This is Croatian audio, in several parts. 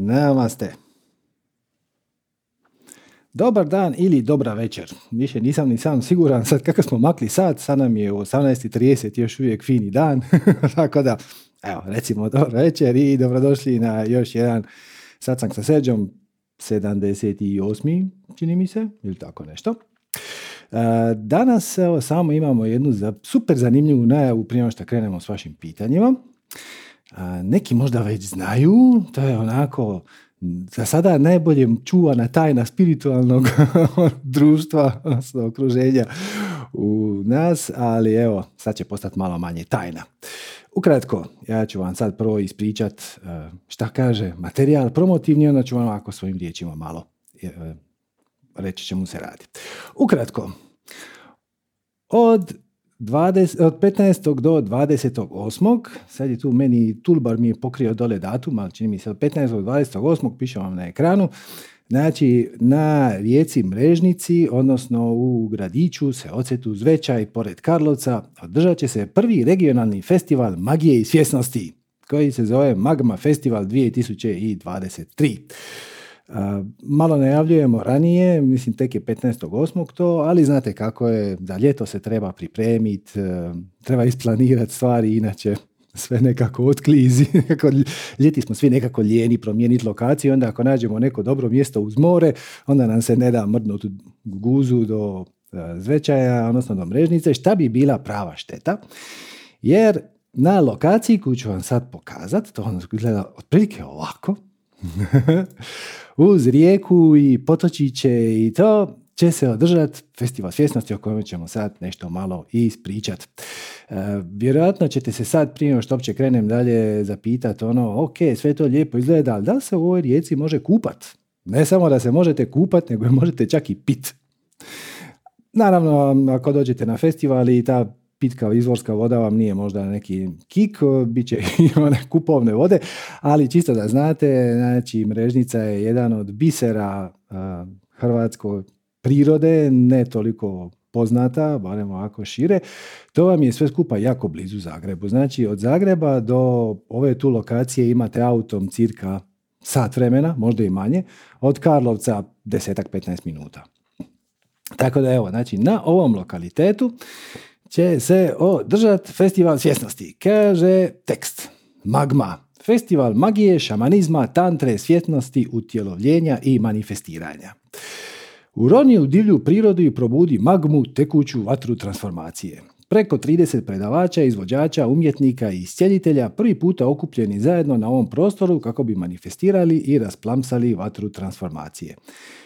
Namaste. Dobar dan ili dobra večer. Više nisam ni sam siguran. Sad kako smo makli sat, sad nam je u 18:30, još uvijek fini dan. Tako da, evo, recimo dobra večer i dobrodošli na još jedan Satsang sa Serđom, 78. čini mi se, ili tako nešto. Danas evo, samo imamo jednu super zanimljivu najavu prije nego što krenemo s vašim pitanjima. Neki možda već znaju, to je onako za sada najbolje čuvana tajna spiritualnog društva, okruženja u nas, ali evo, sad će postati malo manje tajna. Ukratko, ja ću vam sad prvo ispričat šta kaže materijal promotivni, onda ću vam ovako svojim riječima malo reći čemu se radi. Ukratko, od 15. do 28. sad je tu meni, toolbar mi je pokrio dole datum, ali čini mi se od 15. do 28. piše vam na ekranu. Znači, na rijeci Mrežnici, odnosno u gradiću Seocetu Zvečaj, pored Karlovca, održat će se prvi regionalni festival magije i svjesnosti, koji se zove Magma Festival 2023. Malo najavljujemo ranije, mislim tek je 15.8. to, ali znate kako je, da ljeto se treba pripremiti, treba isplanirati stvari, inače sve nekako otklizi. Ljeti smo svi nekako lijeni promijeniti lokaciju, onda ako nađemo neko dobro mjesto uz more, onda nam se ne da mrdnuti guzu do Zvečaja, odnosno do Mrežnice, šta bi bila prava šteta, jer na lokaciji koju ću vam sad pokazati, to ono gleda otprilike ovako, uz rijeku i potočiće i to će se održati festival svjesnosti o kojem ćemo sad nešto malo ispričati. Vjerojatno ćete se sad prije što opće krenem dalje zapitati ok, sve to lijepo izgleda, ali da li se u ovoj rijeci može kupat? Ne samo da se možete kupat, nego možete čak i pit. Naravno, ako dođete na festival i ta pitka izvorska voda vam nije možda neki kik, bit će i one kupovne vode, ali čisto da znate, znači Mrežnica je jedan od bisera hrvatskog prirode, ne toliko poznata, barem ovako šire. To vam je sve skupa jako blizu Zagrebu. Znači od Zagreba do ove tu lokacije imate autom cirka sat vremena, možda i manje, od Karlovca 10-15 minuta. Tako da evo, znači na ovom lokalitetu će se održati festival svjesnosti. Kaže tekst. Magma. Festival magije, šamanizma, tantre, svjesnosti, utjelovljenja i manifestiranja. Uroni u divlju prirodu i probudi magmu, tekuću vatru transformacije. Preko 30 predavača, izvođača, umjetnika i iscjelitelja prvi puta okupljeni zajedno na ovom prostoru kako bi manifestirali i rasplamsali vatru transformacije.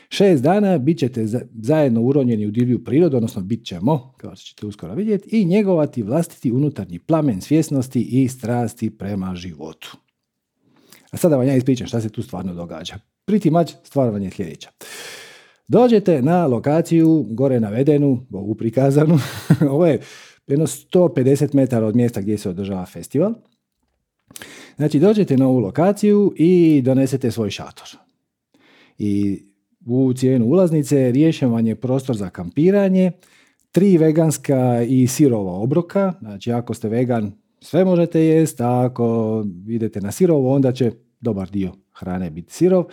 6 dana bit ćete zajedno uronjeni u divlju prirodu, odnosno bit ćemo, kao što ćete uskoro vidjeti, i njegovati vlastiti unutarnji plamen svjesnosti i strasti prema životu. A sada vam ja ispričam šta se tu stvarno događa. Pretty much stvar vam je sljedeća. Dođete na lokaciju, gore navedenu, ovu prikazanu, ovo je jedno 150 metara od mjesta gdje se održava festival. Znači, dođete na ovu lokaciju i donesete svoj šator. I u cijenu ulaznice riješen vam je prostor za kampiranje, 3 veganska i sirova obroka. Znači, ako ste vegan, sve možete jesti, a ako idete na sirovo, onda će dobar dio hrane biti sirov.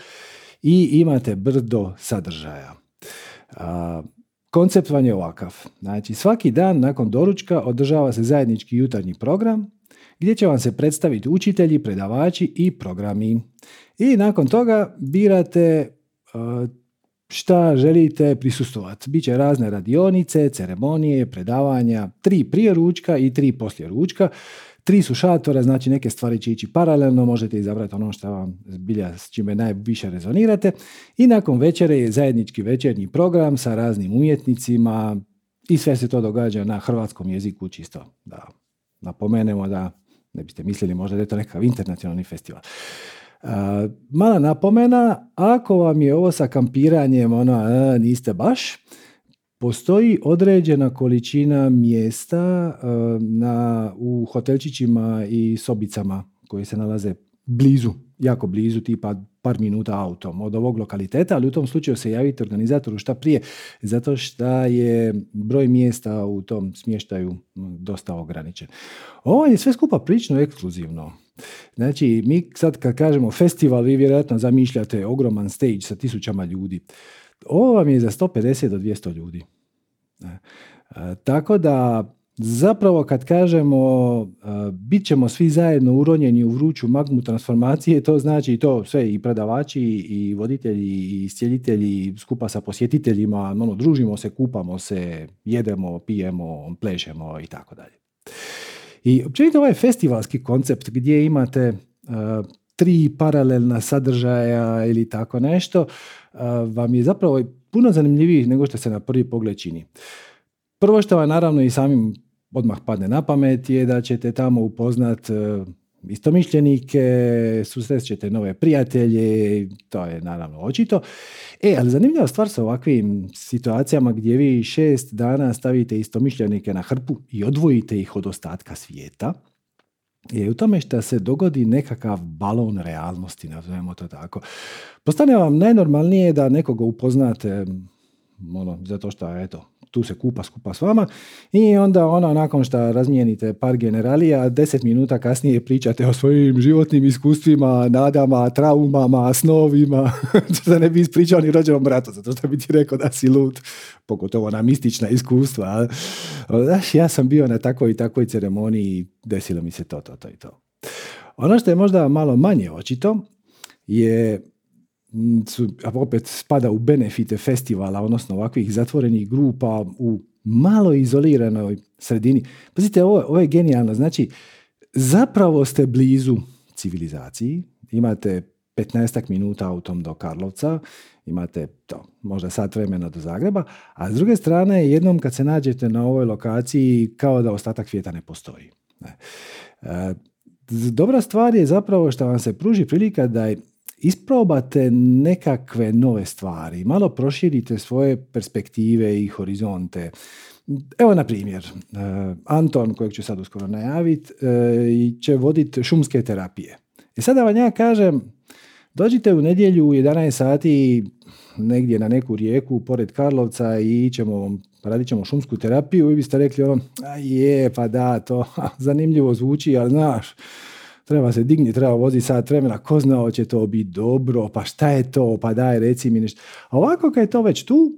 I imate brdo sadržaja. Koncept vam je ovakav. Znači, svaki dan nakon doručka održava se zajednički jutarnji program gdje će vam se predstaviti učitelji, predavači i programi. I nakon toga birate šta želite prisustovati. Biće razne radionice, ceremonije, predavanja, 3 prije ručka i 3 poslije ručka. 3 su šatora, znači neke stvari će ići paralelno, možete izabrati ono što vam zbilja s čime najviše rezonirate. I nakon večere je zajednički večernji program sa raznim umjetnicima i sve se to događa na hrvatskom jeziku, čisto da napomenemo da ne biste mislili možda da je to nekakav internacionalni festival. Mala napomena, ako vam je ovo sa kampiranjem niste baš, postoji određena količina mjesta u hotelčićima i sobicama koji se nalaze blizu, jako blizu, tipa par minuta autom od ovog lokaliteta, ali u tom slučaju se javite organizatoru šta prije, zato što je broj mjesta u tom smještaju dosta ograničen. Ovo je sve skupa prilično ekskluzivno. Znači, mi sad kad kažemo festival, vi vjerojatno zamišljate ogroman stage sa 1000 ljudi. Ovo vam je za 150 do 200 ljudi. Tako da, zapravo kad kažemo bit ćemo svi zajedno uronjeni u vruću magmu transformacije, to znači to sve i predavači i voditelji i iscijelitelji skupa sa posjetiteljima, ono, družimo se, kupamo se, jedemo, pijemo, plešemo i tako dalje. I općenito ovaj festivalski koncept gdje imate tri paralelna sadržaja ili tako nešto, vam je zapravo puno zanimljiviji nego što se na prvi pogled čini. Prvo što vam naravno i samim odmah padne na pamet je da ćete tamo upoznat istomišljenike, susrest ćete nove prijatelje, to je naravno očito. Ali zanimljiva stvar sa ovakvim situacijama gdje vi 6 dana stavite istomišljenike na hrpu i odvojite ih od ostatka svijeta, je u tome što se dogodi nekakav balon realnosti, nazovemo to tako. Postane vam najnormalnije da nekoga upoznate, ono, zato što, eto, tu se kupa skupa s vama i onda ono, nakon što razmijenite par generalija, 10 minuta kasnije pričate o svojim životnim iskustvima, nadama, traumama, snovima, da ne bi ispričao ni rođenom bratu, zato što bi ti rekao da si lud, pogotovo na mistična iskustva. Znaš, ja sam bio na takvoj i takvoj ceremoniji, desilo mi se to i to. Ono što je možda malo manje očito je, a opet spada u benefite festivala, odnosno ovakvih zatvorenih grupa u malo izoliranoj sredini. Pazite, ovo je genijalno. Znači, zapravo ste blizu civilizaciji. Imate 15 minuta autom do Karlovca, imate to, možda sat vremena do Zagreba, a s druge strane, jednom kad se nađete na ovoj lokaciji, kao da ostatak svijeta ne postoji. Dobra stvar je zapravo što vam se pruži prilika da isprobate nekakve nove stvari, malo proširite svoje perspektive i horizonte. Evo, na primjer, Anton, kojeg ću sad uskoro najaviti, će voditi šumske terapije. I sada vam ja kažem, dođite u nedjelju u 11 sati negdje na neku rijeku pored Karlovca i radit ćemo šumsku terapiju i biste rekli ono, to zanimljivo zvuči, ali znaš, treba se digni, treba voziti sat vremena, ko zna hoće to biti dobro, pa šta je to, pa daj, reci mi nešto. A ovako kad je to već tu,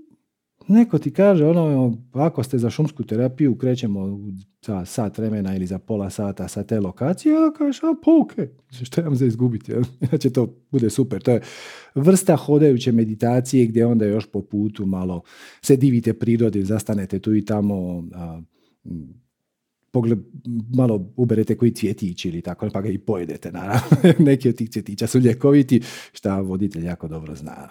neko ti kaže, ono, ako ste za šumsku terapiju, krećemo za sat vremena ili za pola sata sa te lokacije, a kažeš, što imam za izgubiti? Znači, to bude super. To je vrsta hodajuće meditacije gdje onda još po putu malo se divite prirodi, zastanete tu i tamo, pogled, malo uberete koji cvjetić ili tako, pa ga i pojedete, naravno. Neki od tih cvjetića su ljekoviti, šta voditelj jako dobro zna.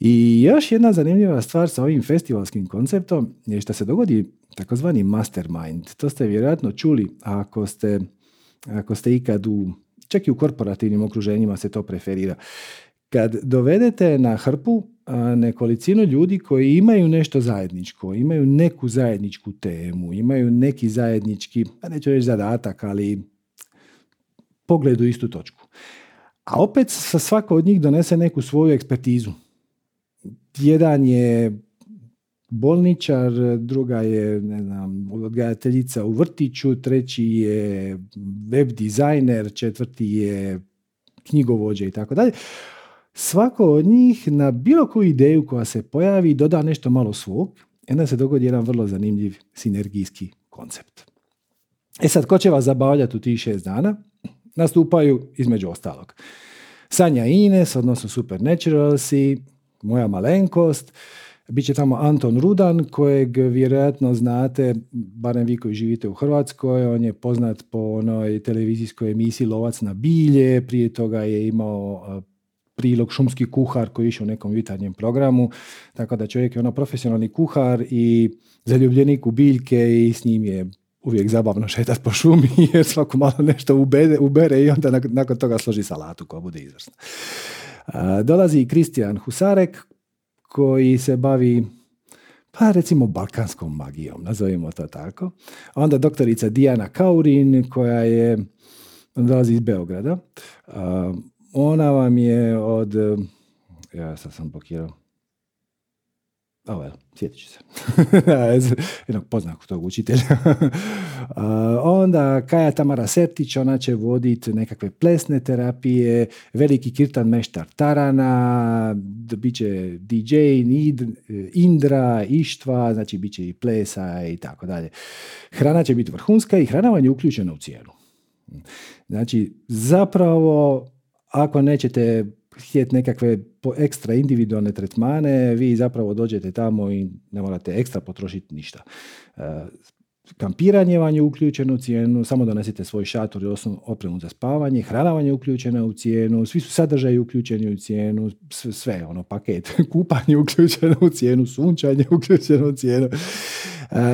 I još jedna zanimljiva stvar sa ovim festivalskim konceptom je što se dogodi takozvani mastermind. To ste vjerojatno čuli, ako ste ikad čak i u korporativnim okruženjima se to preferira. Kad dovedete na hrpu nekolicinu ljudi koji imaju nešto zajedničko, imaju neku zajedničku temu, imaju neki zajednički, neću reći zadatak, ali pogled u istu točku. A opet sa svako od njih donese neku svoju ekspertizu. Jedan je bolničar, druga je, odgajateljica u vrtiću, treći je web dizajner, četvrti je knjigovođa i tako dalje. Svako od njih na bilo koju ideju koja se pojavi doda nešto malo svog, onda se dogodi jedan vrlo zanimljiv sinergijski koncept. Sad, ko će vas zabavljati u tih 6 dana? Nastupaju, između ostalog, Sanja Ines, odnosno Supernatural si, moja malenkost, bit će tamo Anton Rudan, kojeg vjerojatno znate, barem vi koji živite u Hrvatskoj. On je poznat po onoj televizijskoj emisiji Lovac na bilje, prije toga je imao prilog Šumski kuhar koji je išao u nekom jutarnjem programu, tako da čovjek je ono profesionalni kuhar i zaljubljenik u biljke i s njim je uvijek zabavno šetati po šumi jer svako malo nešto ubere i onda nakon toga složi salatu koja bude izvrsna. Dolazi i Kristijan Husarek koji se bavi, pa recimo, balkanskom magijom, nazovimo to tako. Onda doktorica Diana Kaurin koja je, dolazi iz Beograda. Ona vam je od... Ja sad sam blokirao. Ovo, sjetit ću se. Jednog poznatog tog učitelja. Onda Kaja Tamara Septić, ona će voditi nekakve plesne terapije, veliki kirtan meštar Tarana, bit će DJ Indra, Ištva, znači bit će i plesa i tako dalje. Hrana će biti vrhunska i hrana vam je uključena u cijenu. Znači, zapravo, ako nećete htjeti nekakve ekstra individualne tretmane, vi zapravo dođete tamo i ne morate ekstra potrošiti ništa. Kampiranje vam je uključeno u cijenu, samo donesite svoj šator i osnovnu opremu za spavanje, hrana vam je uključena u cijenu, svi su sadržaji uključeni u cijenu, sve, ono, paket. Kupanje uključeno u cijenu, sunčanje uključeno u cijenu.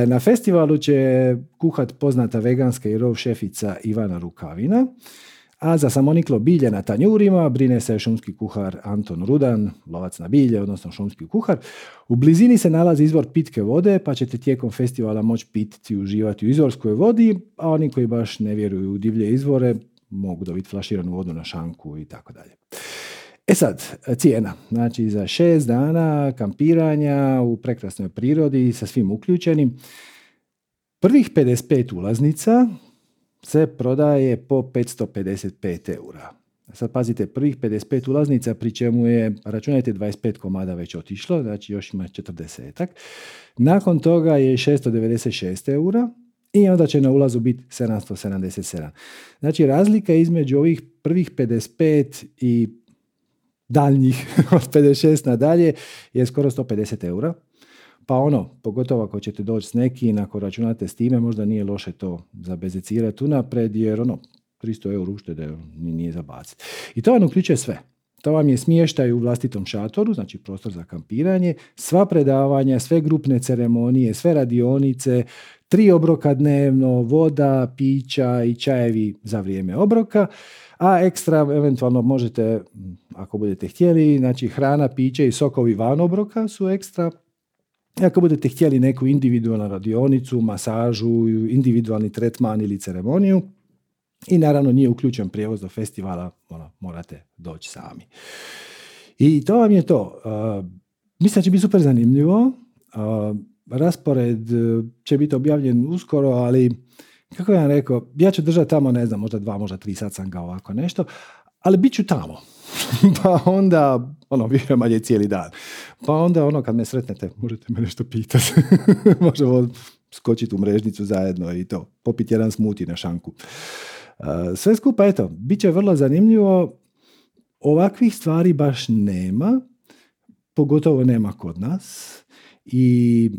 Na festivalu će kuhat poznata veganska i rov šefica Ivana Rukavina, a za samoniklo bilje na tanjurima brine se šumski kuhar Anton Rudan, lovac na bilje, odnosno šumski kuhar. U blizini se nalazi izvor pitke vode, pa ćete tijekom festivala moći pititi i uživati u izvorskoj vodi, a oni koji baš ne vjeruju u divlje izvore mogu dobiti flaširanu vodu na šanku i tako dalje. E sad, cijena. Znači, za 6 dana kampiranja u prekrasnoj prirodi sa svim uključenim. Prvih 55 ulaznica se prodaje po 555 eura. Sad pazite, prvih 55 ulaznica, pri čemu je, računajte, 25 komada već otišlo, znači još ima 40-ak. Nakon toga je 696 eura i onda će na ulazu biti 777. Znači, razlika između ovih prvih 55 i daljnjih od 56 nadalje je skoro 150 eura. Pa ono, pogotovo ako ćete doći s nekim, ako računate s time, možda nije loše to zabezecirati unapred, jer ono, 300 euro uštede nije za baciti. I to vam uključuje sve. To vam je smještaj u vlastitom šatoru, znači prostor za kampiranje, sva predavanja, sve grupne ceremonije, sve radionice, 3 obroka dnevno, voda, pića i čajevi za vrijeme obroka, a ekstra eventualno možete, ako budete htjeli, znači hrana, piće i sokovi van obroka su ekstra. Ako budete htjeli neku individualnu radionicu, masažu, individualni tretman ili ceremoniju, i naravno nije uključen prijevoz do festivala, ono, morate doći sami. I to vam je to. Mislim da će biti super zanimljivo. Raspored će biti objavljen uskoro, ali kako ja vam rekao, ja ću držati tamo, ne znam, možda 2, možda 3 satsanga, ovako nešto, ali bit ću tamo. Pa onda, ono, vjerujem, ali je cijeli dan. Pa onda, ono, kad me sretnete, možete me nešto pitati. Možemo skočiti u Mrežnicu zajedno i to, popiti jedan smuti na šanku. Sve skupa, eto, bit će vrlo zanimljivo. Ovakvih stvari baš nema, pogotovo nema kod nas. I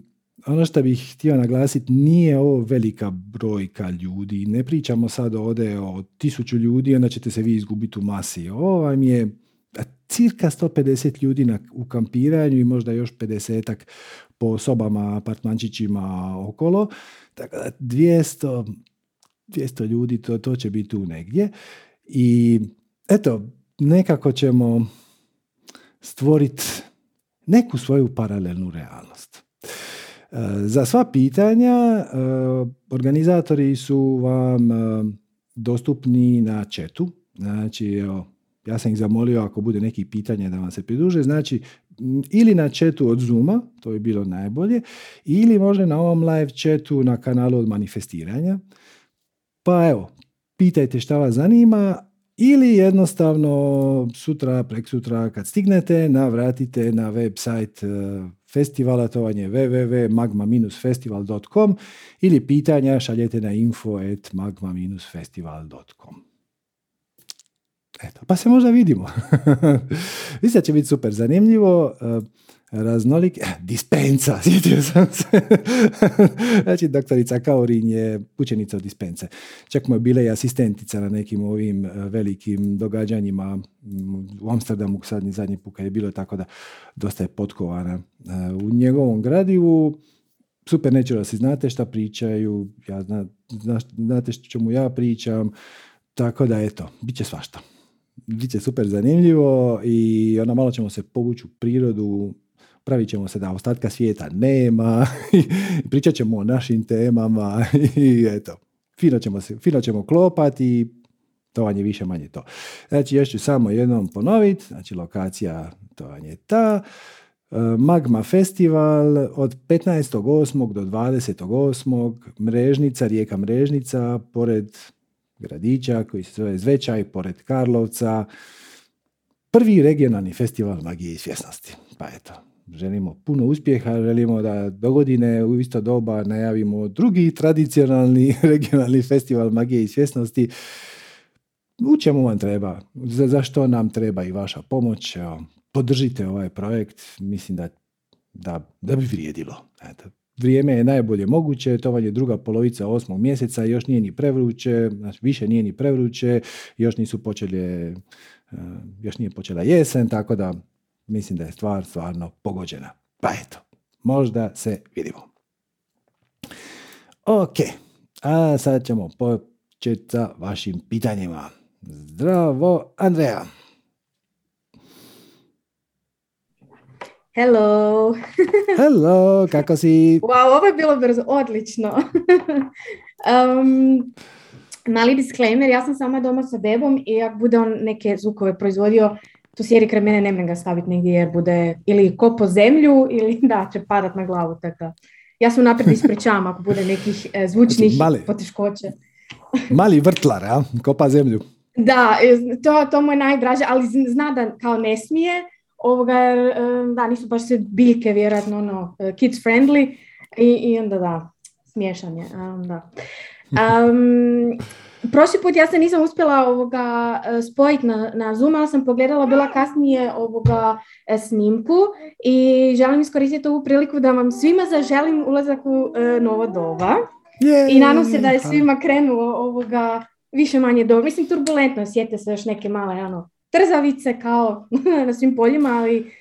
ono što bih htio naglasiti, nije ovo velika brojka ljudi. Ne pričamo sad ovdje o 1000 ljudi, onda ćete se vi izgubiti u masi. Ovo vam je cirka 150 ljudi u kampiranju i možda još 50-ak po sobama, apartmančićima okolo. Tako da 200 ljudi, to će biti tu negdje. I eto, nekako ćemo stvoriti neku svoju paralelnu realnost. Za sva pitanja organizatori su vam dostupni na chatu. Znači, evo, ja sam ih zamolio ako bude nekih pitanja da vam se pridruže. Znači, ili na chatu od Zooma, to je bilo najbolje, ili možda na ovom live chatu na kanalu od manifestiranja. Pa evo, pitajte šta vas zanima, ili jednostavno sutra, preksutra kad stignete, navratite na website festivala, to vam je www.magma-festival.com, ili pitanja šaljete na info@magma-festival.com. Eto, pa se možda vidimo. Mislim da će biti super zanimljivo, raznolik, dispensa, sjetio sam se. Znači, doktorica Kaurin je učenica od dispense. Čak mu je bila i asistentica na nekim ovim velikim događanjima u Amsterdamu, zadnji put kad je bilo, tako da dosta je potkovana u njegovom gradivu. Supernatural si, znate šta pričaju, znate što čemu ja pričam, tako da eto, bit će svašta. Biće super zanimljivo i onda malo ćemo se povući u prirodu, pravit ćemo se da ostatka svijeta nema, pričat ćemo o našim temama i eto, fino ćemo klopati i to vam je više manje to. Znači, još ću samo jednom ponoviti, znači lokacija to vam je ta, Magma Festival od 15.8. do 20.8. Mrežnica, Rijeka Mrežnica, pored gradića koji se zove Zvečaj, pored Karlovca. Prvi regionalni festival magije i svjesnosti. Pa eto, želimo puno uspjeha, želimo da dogodine u isto doba najavimo drugi tradicionalni regionalni festival magije i svjesnosti. U čemu vam treba? Zašto nam treba i vaša pomoć? Podržite ovaj projekt, mislim da bi vrijedilo. Eto, vrijeme je najbolje moguće, to vam je druga polovica 8. mjeseca, još nije ni prevruće, znači više nije ni prevruće, još nije počela jesen, tako da mislim da je stvar stvarno pogođena. Pa eto, možda se vidimo. Ok, a sad ćemo početi sa vašim pitanjima. Zdravo, Andreja! Hello! Hello, kako si? Wow, ovo je bilo brzo, odlično. Mali disclaimer, ja sam sama doma sa bebom i ako bude on neke zvukove proizvodio, tu sjeri kraj mene, nemam ga staviti negdje jer bude ili ko po zemlju ili da će padat na glavu. Tako. Ja se unaprijed ispričavam ako bude nekih zvučnih poteškoća. Mali vrtlar, a? Kopa zemlju. Da, to mu je najdraže, ali zna da kao ne smije. Ovoga, da, nisu baš sve biljke, vjerojatno, ono, kids friendly i onda da, smiješan je. Prošli put ja se nisam uspjela spojiti na Zoom, ali sam pogledala bila kasnije snimku i želim iskoristiti ovu priliku da vam svima zaželim ulazak u novo doba. I nadam se da je svima krenulo više manje dobro. Mislim, turbulentno, sjete se još neke male, trzavice kao na svim poljima, ali...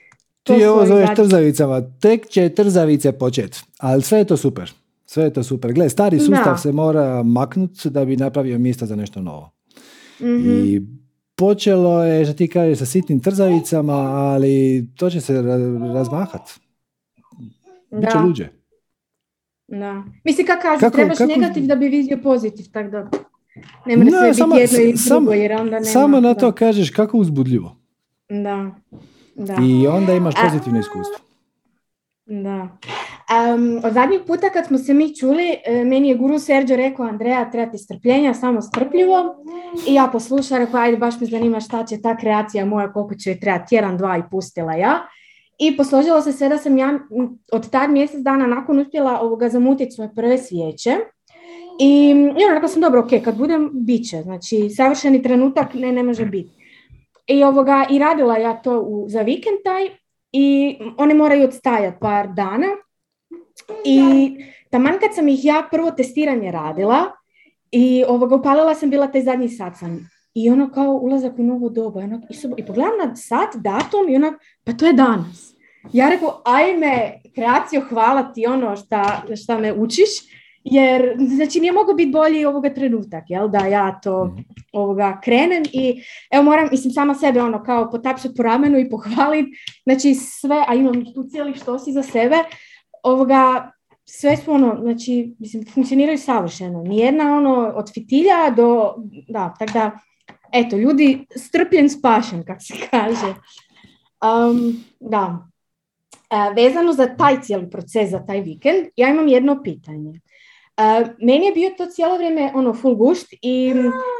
Ti ovo zoveš trzavicama, tek će trzavice početi, ali sve je to super. Sve je to super. Gle, stari sustav se mora maknuti da bi napravio mjesta za nešto novo. Mm-hmm. I počelo je, što ti kažeš, sa sitnim trzavicama, ali to će se razmahati. Biće luđe. Da. Mislim, kako trebaš negativ da bi vidio pozitiv, tako da... Samo na to kažeš kako uzbudljivo. Da. I onda imaš pozitivno iskustvo. Da. Od zadnjeg puta kad smo se mi čuli, meni je guru Serđo rekao, Andreja, treba ti strpljenja, samo strpljivo. I ja poslušala, rekao, ajde, baš me zanima šta će ta kreacija moja, koliko će joj trebati, 1, 2 i pustila ja. I posložilo se sve da sam ja od tad mjesec dana nakon uspjela zamutiti svoje prve svijeće. I rekla sam, dobro, ok, kad budem, bit će. Znači, savršeni trenutak ne može biti. I radila ja to za vikend taj i one moraju odstajati par dana. I taman kad sam ih ja prvo testiranje radila i upalila sam bila taj zadnji satsang. I ono kao ulazak u novo doba. I pogledam na sat, datum i pa to je danas. Ja rekao, ajme, kreacijo, hvala ti šta me učiš. Jer, znači, nije mogao biti bolji ovoga trenutak, jel, da ja to krenem i, evo, moram, mislim, sama sebe, kao potapšati po ramenu i pohvaliti, znači, sve, a imam tu cijeli što si za sebe, sve su, znači, mislim, funkcioniraju savršeno, nijedna, od fitilja do, da, tako da, eto, ljudi, strpljen spašen, kako se kaže, da. Vezano za taj cijeli proces, za taj vikend, ja imam jedno pitanje. Meni je bio to cijelo vrijeme full gušt i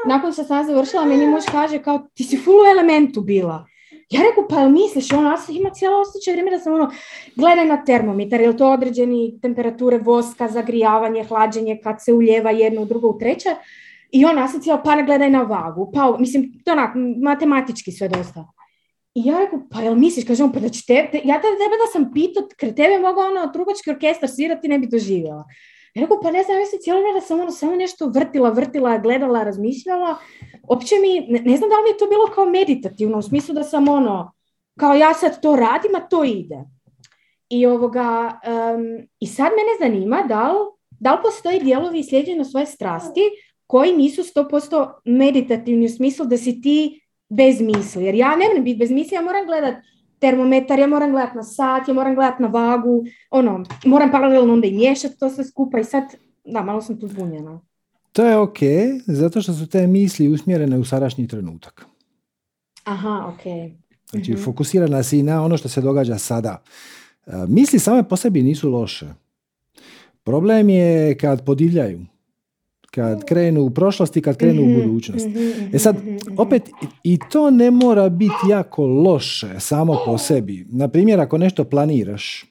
nakon što sam završila meni muž kaže kao ti si full u elementu bila. Ja reku pa misliš ima cijelo osjećaj vrijeme da sam gledaj na termometar, je li to određeni temperature voska, zagrijavanje, hlađenje kad se uljeva jedno, drugo, u treće i cijelo pa gledaj na vagu, pa mislim to matematički sve dosta. I ja reku, pa jel misliš, kaže on, pa da će te, ja tebe da sam pitao, kre tebe mogu trubački orkestar svirati ne bi doživjela. Ja reku, pa ne znam, ja se cijelo vrijeme da sam samo nešto vrtila, gledala, razmišljala. Opće mi, ne znam da li mi je to bilo kao meditativno, u smislu da sam kao ja sad to radim, a to ide. I sad mene zanima da li postoji dijelovi sljeđenja svoje strasti koji nisu 100% meditativni u smislu da si ti bez misli, jer ja ne moram biti bez misli, ja moram gledat termometar, ja moram gledat na sat, ja moram gledat na vagu, moram paralelno onda i miješati to sve skupa i sad, da, malo sam tu zbunjena. To je ok, zato što su te misli usmjerene u sadašnji trenutak. Aha, ok. Znači, fokusirana si na ono što se događa sada. Misli same po sebi nisu loše. Problem je kad podivljaju. Kad krenu u prošlosti, kad krenu u budućnost. E sad, opet, i to ne mora biti jako loše samo po sebi. Naprimjer, ako nešto planiraš,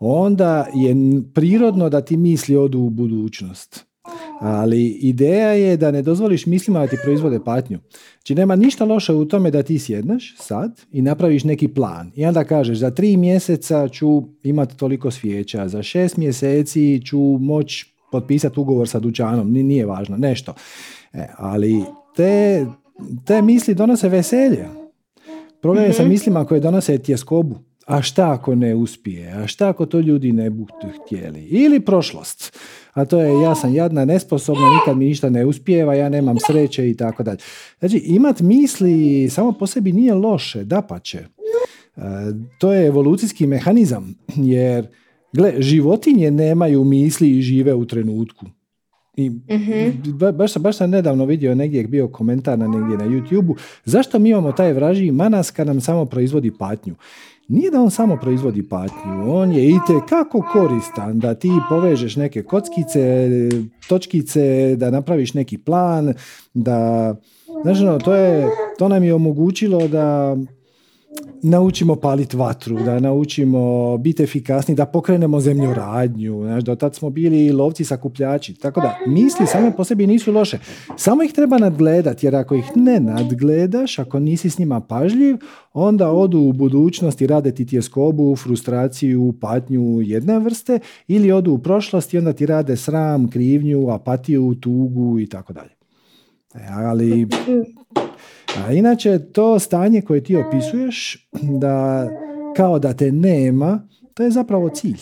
onda je prirodno da ti misli odu u budućnost. Ali ideja je da ne dozvoliš mislima da ti proizvode patnju. Znači, nema ništa loše u tome da ti sjedneš sad i napraviš neki plan. I onda kažeš, za 3 mjeseca ću imati toliko svijeća, za 6 mjeseci ću moći potpisati ugovor sa dućanom, nije važno, nešto. Ali te misli donose veselje. Problem je sa mislima koje donose tjeskobu. A šta ako ne uspije? A šta ako to ljudi ne budu htjeli? Ili prošlost. A to je, ja sam jadna, nesposobna, nikad mi ništa ne uspijeva, ja nemam sreće i tako dalje. Znači, imat misli samo po sebi nije loše, dapače. To je evolucijski mehanizam, jer gle, životinje nemaju misli i žive u trenutku. I baš sam nedavno vidio, negdje je bio komentar negdje na YouTube-u, zašto mi imamo taj vražji manas kad nam samo proizvodi patnju? Nije da on samo proizvodi patnju, on je itekako koristan da ti povežeš neke kockice, točkice, da napraviš neki plan, da, znaš, no, to nam je omogućilo da naučimo paliti vatru, da naučimo biti efikasni, da pokrenemo zemljoradnju. Znaš, do tad smo bili lovci, sakupljači. Tako da, misli same po sebi nisu loše. Samo ih treba nadgledati, jer ako ih ne nadgledaš, ako nisi s njima pažljiv, onda odu u budućnost i rade ti tjeskobu, frustraciju, patnju jedne vrste, ili odu u prošlost i onda ti rade sram, krivnju, apatiju, tugu i tako dalje. Ali... A inače, to stanje koje ti opisuješ, da kao da te nema, to je zapravo cilj.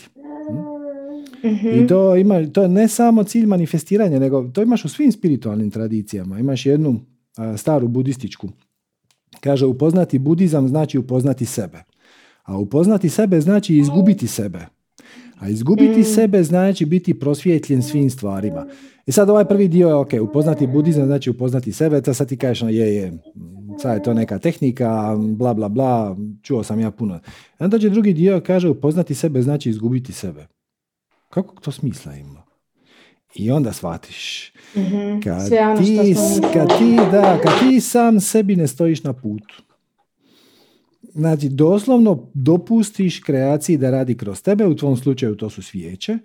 I to je ne samo cilj manifestiranja, nego to imaš u svim spiritualnim tradicijama. Imaš jednu staru budističku. Kaže, upoznati budizam znači upoznati sebe. A upoznati sebe znači izgubiti sebe. A izgubiti sebe znači biti prosvjetljen svim stvarima. I sad ovaj prvi dio je, ok, upoznati budizam znači upoznati sebe, to sad ti kažeš, no je, sad je to neka tehnika, bla, bla, bla, čuo sam ja puno. Onda dođe drugi dio, kaže, upoznati sebe znači izgubiti sebe. Kako to smisla ima? I onda shvatiš. Kad ti sam sebi ne stojiš na putu. Znači, doslovno dopustiš kreaciji da radi kroz tebe, u tvom slučaju to su svijeće,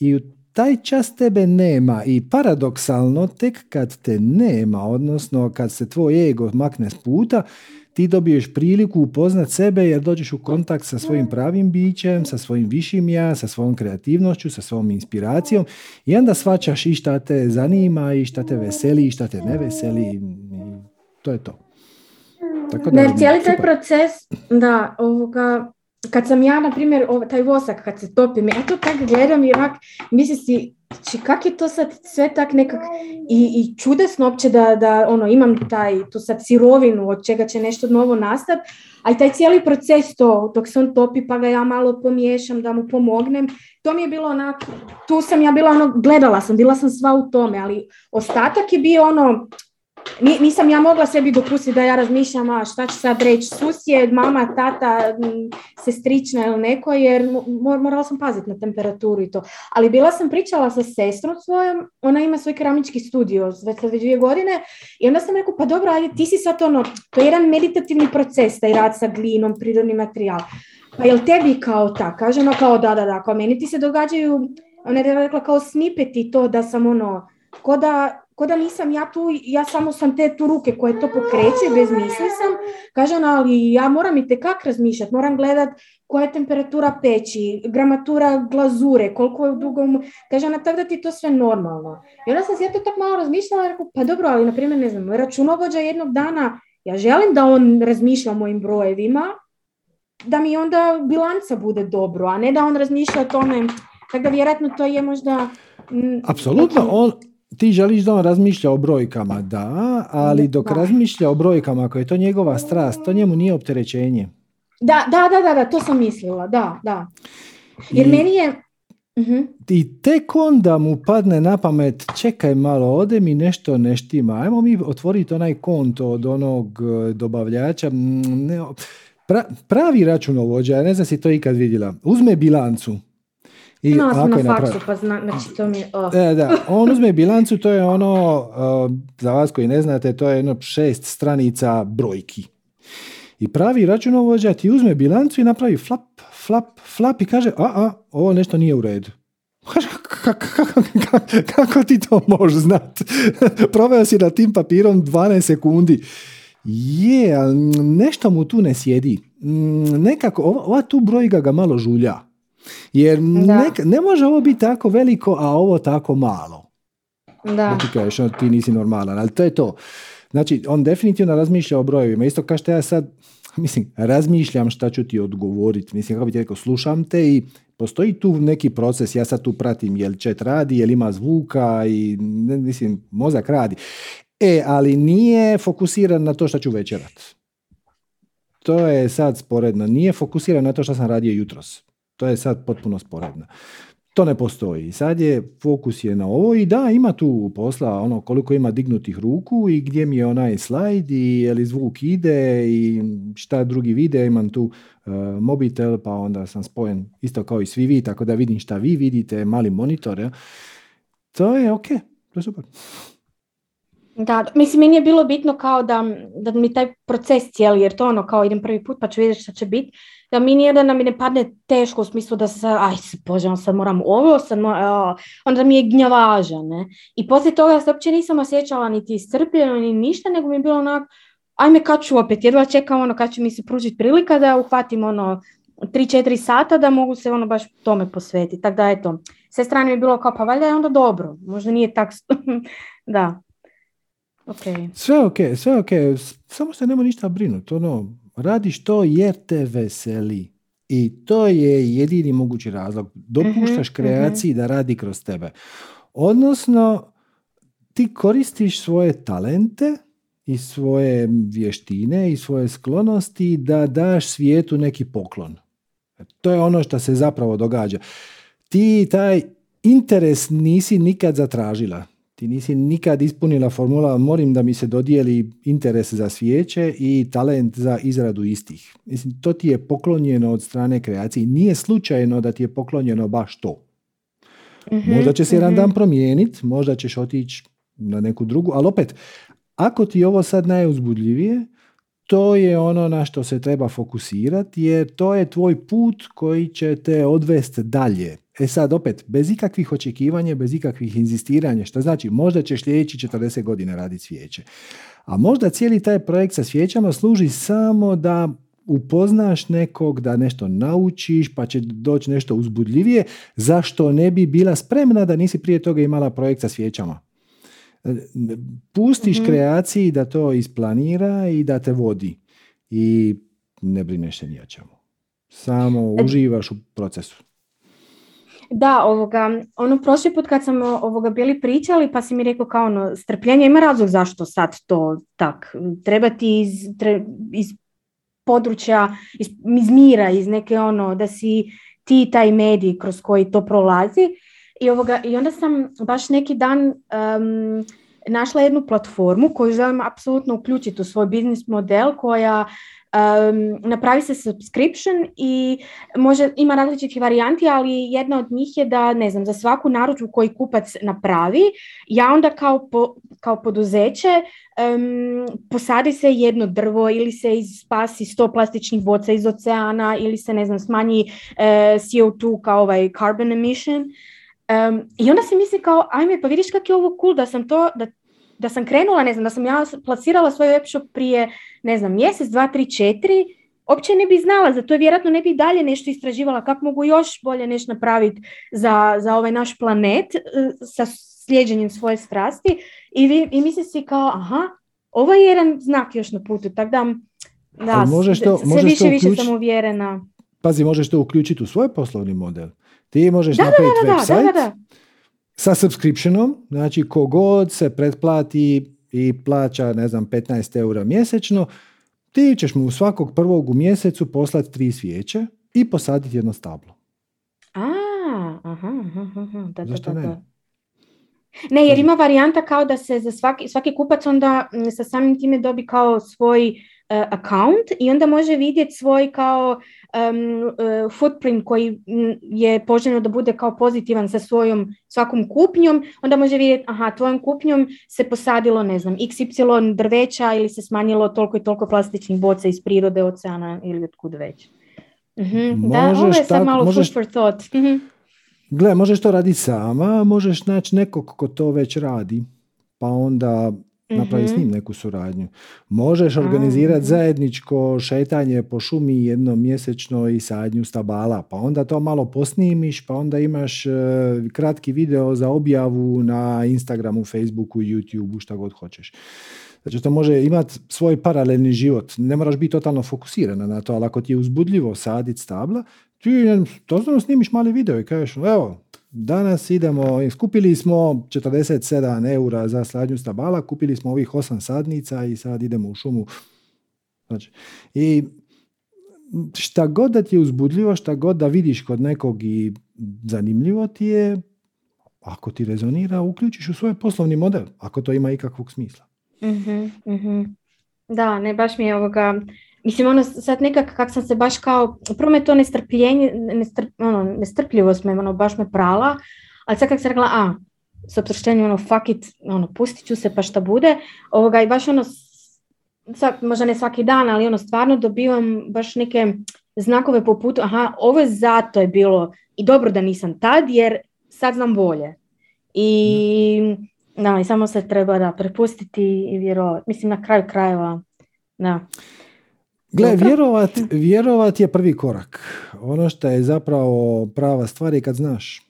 i u taj čas tebe nema. I paradoksalno, tek kad te nema, odnosno kad se tvoj ego makne s puta, ti dobiješ priliku upoznat sebe, jer dođeš u kontakt sa svojim pravim bićem, sa svojim višim ja, sa svojom kreativnošću, sa svojom inspiracijom, i onda shvaćaš i šta te zanima, i šta te veseli, i šta te ne veseli. To je to. Ne, cijeli taj proces, da, kad sam ja, na primjer, taj vosak kad se topim, ja to tak gledam i ovak, mislim si, kak je to sad sve tak nekak i čudesno opće da ono, imam taj, tu sad sirovinu od čega će nešto novo nastati, ali taj cijeli proces to, dok se on topi pa ga ja malo pomiješam da mu pomognem, to mi je bilo onako, tu sam ja bila ono, gledala sam, bila sam sva u tome, ali ostatak je bio ono, nisam ja mogla sebi dopustiti da ja razmišljam, a šta će sad reći susjed, mama, tata, sestrična ili neko, jer morala sam paziti na temperaturu i to. Ali bila sam pričala sa sestrom svojom, ona ima svoj keramički studio već 2 godine, i onda sam rekao, pa dobro, ajde, ti si sad ono, to je jedan meditativni proces, taj rad sa glinom, prirodni materijal. Pa jel tebi kao ta, kažem, kao da, kao meni ti se događaju, ona je rekla kao snipeti to da sam ono, ko da nisam ja tu, ja samo sam te tu ruke koje to pokreće, bez misli sam, kažem, ali ja moram i tekak razmišljati, moram gledat koja je temperatura peći, gramatura glazure, koliko je dugo, kažem, tako da ti to sve normalno. I onda sam se to tako malo razmišljala i rekao, pa dobro, ali na primjer, ne znam, računovođa jednog dana, ja želim da on razmišlja o mojim brojevima, da mi onda bilanca bude dobro, a ne da on razmišlja o tome, tako da vjerojatno to je možda... Apsolutno, ti želiš da on razmišlja o brojkama, da, ali dok razmišlja o brojkama, ako je to njegova strast, to njemu nije opterećenje. Da, to sam mislila, da. Jer meni je, Mm-hmm. I tek onda mu padne na pamet, čekaj malo, ode mi nešto ne štima, ajmo mi otvoriti onaj konto od onog dobavljača, pravi računovođa, ja ne znam si to ikad vidjela, uzme bilancu. I no, sam na faksu, pa znači to mi je... Oh. Da, on uzme bilancu, to je ono, za vas koji ne znate, to je jedno 6 stranica brojki. I pravi računovođa ti uzme bilancu i napravi flap i kaže, ovo nešto nije u redu. Kako ti to možeš znati? Proveo si na tim papirom 12 sekundi. Ali nešto mu tu ne sjedi. Nekako, ova tu brojka ga malo žulja. Jer ne može ovo biti tako veliko, a ovo tako malo. Da. Ti kažeš, ti nisi normalan, ali to je to. Znači, on definitivno razmišlja o brojevima. Isto kao što ja sad, razmišljam šta ću ti odgovoriti. Kako bi ti rekao, slušam te i postoji tu neki proces. Ja sad tu pratim, jel chat radi, jel ima zvuka i, mozak radi. Ali nije fokusiran na to šta ću večerat. To je sad sporedno. Nije fokusiran na to šta sam radio jutros. To je sad potpuno sporedno. To ne postoji. Sad je fokus je na ovo i da, ima tu posla ono koliko ima dignutih ruku i gdje mi je onaj slajd i je li zvuk ide i šta drugi vide. Imam tu mobitel pa onda sam spojen isto kao i svi vi, tako da vidim šta vi vidite, mali monitor. Ja. To je ok, to je super. Da, meni je bilo bitno kao da mi taj proces cijeli, jer to ono kao idem prvi put pa ću vidjeti šta će biti, da mi nije da nam ne padne teško u smislu da se, bože, sad moram ovo, onda mi je gnjavaža, ne. I poslije toga se uopće nisam osjećala niti iscrpljeno ni ništa, nego mi je bilo onako, ajme kad ću opet, jedva čekam ono kad će mi se pružiti prilika da uhvatim ono 3-4 sata da mogu se ono baš tome posvetiti, tako da eto, sve strane mi je bilo kao pa valjda je onda dobro, možda nije tak, da. Okay. Sve ok, samo se nema ništa brinuti, radiš to jer te veseli i to je jedini mogući razlog, dopuštaš kreaciji da radi kroz tebe, odnosno ti koristiš svoje talente i svoje vještine i svoje sklonosti da daš svijetu neki poklon. To je ono što se zapravo događa. Ti taj interes nisi nikad zatražila. Ti nisi nikad ispunila formula, moram da mi se dodijeli interes za svijeće i talent za izradu istih. To ti je poklonjeno od strane kreacije. Nije slučajno da ti je poklonjeno baš to. Mm-hmm, možda će se jedan dan promijeniti, možda ćeš otići na neku drugu, ali opet, ako ti je ovo sad najuzbudljivije, to je ono na što se treba fokusirati, jer to je tvoj put koji će te odvesti dalje. Sad opet, bez ikakvih očekivanja, bez ikakvih inzistiranja, što znači možda ćeš sljedeći 40 godina raditi svijeće. A možda cijeli taj projekt sa svijećama služi samo da upoznaš nekog, da nešto naučiš, pa će doći nešto uzbudljivije, zašto ne bi bila spremna da nisi prije toga imala projekt sa svijećama. Pustiš kreaciji da to isplanira i da te vodi. I ne brineš se ni o čemu. Samo uživaš u procesu. Da, prošli put kad sam bili pričali, pa si mi rekao kao strpljenje ima razlog zašto sad to tak. Treba ti iz područja, iz mira, iz neke da si ti taj medij kroz koji to prolazi. I onda sam baš neki dan našla jednu platformu koju želim apsolutno uključiti u svoj biznis model, koja napravi se subscription i ima različitih varijanti, ali jedna od njih je da, ne znam, za svaku narudžbu koju kupac napravi, ja onda kao poduzeće posadi se jedno drvo ili se spasi 100 plastičnih boca iz oceana ili se, ne znam, smanji CO2 kao carbon emission. I onda si misli kao, ajme, pa vidiš kako je ovo cool da sam to, da sam krenula, ne znam, da sam ja plasirala svoj web shop prije, ne znam, mjesec, 2, 3, 4, uopće ne bi znala, zato vjerojatno ne bi dalje nešto istraživala, kako mogu još bolje nešto napraviti za ovaj naš planet sa slijeđenjem svoje strasti i misli si kao, ovo je jedan znak još na putu, tako da sve više sam uvjerena. Pazi, možeš to uključiti u svoj poslovni model. Ti možeš napraviti website sa subscriptionom, znači kogod se pretplati i plaća, ne znam, 15 eura mjesečno, ti ćeš mu svakog prvog u mjesecu poslati 3 svijeće i posaditi jedno stablo. aha. Da, zašto da, ne? Da. Ne, jer ima varijanta kao da se za svaki kupac onda sa samim time dobi kao svoj account i onda može vidjeti svoj kao footprint koji je poželjno da bude kao pozitivan sa svojom svakom kupnjom, onda može vidjeti aha, tvojom kupnjom se posadilo ne znam XY drveća ili se smanjilo toliko i toliko plastičnih boca iz prirode, oceana ili otkud već. Mm-hmm. Da, ovo je sad malo food for thought. Mm-hmm. Gle, možeš to raditi sama, možeš naći nekog ko to već radi, pa onda napravi s njim neku suradnju. Možeš organizirati zajedničko šetanje po šumi jednom mjesečno i sadnju stabala, pa onda to malo posnimiš, pa onda imaš kratki video za objavu na Instagramu, Facebooku, YouTubeu, šta god hoćeš. Znači, to može imati svoj paralelni život. Ne moraš biti totalno fokusirana na to, ali ako ti je uzbudljivo saditi stabla, ti točno snimiš mali video i kažeš, evo, danas idemo, skupili smo 47 € za sadnju stabala, kupili smo ovih 8 sadnica i sad idemo u šumu. Znači, i šta god da ti je uzbudljivo, šta god da vidiš kod nekog i zanimljivo ti je, ako ti rezonira, uključiš u svoj poslovni model, ako to ima ikakvog smisla. Uh-huh, uh-huh. Da, ne, baš mi je ovoga... Mislim, ono, sad nekak, kak sam se baš kao, prvo me to nestrpljivost me, ono, baš me prala, ali sad kak sam rekla, s oproštenjem, ono, fuck it, ono, pustit ću se, pa šta bude, ovoga, i baš, ono, sad, možda ne svaki dan, ali, ono, stvarno dobivam baš neke znakove poput, aha, ovo je zato je bilo, i dobro da nisam tad, jer sad znam bolje, i, da, i samo se treba, da, prepustiti i vjerovati, mislim, na kraju krajeva, da. Gle, vjerovat je prvi korak. Ono što je zapravo prava stvar je kad znaš.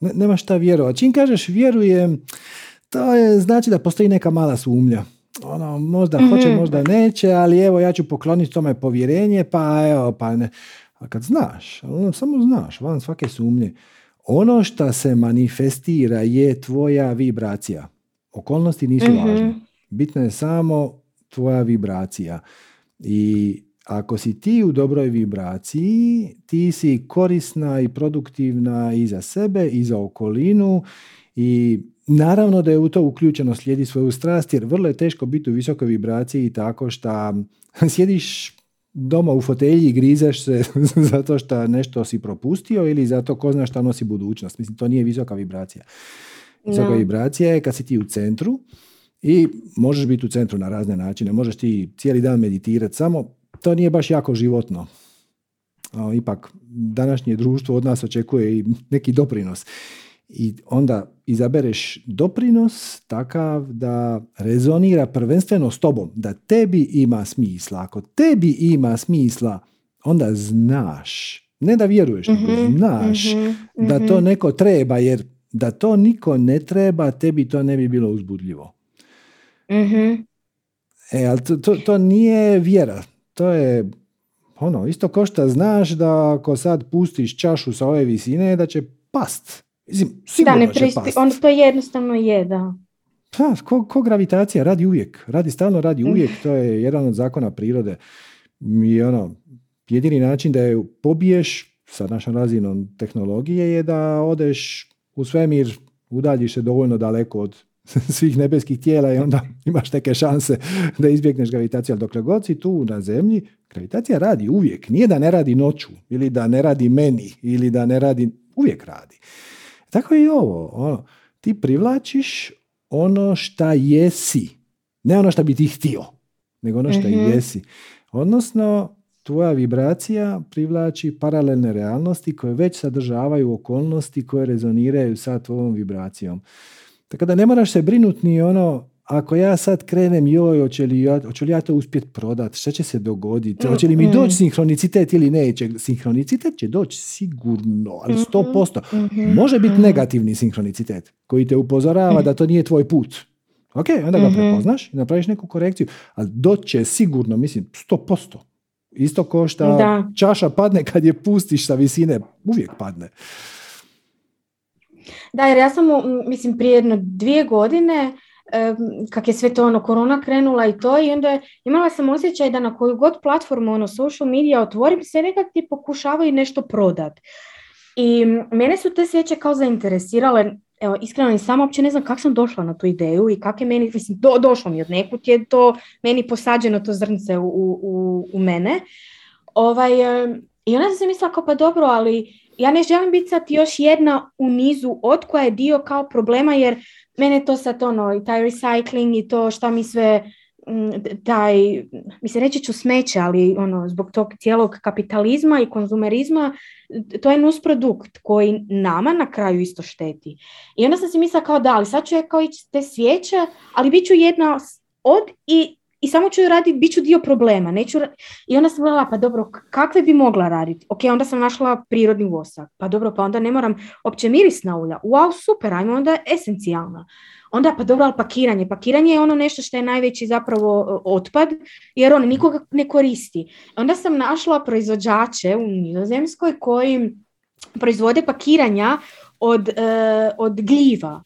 Nema šta vjerovat. Čim kažeš vjerujem, to je, znači da postoji neka mala sumnja. Ono, možda hoće, možda neće, ali evo ja ću pokloniti tome povjerenje, pa evo, pa ne. A kad znaš, ono, samo znaš, van svake sumnje. Ono što se manifestira je tvoja vibracija. Okolnosti nisu važne. Bitna je samo tvoja vibracija. I ako si ti u dobroj vibraciji, ti si korisna i produktivna i za sebe i za okolinu i naravno da je u to uključeno slijedi svoju strast, jer vrlo je teško biti u visokoj vibraciji tako što sjediš doma u fotelji i grizaš se zato što nešto si propustio ili zato ko zna šta nosi budućnost. Mislim, to nije visoka vibracija. Visoka vibracija je kad si ti u centru. I možeš biti u centru na razne načine, možeš ti cijeli dan meditirati, samo to nije baš jako životno. Ipak, današnje društvo od nas očekuje i neki doprinos. I onda izabereš doprinos takav da rezonira prvenstveno s tobom, da tebi ima smisla. Ako tebi ima smisla, onda znaš, ne da vjeruješ, nego znaš da to neko treba, jer da to niko ne treba, tebi to ne bi bilo uzbudljivo. Ali to nije vjera. To je ono, isto ko što znaš da ako sad pustiš čašu sa ove visine da će past. Mislim, sigurno da, će past. On to jednostavno je, da. Pa, ko gravitacija radi uvijek. Radi uvijek. To je jedan od zakona prirode. I ono, jedini način da je pobiješ sa našom razinom tehnologije je da odeš u svemir, udaljiš se dovoljno daleko od svih nebeskih tijela i onda imaš neke šanse da izbjegneš gravitaciju, ali dokle god si tu na zemlji, gravitacija radi uvijek. Nije da ne radi noću ili da ne radi meni ili da ne radi, uvijek radi. Tako je i ovo, ono, ti privlačiš ono šta jesi, ne ono šta bi ti htio, nego ono šta jesi. Odnosno, tvoja vibracija privlači paralelne realnosti koje već sadržavaju okolnosti koje rezoniraju sa tvojom vibracijom. Tako da ne moraš se brinuti ni ono, ako ja sad krenem, joj, hoću li ja to uspjeti prodati, šta će se dogoditi, hoće li mi doći sinhronicitet ili neće. Sinhronicitet će doći sigurno, ali 100%. Može biti negativni sinhronicitet koji te upozorava da to nije tvoj put. Ok, onda ga prepoznaš i napraviš neku korekciju, ali doći će sigurno, mislim, 100%. Isto ko što čaša padne kad je pustiš sa visine, uvijek padne. Da, jer ja sam, mislim, prije jedno 2 godine, kak je sve to, ono, korona krenula i to, i onda imala sam osjećaj da na koju god platformu, ono, social media otvorim, sve nekak ti pokušavaju nešto prodat. I mene su te svijeće kao zainteresirale, evo, iskreno i sama uopće ne znam kako sam došla na tu ideju i kako je meni, mislim, došlo mi od nekud je to, meni posađeno to zrnce u mene. I onda sam se mislila kao, pa dobro, ali ja ne želim biti sad još jedna u nizu od koja je dio kao problema, jer mene to sad ono, i taj recycling i to šta mi sve, taj, mislim, reći ću smeće, ali ono, zbog tog cijelog kapitalizma i konzumerizma, to je nusprodukt koji nama na kraju isto šteti. I onda sam si mislila kao da, ali sad ću ja kao ići te svijeće, ali bit ću jedna od i samo ću raditi, bit ću dio problema. Neću I onda sam gledala, pa dobro, kakve bi mogla raditi? Ok, onda sam našla prirodni vosak. Pa dobro, pa onda ne moram opće mirisna ulja. Wow, super, ajmo onda esencijalna. Onda, pa dobro, ali pakiranje. Pakiranje je ono nešto što je najveći zapravo otpad, jer on nikoga ne koristi. Onda sam našla proizvođače u Nizozemskoj koji proizvode pakiranja od gljiva.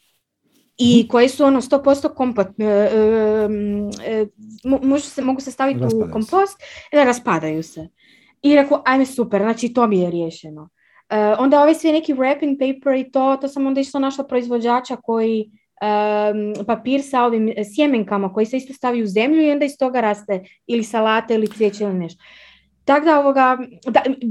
I koje su ono 100% mogu se staviti raspadaju u kompost, da raspadaju se. I rekao, ajme super, znači to mi je riješeno. Onda ove sve neki wrapping paper i to sam onda išla našla proizvođača koji papir sa ovim sjemenkama koji se isto stavi u zemlju i onda iz toga raste ili salate ili cvijeće ili nešto. Tako da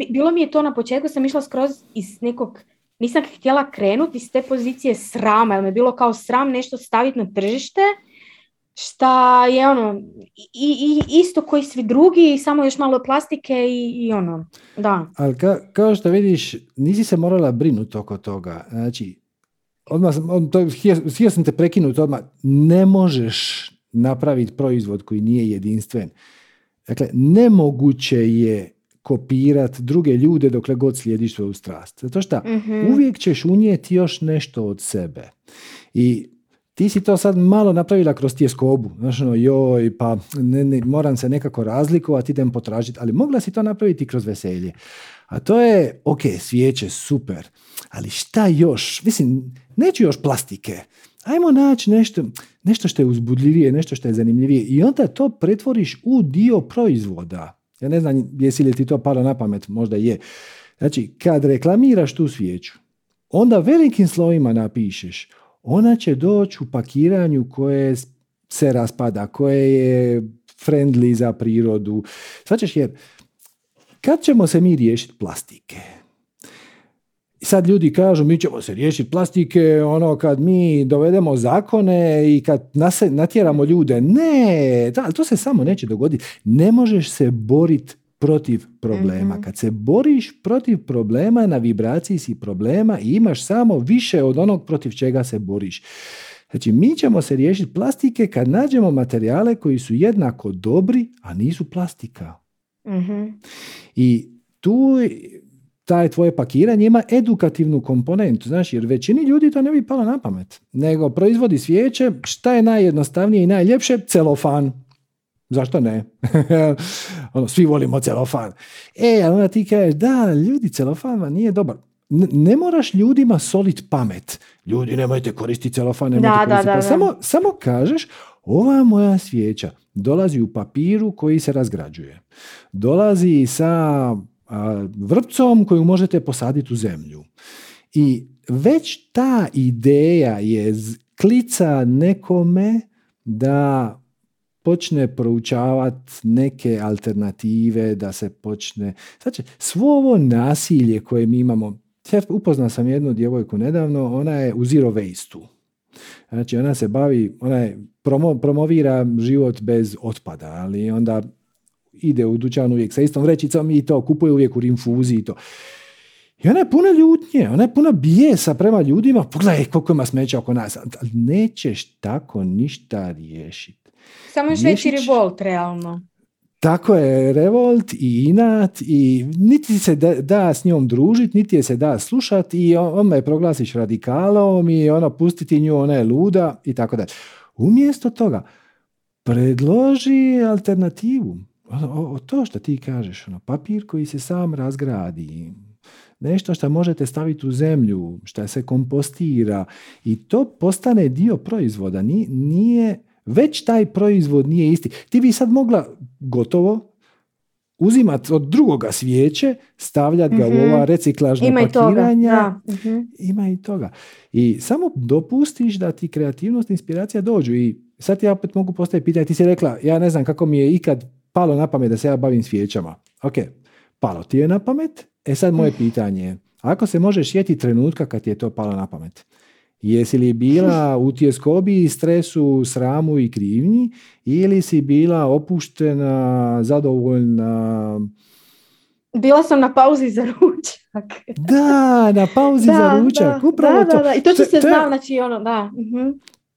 bilo mi je to na početku, sam išla skroz iz nekog, nisam htjela krenuti iz te pozicije srama, jer me bilo kao sram nešto staviti na tržište, šta je ono, i isto koji svi drugi, samo još malo plastike i ono, da. Ali kao što vidiš, nisi se morala brinuti oko toga, znači, htio sam te prekinuti odmah, ne možeš napraviti proizvod koji nije jedinstven. Dakle, nemoguće je kopirati druge ljude dokle god slijediš svoju strast. Zato što uvijek ćeš unijeti još nešto od sebe. I ti si to sad malo napravila kroz tjeskobu. Znaš, ono, joj, pa ne, moram se nekako razlikovati, idem potražiti. Ali mogla si to napraviti kroz veselje. A to je, ok, svijeće, super. Ali šta još? Mislim, neću još plastike. Ajmo naći nešto što je uzbudljivije, nešto što je zanimljivije. I onda to pretvoriš u dio proizvoda. Ja ne znam jesi li ti to palo na pamet, možda je. Znači, kad reklamiraš tu svijeću, onda velikim slovima napišeš, ona će doći u pakiranju koje se raspada, koje je friendly za prirodu. Svačeš, jer kad ćemo se mi riješiti plastike? I sad ljudi kažu, mi ćemo se riješiti plastike, ono kad mi dovedemo zakone i kad natjeramo ljude. Ne, to se samo neće dogoditi. Ne možeš se boriti protiv problema. Kad se boriš protiv problema, na vibraciji si problema i imaš samo više od onog protiv čega se boriš. Znači, mi ćemo se riješiti plastike kad nađemo materijale koji su jednako dobri, a nisu plastika. I tu taj tvoje pakiranje ima edukativnu komponentu, znaš, jer većini ljudi to ne bi palo na pamet, nego proizvodi svijeće, šta je najjednostavnije i najljepše? Celofan. Zašto ne? Ono, svi volimo celofan. Ali onda ti kažeš, da, ljudi, celofan vam nije dobar. Ne moraš ljudima solit pamet. Ljudi, nemojte koristiti celofan, nemojte koristiti. Samo kažeš, ova moja svijeća dolazi u papiru koji se razgrađuje. Dolazi sa vrpcom koju možete posaditi u zemlju. I već ta ideja je klica nekome da počne proučavati neke alternative, da se počne. Znači, svo ovo nasilje koje mi imamo. Ja upoznao sam jednu djevojku nedavno, ona je u zero waste-u. Znači, ona se bavi, promovira život bez otpada, ali onda ide u dućan uvijek sa istom vrećicom i to, kupuje uvijek u rinfuziji i to. I ona je puna ljutnje, ona je puna bijesa prema ljudima, pogledaj koliko ima smeća oko nas. Ali nećeš tako ništa riješiti. Samo još veći revolt, realno. Tako je, revolt i inat i niti se da s njom družiti, niti je se da slušati i onda je proglasiš radikalom i ona pustiti nju, ona je luda i tako dalje. Umjesto toga, predloži alternativu. To što ti kažeš, ono, papir koji se sam razgradi, nešto što možete staviti u zemlju, što se kompostira i to postane dio proizvoda. Već taj proizvod nije isti. Ti bi sad mogla gotovo uzimati od drugoga svijeće, stavljati ga u ova reciklažna pakiranja. Ima i toga. I samo dopustiš da ti kreativnost i inspiracija dođu. I sad ja opet mogu postaviti pitanje. Ti si rekla, ja ne znam kako mi je ikad palo na pamet da se ja bavim svijećama. Ok, palo ti je na pamet. E sad moje pitanje je, ako se možeš sjetiti trenutka kad ti je to palo na pamet, jesi li bila u tjeskobi, stresu, sramu i krivnji, ili si bila opuštena, zadovoljna? Bila sam na pauzi za ručak. Da, na pauzi za ručak. Upravo to. I to se zna, znači ono, da.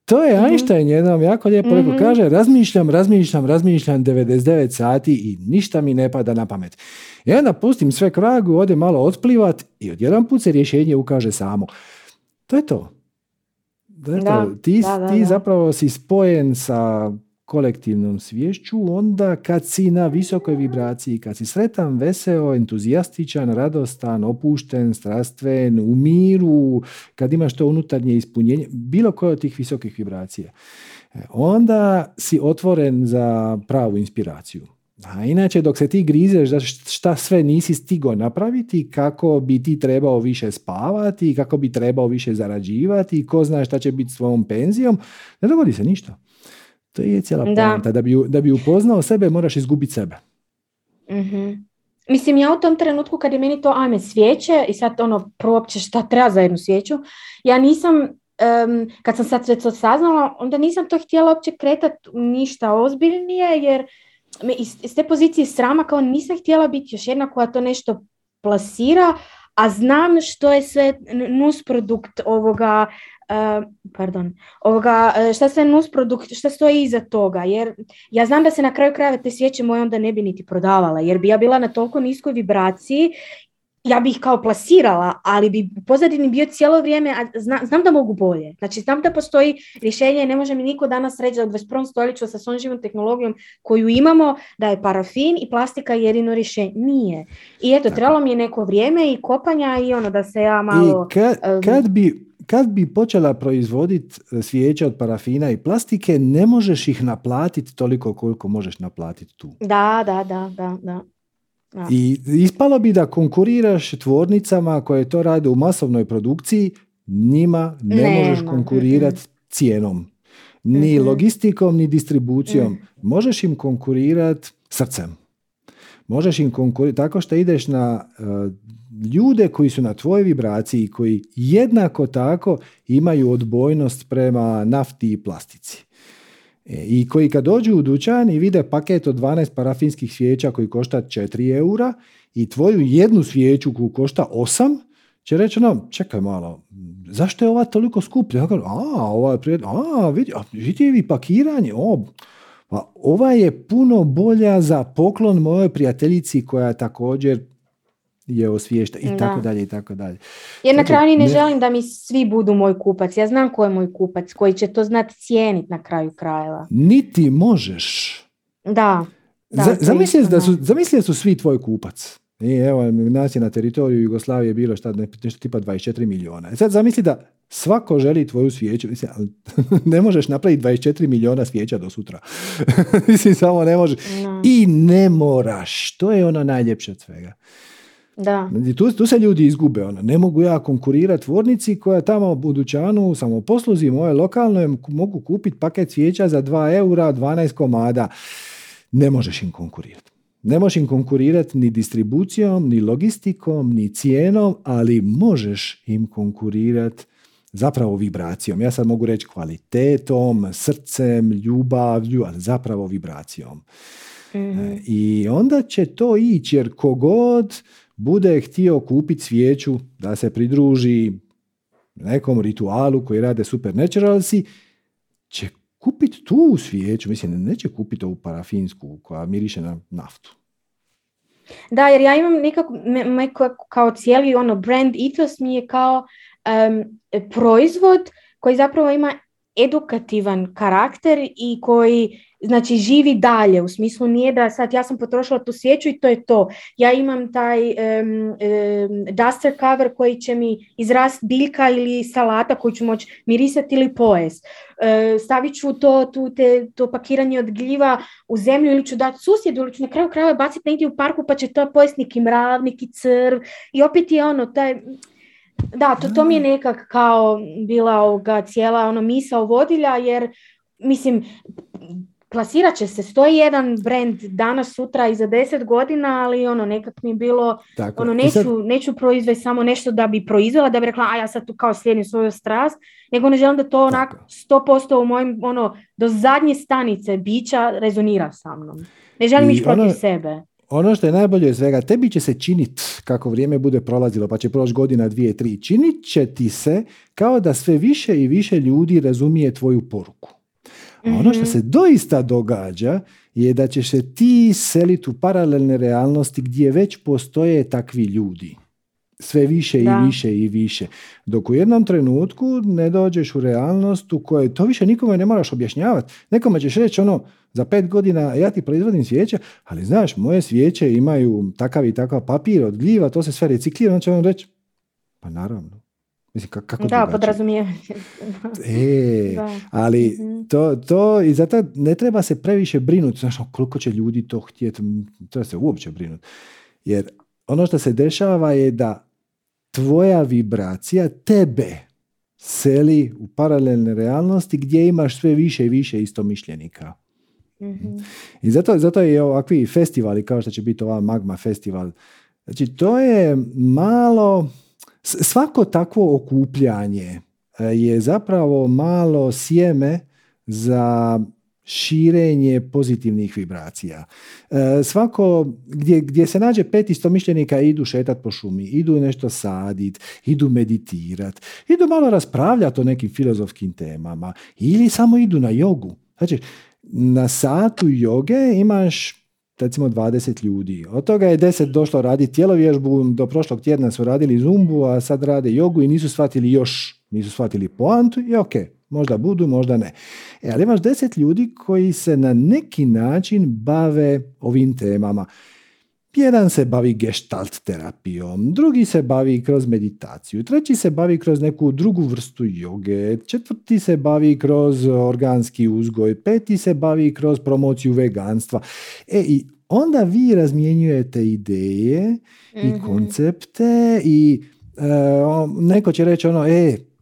To je Einstein jednom jako lijepo rekao. Kaže, razmišljam 99 sati i ništa mi ne pada na pamet. I onda pustim sve kragu, ode malo otplivat i odjedanput se rješenje ukaže samo. To je to. Ti zapravo si spojen sa kolektivnom sviješću onda kad si na visokoj vibraciji, kad si sretan, veseo, entuzijastičan, radostan, opušten, strastven, u miru, kad imaš to unutarnje ispunjenje, bilo koje od tih visokih vibracija, onda si otvoren za pravu inspiraciju. A inače, dok se ti grizeš da šta sve nisi stigao napraviti, kako bi ti trebao više spavati, kako bi trebao više zarađivati, ko zna šta će biti s tvojom penzijom, ne dogodi se ništa. To je cijela poanta. Da bi upoznao sebe, moraš izgubiti sebe. Mm-hmm. Mislim, ja u tom trenutku kad je meni to ajme svijeće i sad ono uopće šta treba za jednu svijeću, ja nisam... kad sam sad sve to saznala, onda nisam to htjela uopće kretati ništa ozbiljnije, jer iz te pozicije srama kao nisam htjela biti još jedna koja to nešto plasira, a znam što je sve nusprodukt ovoga, šta sve nusprodukt, šta stoji iza toga, jer ja znam da se na kraju krajeva te svijeće moje onda ne bi niti prodavala, jer bi ja bila na toliko niskoj vibraciji, ja bih kao plasirala, ali bi pozadini bio cijelo vrijeme, a znam da mogu bolje. Znači, znam da postoji rješenje, ne može mi niko danas reći da u 21. stoljeću sa svom živom tehnologijom koju imamo, da je parafin i plastika jedino rješenje. Nije. I eto, trebalo mi je neko vrijeme i kopanja i ono da se ja malo... I kad bi počela proizvoditi svijeće od parafina i plastike, ne možeš ih naplatiti toliko koliko možeš naplatiti tu. Da. Ja. I ispalo bi da konkuriraš tvornicama koje to rade u masovnoj produkciji, njima ne možeš konkurirati cijenom, ni logistikom, ni distribucijom. Možeš im konkurirati srcem. Možeš im konkurirati tako što ideš na ljude koji su na tvojoj vibraciji, koji jednako tako imaju odbojnost prema nafti i plastici. I koji kad dođu u dućan i vide paket od 12 parafinskih svijeća koji košta 4 eura i tvoju jednu svijeću koju košta 8, će reći ono, čekaj malo, zašto je ova toliko skuplja? Vidi pakiranje, ova je puno bolja za poklon mojoj prijateljici koja također je osviješta i tako dalje i tako dalje. Jer na kraju ne želim da mi svi budu moj kupac. Ja znam ko je moj kupac, koji će to znati cijeniti na kraju krajeva. Niti možeš. Zamisli da su svi tvoj kupac. I evo, nas je na teritoriju Jugoslavije bilo nešto tipa 24 miliona. E sad zamisli da svako želi tvoju svijeću. Mislim, ne možeš napraviti 24 miliona svijeća do sutra. Mislim, samo ne možeš. I ne moraš. To je ono najljepše od svega. Da. Tu se ljudi izgube. Ne mogu ja konkurirati tvornici koja tamo u dućanu, samo posluzi moje lokalno, mogu kupiti paket cvijeća za 2 eura, 12 komada. Ne možeš im konkurirati. Ne možeš im konkurirati ni distribucijom, ni logistikom, ni cijenom, ali možeš im konkurirati zapravo vibracijom. Ja sad mogu reći kvalitetom, srcem, ljubavlju, ali zapravo vibracijom. I onda će to ići, jer kogod bude htio kupiti svijeću da se pridruži nekom ritualu koji rade Supernatural si, će kupiti tu svijeću. Mislim, neće kupiti ovu parafinsku koja miriše na naftu. Da, jer ja imam nekako kao cijeli brand ethos mi je kao proizvod koji zapravo ima edukativan karakter i koji Znači, živi dalje, u smislu nije da sad ja sam potrošila tu svijeću i to je to. Ja imam taj duster cover koji će mi izrast biljka ili salata koju ću moći mirisati ili pojest. Stavit ću to pakiranje od gljiva u zemlju ili ću dati susjedu ili ću na kraju krajeva baciti negdje u parku pa će to pojest neki mrav, neki crv i opet je ono taj... Da, to mi je nekak kao bila cijela misao vodilja, jer mislim... Plasirat će se, stoji jedan brand danas, sutra i za 10 godina, ali nekak mi je bilo, neću proizvesti samo nešto da bi proizvela, da bi rekla, ja sad tu kao slijedim svoju strast, nego ne želim da to onako 100% u mojim, do zadnje stanice bića rezonira sa mnom. Ne želim ići protiv sebe. Ono što je najbolje iz svega, tebi će se činit kako vrijeme bude prolazilo, pa će proći godina, 2, 3, činit će ti se kao da sve više i više ljudi razumije tvoju poruku. A ono što se doista događa je da ćeš se ti seliti u paralelne realnosti gdje već postoje takvi ljudi. Sve više i više i više. Dok u jednom trenutku ne dođeš u realnost u kojoj to više nikome ne moraš objašnjavati. Nekome ćeš reći za 5 godina ja ti proizvodim svijeće, ali znaš, moje svijeće imaju takav i takav papir od gljiva, to se sve reciklira, onda će on reći, pa naravno. Mislim, da, podrazumijem. Ali to i zato ne treba se previše brinuti, znaš, koliko će ljudi to htjeti, treba se uopće brinuti. Jer ono što se dešava je da tvoja vibracija tebe seli u paralelne realnosti gdje imaš sve više i više istomišljenika. Mm-hmm. I zato je ovakvi festivali, kao što će biti ova Magma Festival. Znači, to je malo... Svako takvo okupljanje je zapravo malo sjeme za širenje pozitivnih vibracija. Svako, gdje se nađe 5 istomišljenika, idu šetat po šumi, idu nešto sadit, idu meditirat, idu malo raspravljati o nekim filozofskim temama ili samo idu na jogu. Znači, na satu joge imaš recimo 20 ljudi. Od toga je 10 došlo raditi tjelovježbu, do prošlog tjedna su radili zumbu, a sad rade jogu i nisu shvatili poantu i ok, možda budu, možda ne. Ali imaš 10 ljudi koji se na neki način bave ovim temama. Jedan se bavi gestalt terapijom, drugi se bavi kroz meditaciju, treći se bavi kroz neku drugu vrstu joge, četvrti se bavi kroz organski uzgoj, peti se bavi kroz promociju veganstva. I onda vi razmjenjujete ideje i koncepte i neko će reći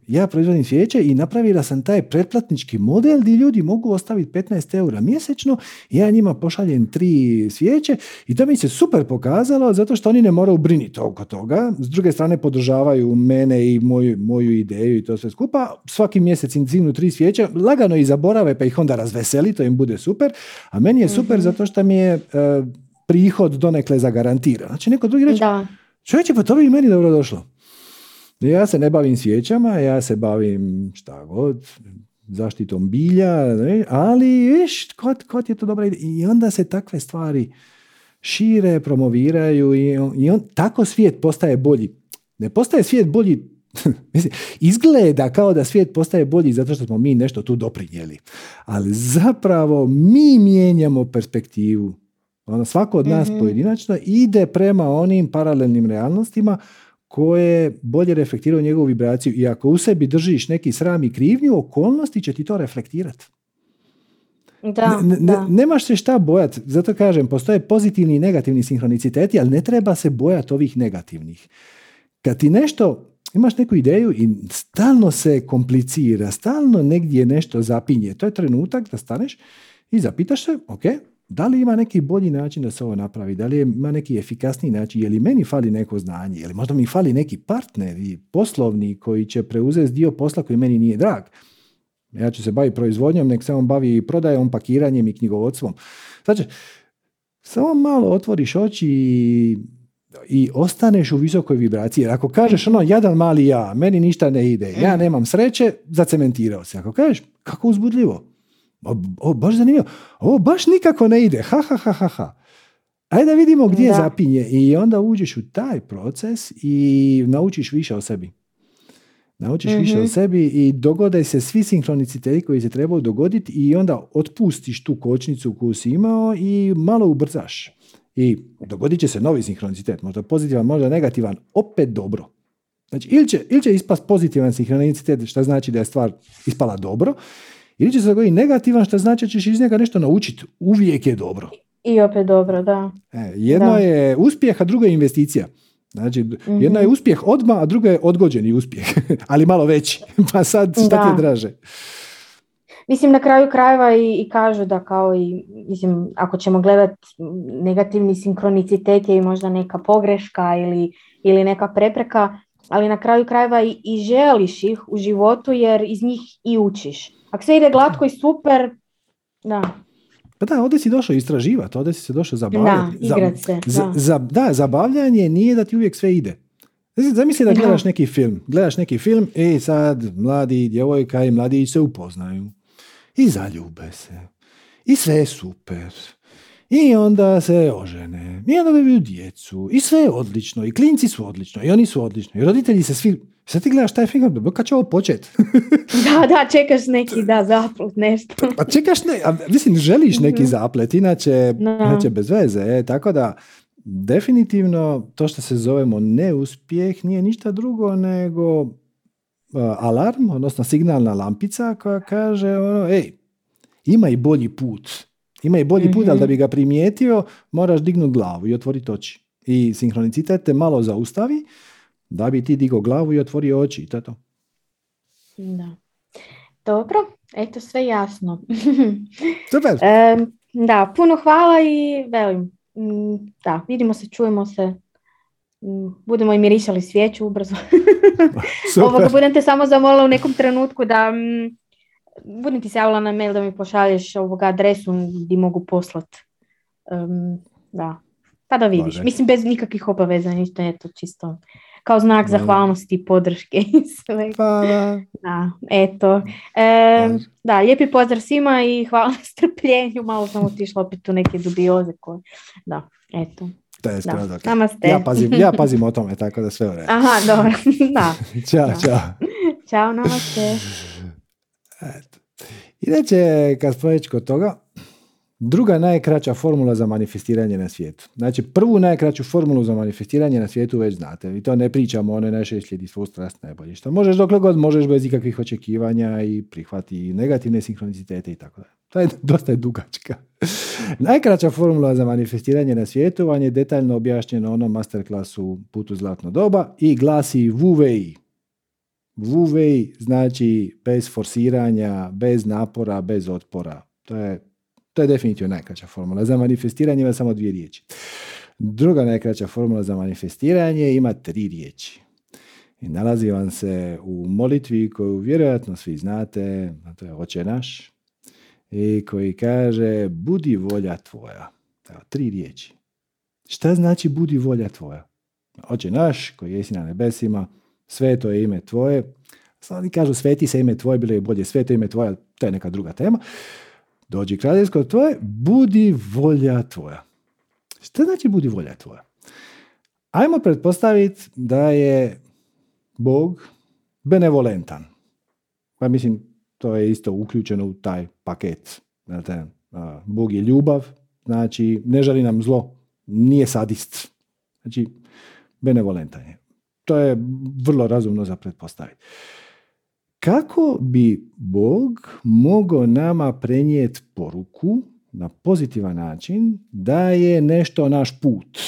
ja proizvodim svijeće i napravila sam taj pretplatnički model gdje ljudi mogu ostaviti 15 eura mjesečno, ja njima pošaljem 3 svijeće i to mi se super pokazalo zato što oni ne moraju briniti oko toga. S druge strane podržavaju mene i moju ideju i to sve skupa. Svaki mjesec im zinu 3 svijeće, lagano ih zaborave pa ih onda razveseli, to im bude super. A meni je super zato što mi je prihod donekle zagarantiran. Znači neko drugi reći, čovječe, pa to bi i meni dobro došlo. Ja se ne bavim svijećama, ja se bavim šta god, zaštitom bilja, ali kod je to dobra ideja. I onda se takve stvari šire, promoviraju i tako svijet postaje bolji. Ne postaje svijet bolji, izgleda kao da svijet postaje bolji zato što smo mi nešto tu doprinijeli. Ali zapravo mi mijenjamo perspektivu. Svako od nas pojedinačno ide prema onim paralelnim realnostima koje bolje reflektiraju njegovu vibraciju i ako u sebi držiš neki sram i krivnju, okolnosti će ti to reflektirati. Nemaš se šta bojati, zato kažem, postoje pozitivni i negativni sinhroniciteti, ali ne treba se bojati ovih negativnih. Kad ti imaš neku ideju i stalno se komplicira, stalno negdje nešto zapinje, to je trenutak da staneš i zapitaš se, ok, da li ima neki bolji način da se ovo napravi? Da li ima neki efikasniji način? Je li meni fali neko znanje? Je li možda mi fali neki partner i poslovni koji će preuzeti dio posla koji meni nije drag? Ja ću se baviti proizvodnjom, nek se on bavi prodajom, pakiranjem i knjigovodstvom. Znači, samo malo otvoriš oči i ostaneš u visokoj vibraciji. Jer ako kažeš jadan mali ja, meni ništa ne ide, ja nemam sreće, zacementirao se. Ako kažeš, kako uzbudljivo. Ovo baš zanimljivo. Ovo baš nikako ne ide. Ajde da vidimo gdje zapinje. I onda uđeš u taj proces i naučiš više o sebi. Naučiš više o sebi i dogode se svi sinhroniciteti koji se trebaju dogoditi i onda otpustiš tu kočnicu koju si imao i malo ubrzaš. I dogodit će se novi sinhronicitet, možda pozitivan, možda negativan, opet dobro. Znači, ili će ispast pozitivan sinhronicitet, što znači da je stvar ispala dobro, ili će se dogoditi negativan, što znači da ćeš iz njega nešto naučiti. Uvijek je dobro. I opet dobro, da. Jedno je uspjeh, a drugo je investicija. Znači, jedna je uspjeh odmah, a druga je odgođeni uspjeh, ali malo veći. Pa sad, šta ti je draže? Mislim, na kraju krajeva i kažu da kao i, mislim, ako ćemo gledati negativni sinkronicitet je i možda neka pogreška ili neka prepreka, ali na kraju krajeva i želiš ih u životu jer iz njih i učiš. Ako sve ide glatko i super, da. Pa da, ovdje si došao istraživati, ovdje si se došao zabavljati. Da, igrat se. Zabavljanje nije da ti uvijek sve ide. Zamisli da gledaš neki film. Gledaš neki film i sad mladi djevojka i mladić se upoznaju. I zaljube se. I sve je super. I onda se ožene. I onda dobiju djecu. I sve je odlično. I klinci su odlično. I oni su odlični. I roditelji se svi... Sad ti gledaš taj film, kad će ovo početi? Da, čekaš neki, zaplet, nešto. Pa čekaš, mislim, želiš neki zaplet, inače bez veze. Tako da, definitivno, to što se zovemo neuspjeh nije ništa drugo nego alarm, odnosno signalna lampica koja kaže, ima i bolji put. Ima i bolji put, ali da bi ga primijetio, moraš dignuti glavu i otvoriti oči. I sinhronicitet te malo zaustavi, da bi ti digao glavu i otvorio oči, to je to. Da. Dobro, eto sve jasno. Super. Da, puno hvala i velim. Da, vidimo se, čujemo se. Budemo i mirišali svijeću ubrzo. Ovoga, budem te samo zamolila u nekom trenutku da budem ti se javila na mail da mi pošalješ ovoga adresu gdje mogu poslati. Da, pa da vidiš. Bože. Mislim, bez nikakvih obaveza, ništa je to čisto... Kao znak zahvalnosti i podrške i sve. Hvala. Da, eto. Da, lijepi pozdrav svima i hvala na strpljenju. Malo sam otišla opet u neke dubioze koje... Da, eto. To je skoro, da. Namaste. Ja pazim o tome, tako da sve u redu. Aha, dobro. Da. Ćao. Ćao, namaste. Eto. Inače, kad smo već kod toga, druga najkraća formula za manifestiranje na svijetu. Znači, prvu najkraću formulu za manifestiranje na svijetu već znate. I to ne pričamo, ono je naše slijedi svoj strast najbolje. Što možeš dokle god možeš bez ikakvih očekivanja i prihvati negativne sinkronicitete i tako dalje. To je dosta dugačka. Najkraća formula za manifestiranje na svijetu vam je detaljno objašnjena na onom masterklasu Putu zlatno doba i glasi VUWEI. VUWEI znači bez forsiranja, bez napora, bez otpora. To je definitivno najkraća formula. Za manifestiranje ima samo 2 riječi. Druga najkraća formula za manifestiranje ima 3 riječi. I nalazi vam se u molitvi koju vjerojatno svi znate, a to je Oče naš, i koji kaže budi volja tvoja. Evo, 3 riječi. Šta znači budi volja tvoja? Oče naš, koji jesi na nebesima, sveto je ime tvoje. Sad kažu sveti se ime tvoje, bilo je bolje sveto ime tvoje, to je neka druga tema. Dođi kraljevstvo tvoje, budi volja tvoja. Šta znači budi volja tvoja? Ajmo pretpostaviti da je Bog benevolentan. Pa mislim, to je isto uključeno u taj paket. Znate, Bog je ljubav, znači ne želi nam zlo, nije sadist. Znači, benevolentan je. To je vrlo razumno za pretpostaviti. Kako bi Bog mogao nama prenijeti poruku na pozitivan način da je nešto naš put?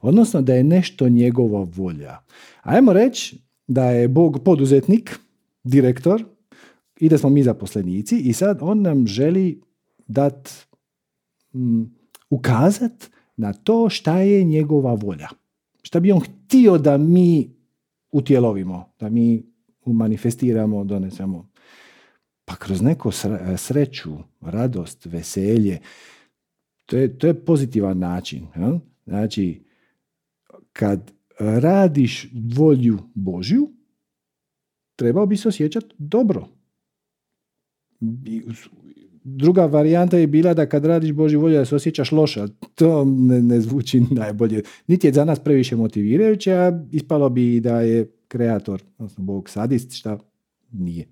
Odnosno da je nešto njegova volja. Ajmo reći da je Bog poduzetnik, direktor i da smo mi zaposlenici i sad on nam želi dati, ukazati na to šta je njegova volja. Šta bi on htio da mi utjelovimo, da mi manifestiramo, donesemo. Pa kroz neku sreću, radost, veselje. To je pozitivan način. Ja? Znači, kad radiš volju Božju, trebao bi se osjećati dobro. Druga varijanta je bila da kad radiš Božju volju da se osjećaš loše. To ne zvuči najbolje. Niti je za nas previše motivirajuće, a ispalo bi da je kreator, odnosno Bog sadist, šta nije.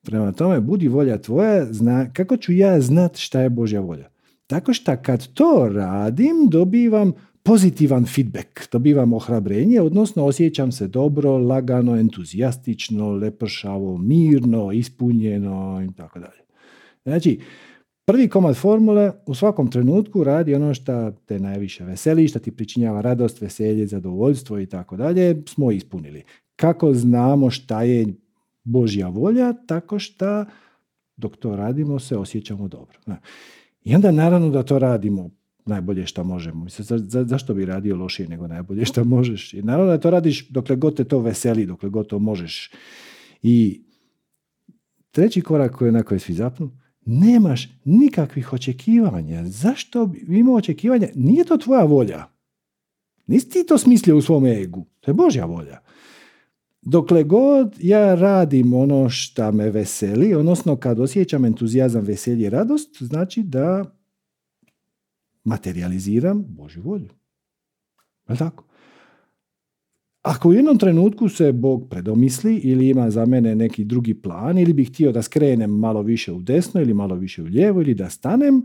Prema tome, budi volja tvoja, kako ću ja znat šta je Božja volja? Tako što kad to radim, dobivam pozitivan feedback, dobivam ohrabrenje, odnosno osjećam se dobro, lagano, entuzijastično, lepršavo, mirno, ispunjeno i tako dalje. Znači, prvi komad formule u svakom trenutku radi ono što te najviše veseli, što ti pričinjava radost, veselje, zadovoljstvo i tako dalje, smo ispunili. Kako znamo šta je Božja volja? Tako što dok to radimo se osjećamo dobro. I onda naravno da to radimo najbolje što možemo. Mislim, zašto bi radio lošije nego najbolje što možeš? I naravno da to radiš dokle god te to veseli, dokle god to možeš. I treći korak koji je na koji svi zapnu, nemaš nikakvih očekivanja. Zašto bi imao očekivanja? Nije to tvoja volja. Nisi ti to smislio u svom egu. To je Božja volja. Dokle god ja radim ono što me veseli, odnosno kad osjećam entuzijazam, veselje i radost, znači da materijaliziram Božju volju. Je li tako? Ako u jednom trenutku se Bog predomisli ili ima za mene neki drugi plan ili bih htio da skrenem malo više u desno ili malo više u lijevo ili da stanem,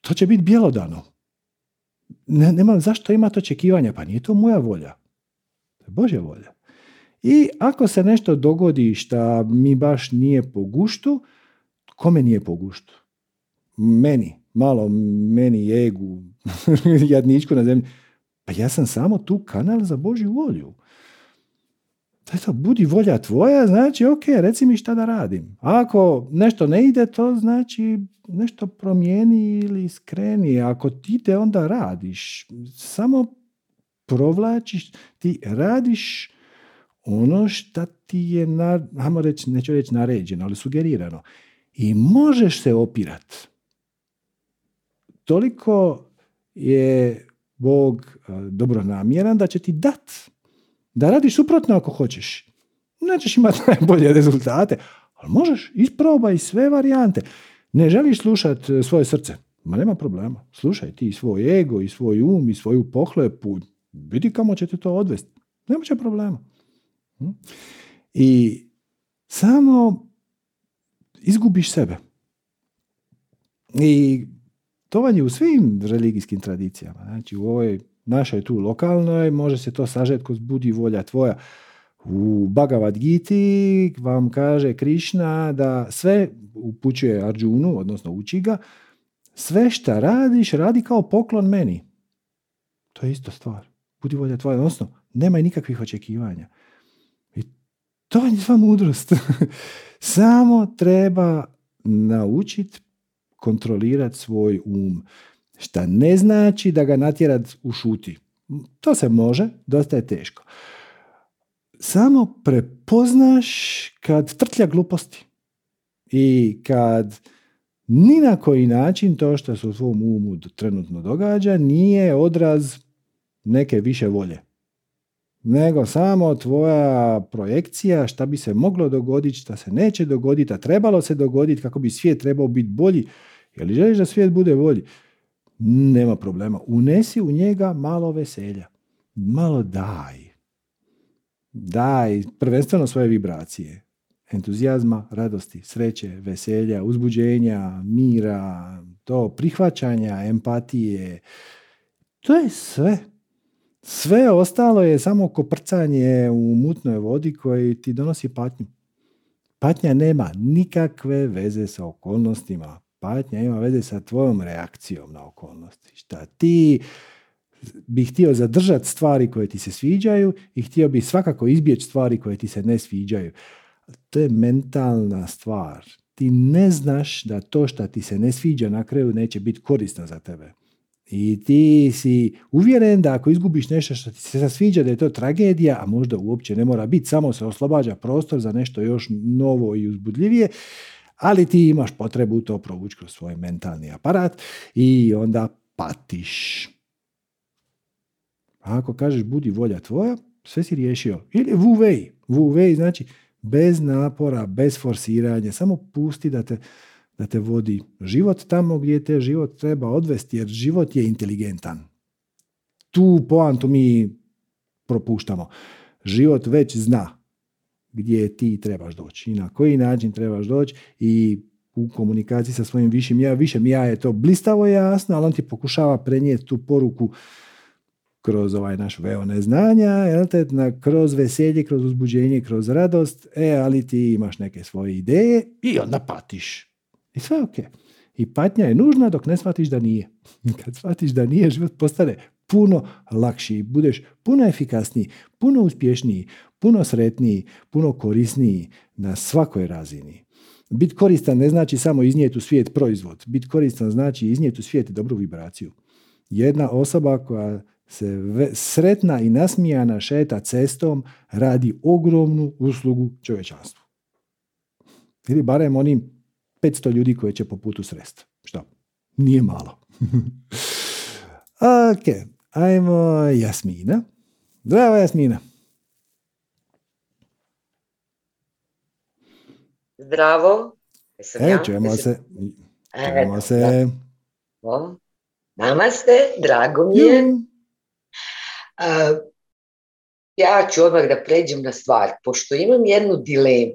to će biti bjelodano. Nemam zašto imati očekivanja, pa nije to moja volja. To je Božja volja. I ako se nešto dogodi što mi baš nije po guštu, kome nije po guštu? Meni, malo meni, egu, jadničku na zemlji. Pa ja sam samo tu kanal za Božju volju. Zato, budi volja tvoja, znači, ok, reci mi šta da radim. A ako nešto ne ide, to znači nešto promijeni ili skreni. Ako ti te onda radiš, samo provlačiš, ti radiš ono šta ti je, neću reći naređeno, ali sugerirano. I možeš se opirat. Toliko je Bog dobronamjeran da će ti dat. Da radiš suprotno ako hoćeš. Nećeš imati najbolje rezultate, ali možeš, isprobaj sve varijante. Ne želiš slušati svoje srce? Ma nema problema. Slušaj ti svoj ego i svoj um i svoju pohlepu. Vidi kamo će te to odvesti. Nema će problema. I samo izgubiš sebe. I to vam je u svim religijskim tradicijama. Znači, u ovoj našoj tu lokalnoj može se to sažeti kroz budi volja tvoja. U Bhagavad Giti vam kaže Krišna da sve upućuje Arjunu, odnosno uči ga, sve šta radiš, radi kao poklon meni. To je isto stvar. Budi volja tvoja, odnosno nemaj nikakvih očekivanja. I to vam je sva mudrost. Samo treba naučiti kontrolirati svoj um. Šta ne znači da ga natjerat u šuti. To se može, dosta je teško. Samo prepoznaš kad trtlja gluposti i kad ni na koji način to što se u svom umu trenutno događa nije odraz neke više volje. Nego samo tvoja projekcija šta bi se moglo dogoditi, šta se neće dogoditi, a trebalo se dogoditi kako bi svijet trebao biti bolji. Jel želiš da svijet bude bolji? Nema problema. Unesi u njega malo veselja. Malo daj. Daj prvenstveno svoje vibracije. Entuzijazma, radosti, sreće, veselja, uzbuđenja, mira, to prihvaćanja, empatije. To je sve. Sve ostalo je samo koprcanje u mutnoj vodi koji ti donosi patnju. Patnja nema nikakve veze sa okolnostima. Patnja ima veze sa tvojom reakcijom na okolnosti. Šta ti bi htio zadržati stvari koje ti se sviđaju i htio bi svakako izbjeći stvari koje ti se ne sviđaju. To je mentalna stvar. Ti ne znaš da to što ti se ne sviđa na kraju neće biti korisno za tebe. I ti si uvjeren da ako izgubiš nešto što ti se sviđa da je to tragedija, a možda uopće ne mora biti, samo se oslobađa prostor za nešto još novo i uzbudljivije, ali ti imaš potrebu to provući kroz svoj mentalni aparat i onda patiš. A ako kažeš budi volja tvoja, sve si riješio. Ili VUWEI. VUWEI znači bez napora, bez forsiranja, samo pusti da te vodi život tamo gdje te život treba odvesti, jer život je inteligentan. Tu poantu mi propuštamo. život već zna gdje ti trebaš doći i na koji način trebaš doći i u komunikaciji sa svojim višim ja. Višem ja je to blistavo jasno, ali on ti pokušava prenijeti tu poruku kroz ovaj naš veo neznanja, jel te, kroz veselje, kroz uzbuđenje, kroz radost, ali ti imaš neke svoje ideje i onda patiš. I sve je okej. I patnja je nužna dok ne shvatiš da nije. Kad shvatiš da nije, život postane puno lakši, budeš puno efikasniji, puno uspješniji, puno sretniji, puno korisniji na svakoj razini. Bit koristan ne znači samo iznijeti u svijet proizvod. Bit koristan znači iznijeti u svijet dobru vibraciju. Jedna osoba koja se sretna i nasmijana šeta cestom radi ogromnu uslugu čovječanstvu. Ili barem onim 500 ljudi koje će po putu sresti. Šta? Nije malo. Ok, ajmo Jasmina. Zdravo Jasmina. Zdravo. Čujemo se. Namaste, drago mi je. Ja ću odmah da pređem na stvar, pošto imam jednu dilemu.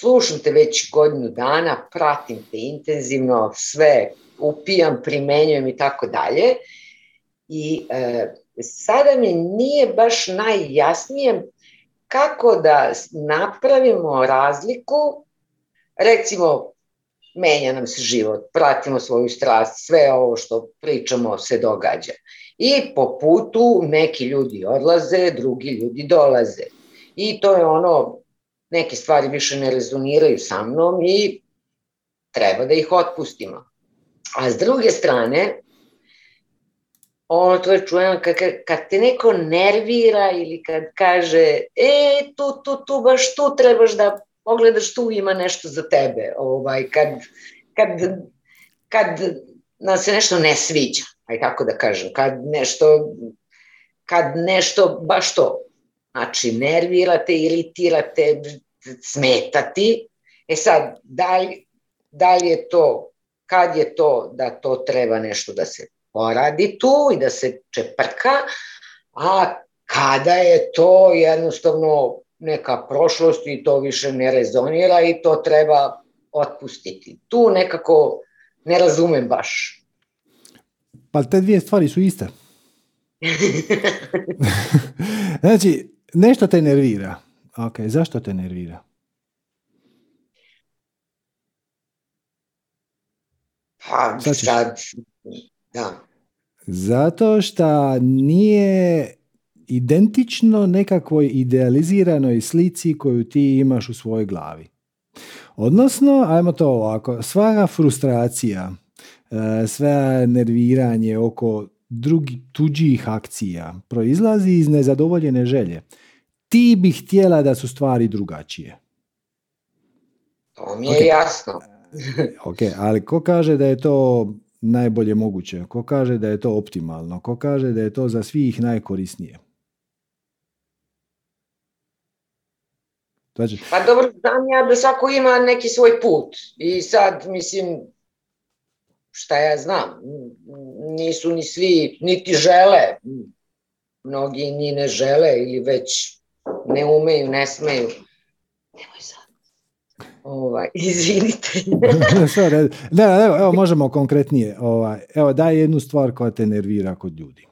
Slušam te već godinu dana, pratim te intenzivno, sve upijam, primenjujem i tako dalje. I sada mi nije baš najjasnije kako da napravimo razliku, recimo menja nam se život, pratimo svoju strast, sve ovo što pričamo se događa. I po putu neki ljudi odlaze, drugi ljudi dolaze. I to je ono, neke stvari više ne rezoniraju sa mnom i treba da ih otpustimo. A s druge strane, ono to je čujem, kad te neko nervira ili kad kaže tu, baš tu trebaš da pogledaš, tu ima nešto za tebe. Kad nam se nešto ne sviđa, aj tako da kažem, kad nešto baš to, znači nervirate, iritirate, smetati. Sad, da li je to, kad je to da to treba nešto da se poradi tu i da se čeprka, a kada je to jednostavno neka prošlost i to više ne rezonira i to treba otpustiti. Tu nekako ne razumem baš. Pa te dvije stvari su iste. Znači, nešto te nervira. Ok, zašto te nervira? Pa, sad... Da. Zato što nije identično nekakvoj idealiziranoj slici koju ti imaš u svojoj glavi. Odnosno, ajmo to ovako, svaka frustracija, sve nerviranje oko tuđih akcija proizlazi iz nezadovoljene želje. Ti bi htjela da su stvari drugačije. To mi je jasno. Ok, ali ko kaže da je to najbolje moguće? Ko kaže da je to optimalno? Ko kaže da je to za svih najkorisnije? Znači... Pa dobro, znam ja da svako ima neki svoj put. I sad, mislim, šta ja znam, nisu ni svi, niti žele. Mnogi ni ne žele ili već ne umeju, ne smeju. Nemoj sad. Izvinite. Da, evo, možemo konkretnije. Evo, daj jednu stvar koja te nervira kod ljudi.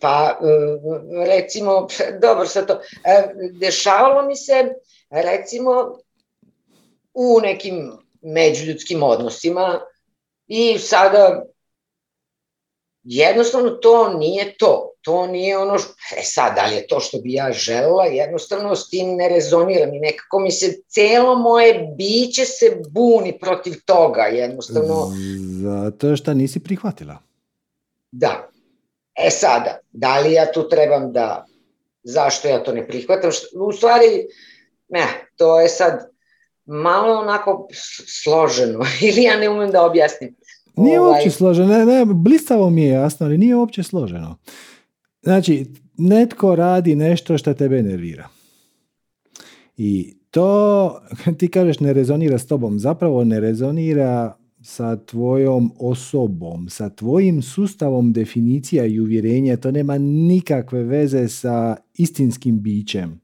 Pa, recimo, dobro sad to, dešavalo mi se, recimo, u nekim međuljudskim odnosima i sada jednostavno to nije to. To nije ono, sad, ali je to što bi ja željela, jednostavno s tim ne rezoniram i nekako mi se cijelo moje biće se buni protiv toga, jednostavno. Zato što nisi prihvatila. Da. Sada, da li ja tu trebam da, zašto ja to ne prihvatam? U stvari, to je sad malo onako složeno, ili ja ne umem da objasnim. Nije uopće složeno, ne, blistavo mi je jasno, ali nije uopće složeno. Znači, netko radi nešto što tebe nervira. I to, ti kažeš, ne rezonira s tobom. Zapravo ne rezonira sa tvojom osobom, sa tvojim sustavom definicija i uvjerenja, to nema nikakve veze sa istinskim bićem,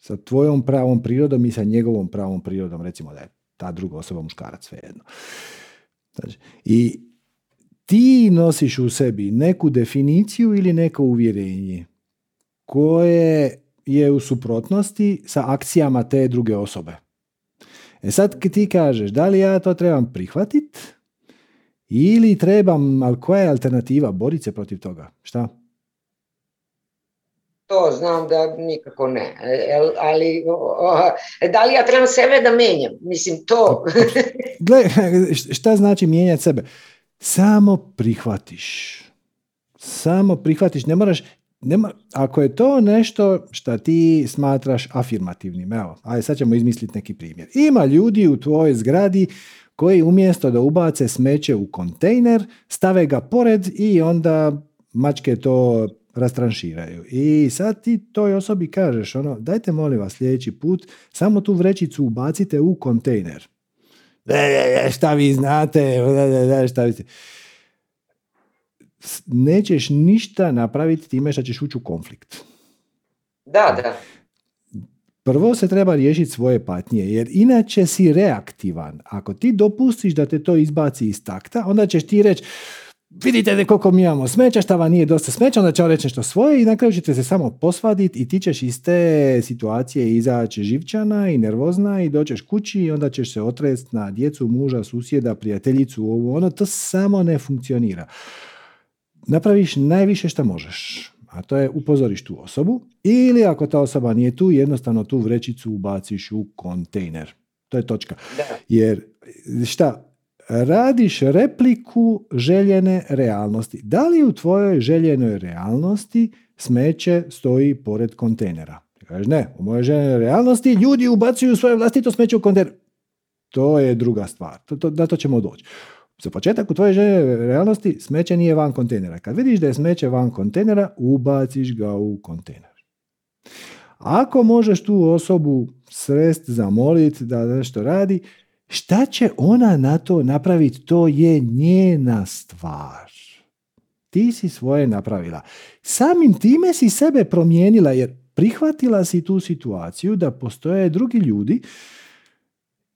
sa tvojom pravom prirodom i sa njegovom pravom prirodom, recimo da je ta druga osoba muškarac, svejedno. Znači, i ti nosiš u sebi neku definiciju ili neko uvjerenje koje je u suprotnosti sa akcijama te druge osobe. E sad ti kažeš, da li ja to trebam prihvatiti ili trebam, ali koja je alternativa, boriti se protiv toga? Šta? To znam da nikako ne. Ali da li ja trebam sebe da menjam? Mislim, to... Gle, šta znači mijenjati sebe? Samo prihvatiš. Samo prihvatiš. Ne moraš... Ako je to nešto što ti smatraš afirmativnim, evo, ajde sad ćemo izmisliti neki primjer. Ima ljudi u tvojoj zgradi koji umjesto da ubace smeće u kontejner, stave ga pored i onda mačke to rastranširaju. I sad ti toj osobi kažeš, ono, dajte molim vas sljedeći put, samo tu vrećicu ubacite u kontejner. Šta vi znate, šta vi ste... Nećeš ništa napraviti time što ćeš ući u konflikt. Da, da. Prvo se treba riješiti svoje patnje, jer inače si reaktivan. Ako ti dopustiš da te to izbaci iz takta, onda ćeš ti reći, vidite koliko mi imamo smeća, šta vam nije dosta smeća, onda će on reći nešto svoje i na kraju ćete se samo posvaditi i ti ćeš iz te situacije izaći živčana i nervozna i doćeš kući i onda ćeš se otrest na djecu, muža, susjeda, prijateljicu, ovo, ono, to samo ne funkcionira. Napraviš najviše što možeš, a to je upozoriš tu osobu ili ako ta osoba nije tu, jednostavno tu vrećicu ubaciš u kontejner. To je točka. Da. Jer šta, radiš repliku željene realnosti. Da li u tvojoj željenoj realnosti smeće stoji pored kontejnera? Kažeš ne, u mojoj željenoj realnosti ljudi ubacuju svoje vlastito smeće u kontejner. To je druga stvar, na to ćemo doći. Za početak, u tvojoj željenoj realnosti smeće nije van kontejnera. Kad vidiš da je smeće van kontejnera, ubaciš ga u kontejner. Ako možeš tu osobu srest, zamoliti da nešto radi, šta će ona na to napraviti? To je njena stvar. Ti si svoje napravila. Samim time si sebe promijenila jer prihvatila si tu situaciju da postoje drugi ljudi.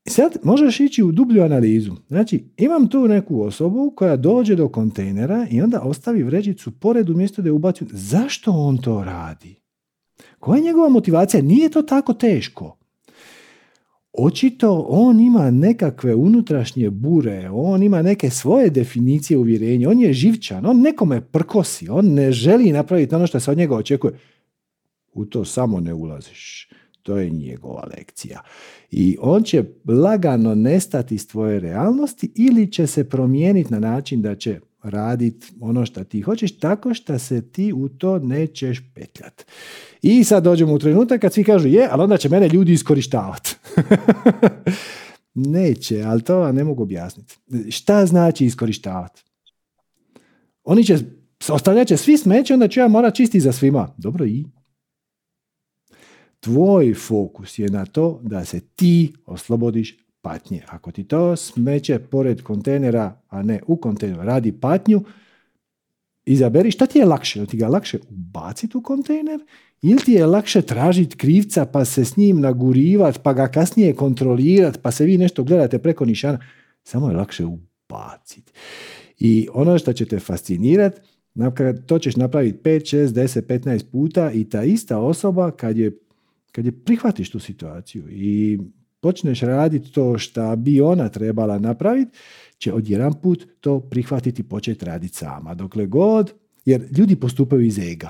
Sad možeš ići u dublju analizu. Znači, imam tu neku osobu koja dođe do kontejnera i onda ostavi vrećicu pored umjesto da je ubaci. Zašto on to radi? Koja je njegova motivacija? Nije to tako teško. Očito on ima nekakve unutrašnje bure, on ima neke svoje definicije uvjerenja, on je živčan, on nekome prkosi, on ne želi napraviti ono što se od njega očekuje. U to samo ne ulaziš. To je njegova lekcija. I on će lagano nestati iz tvoje realnosti ili će se promijeniti na način da će raditi ono što ti hoćeš tako što se ti u to nećeš petljati. I sad dođemo u trenutak kad svi kažu je, ali onda će mene ljudi iskorištavati. Neće, ali to vam ne mogu objasniti. Šta znači iskorištavati? Oni će, ostavljat će svi smeće, onda ću ja morat čistiti za svima. Dobro i... Tvoj fokus je na to da se ti oslobodiš patnje. Ako ti to smeće pored kontejnera, a ne u kontejneru, radi patnju, izaberi šta ti je lakše. Ili ti ga lakše ubaciti u kontejner ili ti je lakše tražiti krivca pa se s njim nagurivati, pa ga kasnije kontrolirati, pa se vi nešto gledate preko nišana. Samo je lakše ubaciti. I ono što će te fascinirati, to ćeš napraviti 5, 6, 10, 15 puta i ta ista osoba kad je prihvatiš tu situaciju i počneš raditi to što bi ona trebala napraviti, će odjedanput to prihvatiti i početi raditi sama. Dokle god, jer ljudi postupaju iz ega.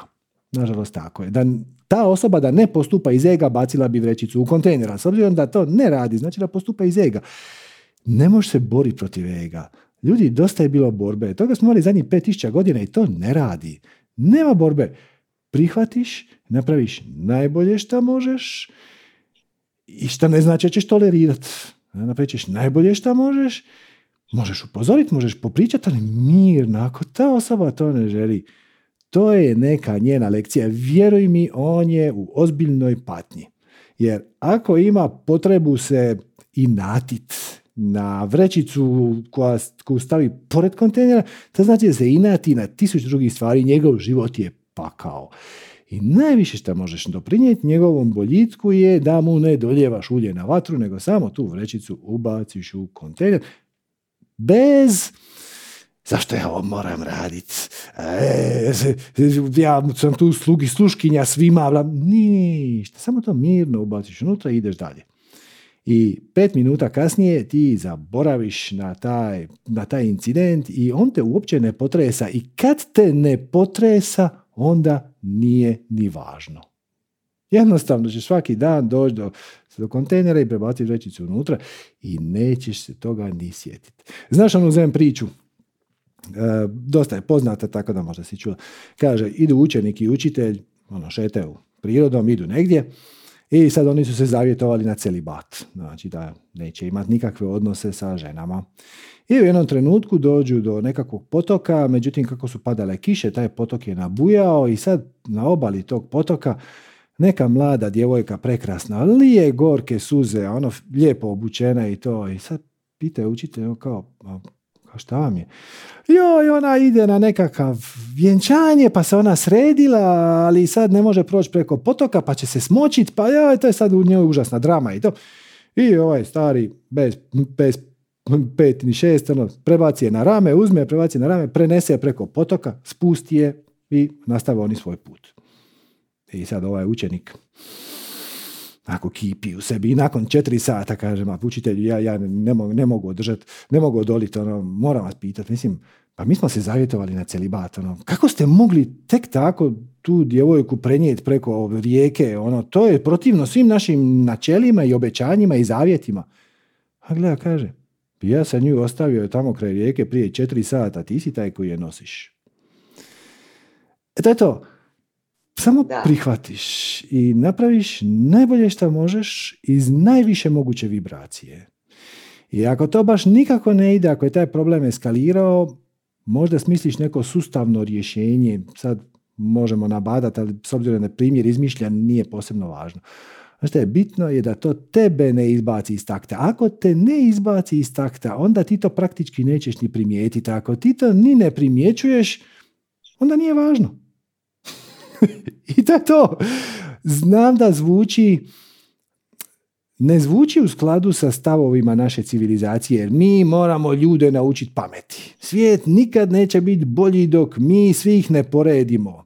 Nažalost, tako je. Da ta osoba da ne postupa iz ega, bacila bi vrećicu u kontejner. S obzirom da to ne radi, znači da postupa iz ega. Ne možeš se boriti protiv ega. Ljudi, dosta je bilo borbe. Toga smo imali zadnjih 5000 godina i to ne radi. Nema borbe. Prihvatiš, napraviš najbolje šta možeš i šta ne znači da ćeš tolerirati. Napravit ćeš najbolje šta možeš, možeš upozoriti, možeš popričati, ali mirno, ako ta osoba to ne želi, to je neka njena lekcija. Vjeruj mi, on je u ozbiljnoj patnji. Jer ako ima potrebu se inatit na vrećicu koju stavi pored kontejnera, to znači da se inati na 1000 drugih stvari, njegov život je pakao. I najviše što možeš doprinijeti njegovom boljitku je da mu ne doljevaš ulje na vatru, nego samo tu vrećicu ubaciš u kontejner. Bez... Zašto ja ovo moram raditi? Ja sam tu slug i sluškinja svima. Ništa, samo to mirno ubaciš unutra i ideš dalje. I 5 minuta kasnije ti zaboraviš na taj incident i on te uopće ne potresa. I kad te ne potresa, onda nije ni važno. Jednostavno ćeš svaki dan doći do kontejnera i prebaciti vrećicu unutra i nećeš se toga ni sjetiti. Znaš onu Zen priču? Dosta je poznata, tako da možda si čula. Kaže, idu učenik i učitelj, šetaju prirodom, idu negdje i sad oni su se zavjetovali na celibat. Znači da neće imati nikakve odnose sa ženama. I u jednom trenutku dođu do nekakvog potoka, međutim kako su padale kiše, taj potok je nabujao i sad na obali tog potoka neka mlada djevojka prekrasna, lije gorke suze, ono lijepo obučena i to. I sad pita učitelj, kao šta vam je? Joj, ona ide na nekakav vjenčanje, pa se ona sredila, ali sad ne može proći preko potoka, pa će se smočit, pa joj, to je sad u njoj užasna drama i to. I ovaj stari, bez 5 ni 6, prebaci je na rame, uzme, prebaci je na rame, prenese je preko potoka, spusti je i nastave oni svoj put. I sad ovaj učenik ako kipi u sebi i nakon 4 sata kažem, a učitelju, ja ne mogu održati, ne mogu odoliti, moram vas pitati, mislim, pa mi smo se zavjetovali na celibat, kako ste mogli tek tako tu djevojku prenijeti preko rijeke, to je protivno svim našim načelima i obećanjima i zavjetima. A gleda, kaže, ja sam nju ostavio tamo kraj rijeke prije 4 sata, ti si taj koji je nosiš. Eto, samo da prihvatiš i napraviš najbolje što možeš iz najviše moguće vibracije. I ako to baš nikako ne ide, ako je taj problem eskalirao, možda smisliš neko sustavno rješenje. Sad možemo nabadati, ali s obzirom na primjer izmišljan nije posebno važno. Što je bitno je da to tebe ne izbaci iz takta. Ako te ne izbaci iz takta, onda ti to praktički nećeš ni primijetiti. Ako ti to ni ne primjećuješ, onda nije važno. I to je to. Znam da ne zvuči u skladu sa stavovima naše civilizacije, jer mi moramo ljude naučiti pameti. Svijet nikad neće biti bolji dok mi svih ne poredimo.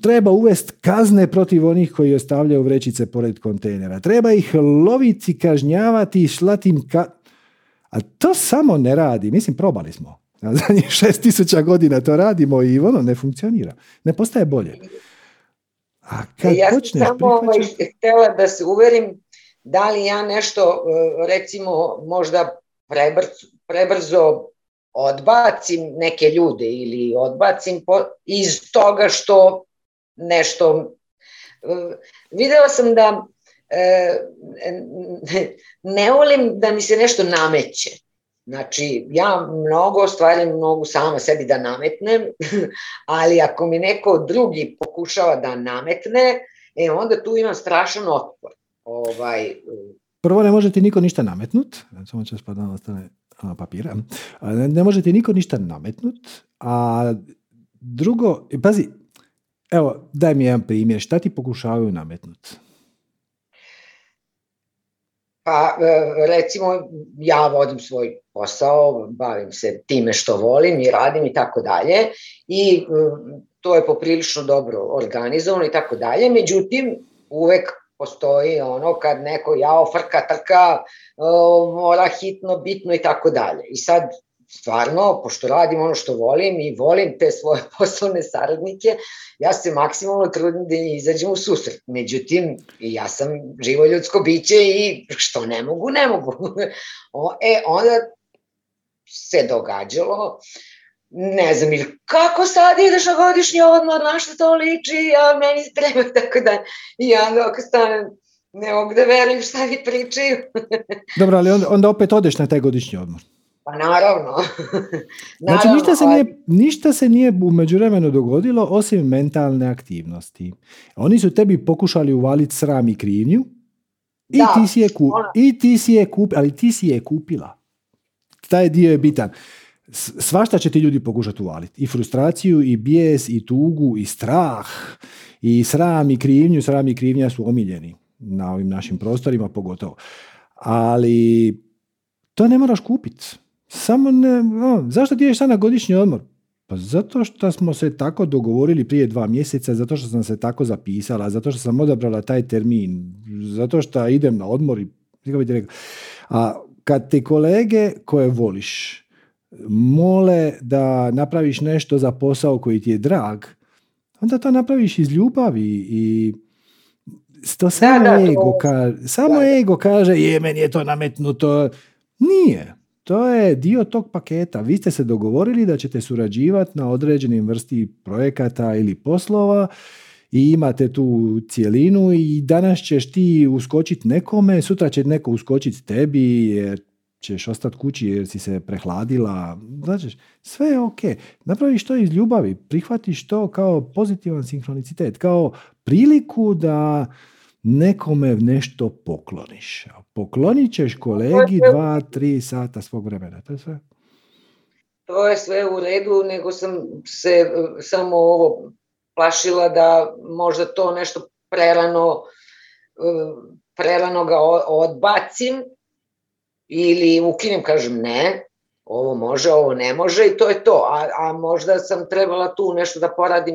Treba uvesti kazne protiv onih koji ostavljaju vrećice pored kontejnera. Treba ih loviti, kažnjavati i slati im A to samo ne radi. Mislim, probali smo. Na zadnjih 6000 godina to radimo i ne funkcionira. Ne postaje bolje. A kad ja počneš htjela da se uverim da li ja nešto, recimo, možda prebrzo odbacim neke ljude ili odbacim iz toga što nešto... Vidjela sam da ne volim da mi se nešto nameće. Znači, ja mnogo stvari mogu sama sebi da nametnem, ali ako mi neko drugi pokušava da nametne, onda tu imam strašan otpor. Prvo, ne može ti niko ništa nametnut, samo ću spadati na strane papira, ne može ti niko ništa nametnut, a drugo, pazi, evo, daj mi jedan primjer, šta ti pokušavaju nametnut? Pa, recimo, ja vodim svoj posao, bavim se time što volim i radim i tako dalje i to je poprilično dobro organizovano i tako dalje, međutim, uvek postoji kad neko frka, trka, mora hitno, bitno i tako dalje. I sad, stvarno, pošto radim ono što volim i volim te svoje poslovne saradnike, ja se maksimalno trudim da izađem u susret. Međutim, ja sam živo ljudsko biće i što ne mogu. Onda se događalo, ne znam, ili kako sad ideš na godišnji odmor, na što to liči, a meni treba, tako da ja dok stanem, ne mogu da verujem šta mi pričaju. Dobro, ali onda opet odeš na taj godišnji odmor. Pa naravno. Znači ništa se nije u međuvremenu dogodilo osim mentalne aktivnosti. Oni su tebi pokušali uvaliti sram i krivnju i ti si je kupila. taj dio je bitan. Svašta će ti ljudi pokušati uvaliti. I frustraciju, i bijes, i tugu, i strah, i sram, i krivnju. Sram i krivnja su omiljeni na ovim našim prostorima pogotovo. Ali to ne moraš kupiti. Samo ne... Zašto ti ješ sad na godišnji odmor? Pa zato što smo se tako dogovorili prije 2 mjeseca, zato što sam se tako zapisala, zato što sam odabrala taj termin, zato što idem na odmor i... A kad te kolege koje voliš mole da napraviš nešto za posao koji ti je drag, onda to napraviš iz ljubavi i to samo ego kaže, je, meni je to nametnuto. Nije. To je dio tog paketa. Vi ste se dogovorili da ćete surađivati na određenim vrsti projekata ili poslova i imate tu cjelinu i danas ćeš ti uskočiti nekome, sutra će neko uskočiti tebi jer ćeš ostati kući jer si se prehladila. Znači, sve je ok. Napraviš to iz ljubavi. Prihvatiš to kao pozitivan sinkronicitet, kao priliku da nekome nešto pokloniš. Poklonit ćeš kolegi 2-3 sata svog vremena. To je sve. To je sve u redu, nego sam se samo ovo plašila da možda to nešto prerano ga odbacim ili ukinem, kažem ne, ovo može, ovo ne može i to je to. A možda sam trebala tu nešto da poradim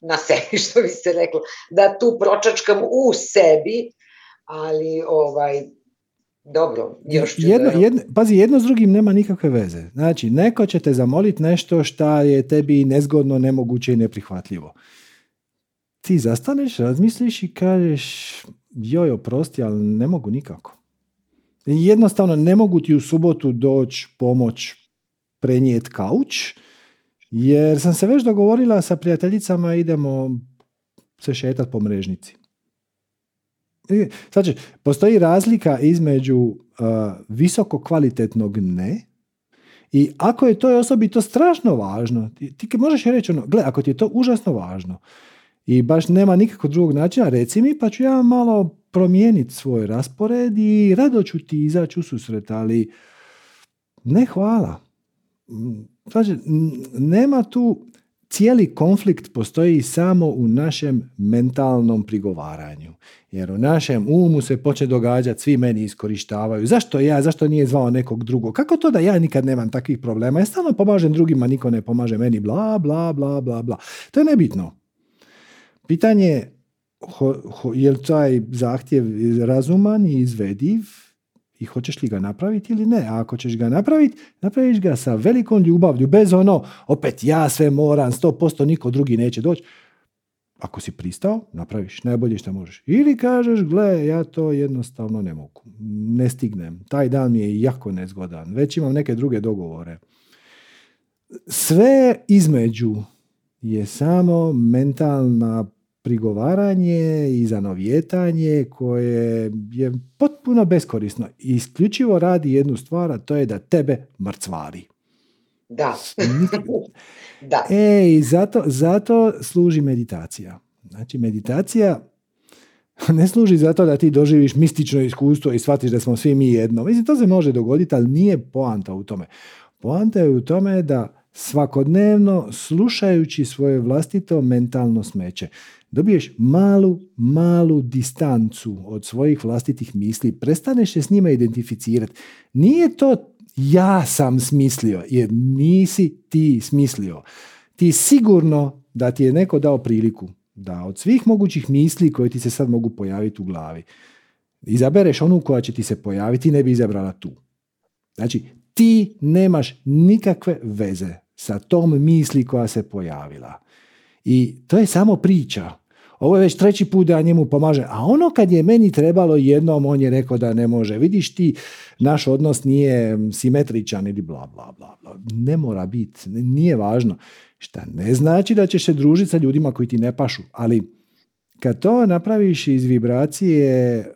na sebi, što bi se reklo, da tu pročačkam u sebi, ali dobro, još ću pazi, jedno s drugim nema nikakve veze. Znači, neko će te zamoliti nešto što je tebi nezgodno, nemoguće i neprihvatljivo. Ti zastaneš, razmisliš i kažeš, joj, oprosti, ali ne mogu nikako. Jednostavno, ne mogu ti u subotu doći pomoć prenijeti kauč, jer sam se već dogovorila sa prijateljicama, idemo se šetati po Mrežnici. Znači, postoji razlika između visoko kvalitetnog ne i ako je to osobi to strašno važno, ti možeš reći ono, gle, ako ti je to užasno važno i baš nema nikakvog drugog načina, reci mi, pa ću ja malo promijeniti svoj raspored i rado ću ti izaći u susret, ali ne hvala. Znači, nema tu, cijeli konflikt postoji samo u našem mentalnom prigovaranju. Jer u našem umu se počne događati, svi meni iskorištavaju. Zašto ja, zašto nije zvao nekog drugog? Kako to da ja nikad nemam takvih problema? Ja stalno pomažem drugima, niko ne pomaže meni, bla, bla, bla, bla, bla. To je nebitno. Pitanje je, je li taj zahtjev razuman i izvediv i hoćeš li ga napraviti ili ne? A ako ćeš ga napraviti, napraviš ga sa velikom ljubavlju, bez ono, opet ja sve moram, 100%, niko drugi neće doći. Ako si pristao, napraviš najbolje što možeš. Ili kažeš, gle, ja to jednostavno ne mogu, ne stignem, taj dan mi je jako nezgodan, već imam neke druge dogovore. Sve između je samo mentalna prigovaranje i zanovijetanje koje je potpuno beskorisno i isključivo radi jednu stvar, a to je da tebe mrcvari. Da. Da. I zato služi meditacija. Znači, meditacija ne služi zato da ti doživiš mistično iskustvo i shvatiš da smo svi mi jedno. Mislim, to se može dogoditi, ali nije poanta u tome. Poanta je u tome da svakodnevno, slušajući svoje vlastito mentalno smeće, dobiješ malu distancu od svojih vlastitih misli, prestaneš se s njima identificirati. Nije to ja sam smislio, jer nisi ti smislio. Ti sigurno da ti je neko dao priliku da od svih mogućih misli koje ti se sad mogu pojaviti u glavi, izabereš onu koja će ti se pojaviti i ne bi izabrala tu. Znači, ti nemaš nikakve veze sa tom misli koja se pojavila. I to je samo priča. Ovo je već 3. put da njemu pomaže. A ono kad je meni trebalo jednom, on je rekao da ne može. Vidiš ti, naš odnos nije simetričan ili bla, bla, bla, bla. Ne mora biti, nije važno. Šta ne znači da ćeš se družiti sa ljudima koji ti ne pašu. Ali kad to napraviš iz vibracije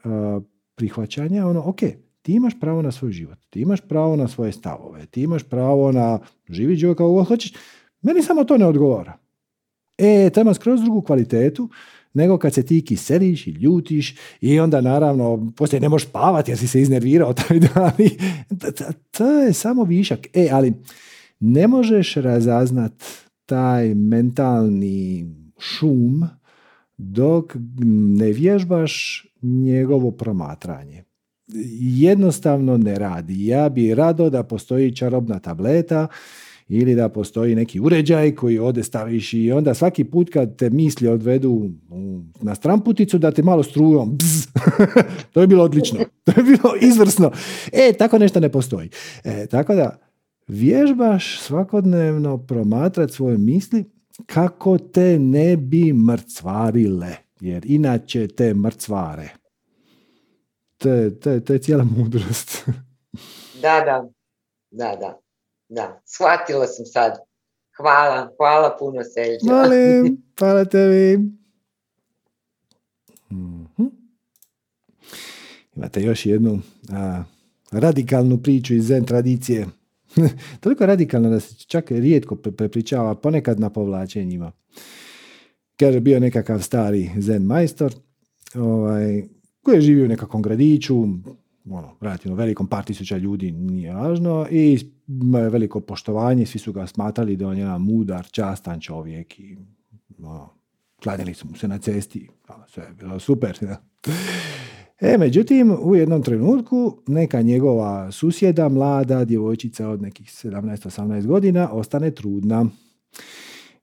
prihvaćanja, ono, ok, ti imaš pravo na svoj život, ti imaš pravo na svoje stavove, ti imaš pravo na živi život kako hoćeš. Meni samo to ne odgovara. to ima skroz drugu kvalitetu nego kad se ti kiseliš i ljutiš i onda naravno poslije ne možeš spavati jer si se iznervirao taj dan. To je samo višak. Ali ne možeš razaznat taj mentalni šum dok ne vježbaš njegovo promatranje. Jednostavno ne radi. Ja bi rado da postoji čarobna tableta ili da postoji neki uređaj koji ode staviš i onda svaki put kad te misli odvedu na stramputicu da te malo strujom. To je bilo odlično. To je bilo izvrsno. Tako nešto ne postoji. Tako da vježbaš svakodnevno promatrati svoje misli kako te ne bi mrcvarile. Jer inače te mrcvare. To je cijela mudrost. Da. Da, shvatila sam sad. Hvala puno, Serđo. Molim, hvala tebi. Mm-hmm. Imate još jednu radikalnu priču iz Zen tradicije. Toliko radikalno da se čak rijetko prepričava, ponekad na povlačenjima. Kaže, bio nekakav stari Zen majstor koji je živio u nekakvom gradiću, relativno velikom, par tisuća ljudi, nije važno, i veliko poštovanje, svi su ga smatrali da on je jedan mudar, častan čovjek i klanjali su mu se na cesti, sve je bilo super. Međutim, u jednom trenutku neka njegova susjeda, mlada djevojčica od nekih 17-18 godina, ostane trudna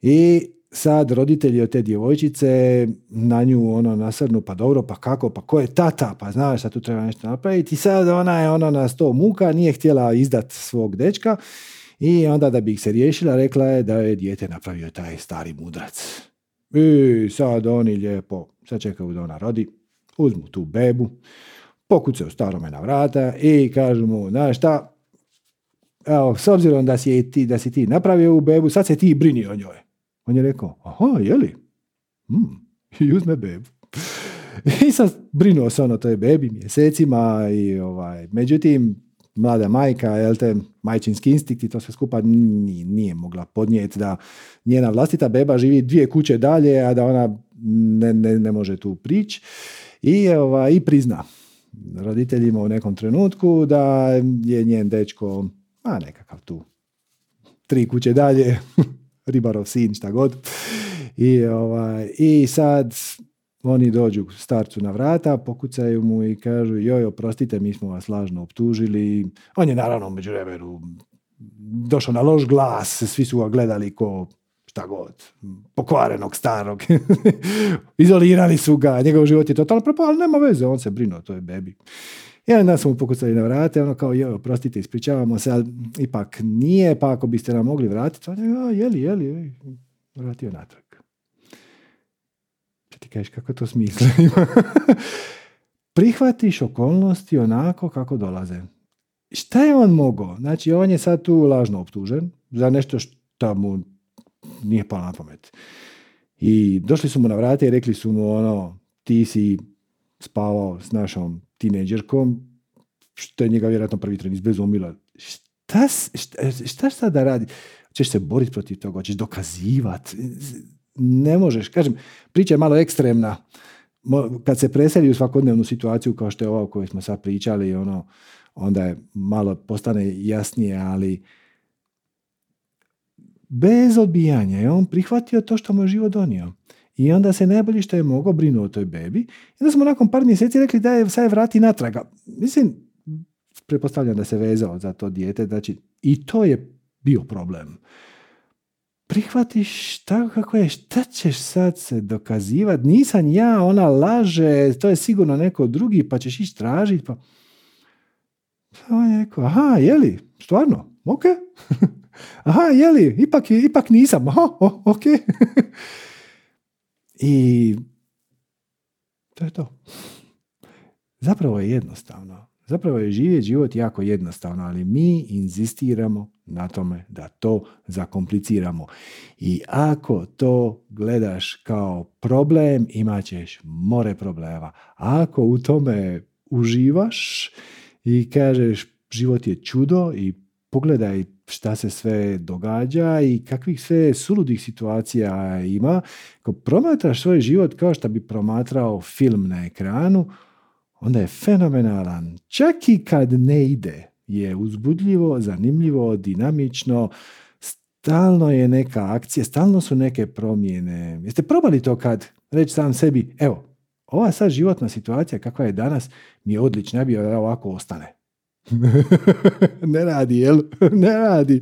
i sad roditelji od te djevojčice na nju nasrnu, pa dobro, pa kako, pa ko je tata, pa znaš sad tu treba nešto napraviti. I sad ona je na sto muka, nije htjela izdat svog dečka i onda da bi ih se riješila rekla je da je dijete napravio taj stari mudrac. I sad oni lijepo sad čekaju da ona rodi, uzmu tu bebu, pokucaju starome na vrata i kažu mu, znaš šta, evo, s obzirom da si ti napravio u bebu, sad se ti brini o njoj. On je rekao, aha, jeli? I uzme bebu. I sad brinuo se toj bebi mjesecima i međutim, mlada majka, majčinski instinkt i to sve skupa nije mogla podnijeti da njena vlastita beba živi 2 kuće dalje, a da ona ne može tu prići. I prizna roditeljima u nekom trenutku da je njen dečko, nekakav tu 3 kuće dalje, ribarov sin, šta god. I sad oni dođu starcu na vrata, pokucaju mu i kažu, joj, oprostite, mi smo vas lažno optužili. On je naravno u međuvremenu došao na loš glas, svi su ga gledali ko šta god, pokvarenog, starog. Izolirali su ga, njegov život je totalno propao, ali nema veze, on se brinuo, to je bebi. I onda smo mu pokucali na vrate, joj, oprostite, ispričavamo se, ali ipak nije, pa ako biste nam mogli vratiti, on je, jeli, vratio natrag. Šta ti kažeš, kako to smisla ima? Prihvatiš okolnosti onako kako dolaze. Šta je on mogao? Znači, on je sad tu lažno optužen za nešto što mu nije palo na pamet. I došli su mu na vrate i rekli su mu, ti si spavao s našom tineđerkom, što je njega vjerojatno prvi tren izbezumila. Šta sada radi? Češ se boriti protiv toga, ćeš dokazivati. Ne možeš. Kažem, priča je malo ekstremna. Kad se preseli u svakodnevnu situaciju kao što je ova o kojoj smo sad pričali, onda je malo postane jasnije, ali bez odbijanja je on prihvatio to što mu je život donio. I onda se najbolje što je mogao brinuo o toj bebi. I onda smo nakon par mjeseci rekli da je sad vrati natraga. Mislim, pretpostavljam da se vezao za to dijete. Znači, i to je bio problem. Prihvatiš tako kako je. Šta ćeš sad se dokazivati? Nisam ja, ona laže, to je sigurno neko drugi, pa ćeš ići tražiti. Pa on je rekao, aha, jeli, stvarno, ok. Aha, jeli, ipak nisam. Ok. I to je to. Zapravo je jednostavno. Zapravo je živjeti život jako jednostavno, ali mi inzistiramo na tome da to zakompliciramo. I ako to gledaš kao problem, imat ćeš more problema. A ako u tome uživaš i kažeš život je čudo i pogledaj šta se sve događa i kakvih sve suludih situacija ima. Ako promatraš svoj život kao što bi promatrao film na ekranu, onda je fenomenalan. Čak i kad ne ide, je uzbudljivo, zanimljivo, dinamično, stalno je neka akcija, stalno su neke promjene. Jeste probali to kad reći sam sebi, evo, ova sad životna situacija kakva je danas mi je odlična, ja bi ovako ostane. Ne radi, jel? Ne radi.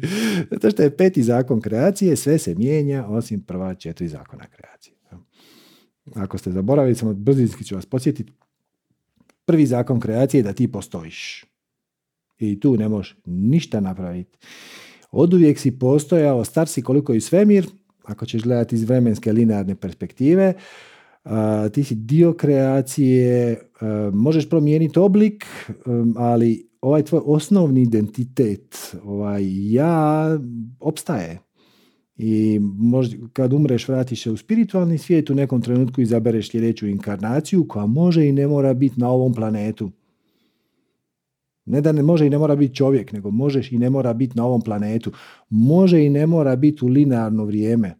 Zato što je 5. zakon kreacije, sve se mijenja osim prva 4 zakona kreacije. Ako ste zaboravili, samo brzinski ću vas podsjetiti. 1. zakon kreacije je da ti postojiš. I tu ne možeš ništa napraviti. Oduvijek si postojao, star si koliko i svemir, ako ćeš gledati iz vremenske linearne perspektive. Ti si dio kreacije, možeš promijeniti oblik, ali ovaj tvoj osnovni identitet, ovaj ja, opstaje. I možda, kad umreš, vratiš se u spiritualni svijet, u nekom trenutku izabereš sljedeću inkarnaciju koja može i ne mora biti na ovom planetu. Ne da ne može i ne mora biti čovjek, nego možeš i ne mora biti na ovom planetu. Može i ne mora biti u linearno vrijeme.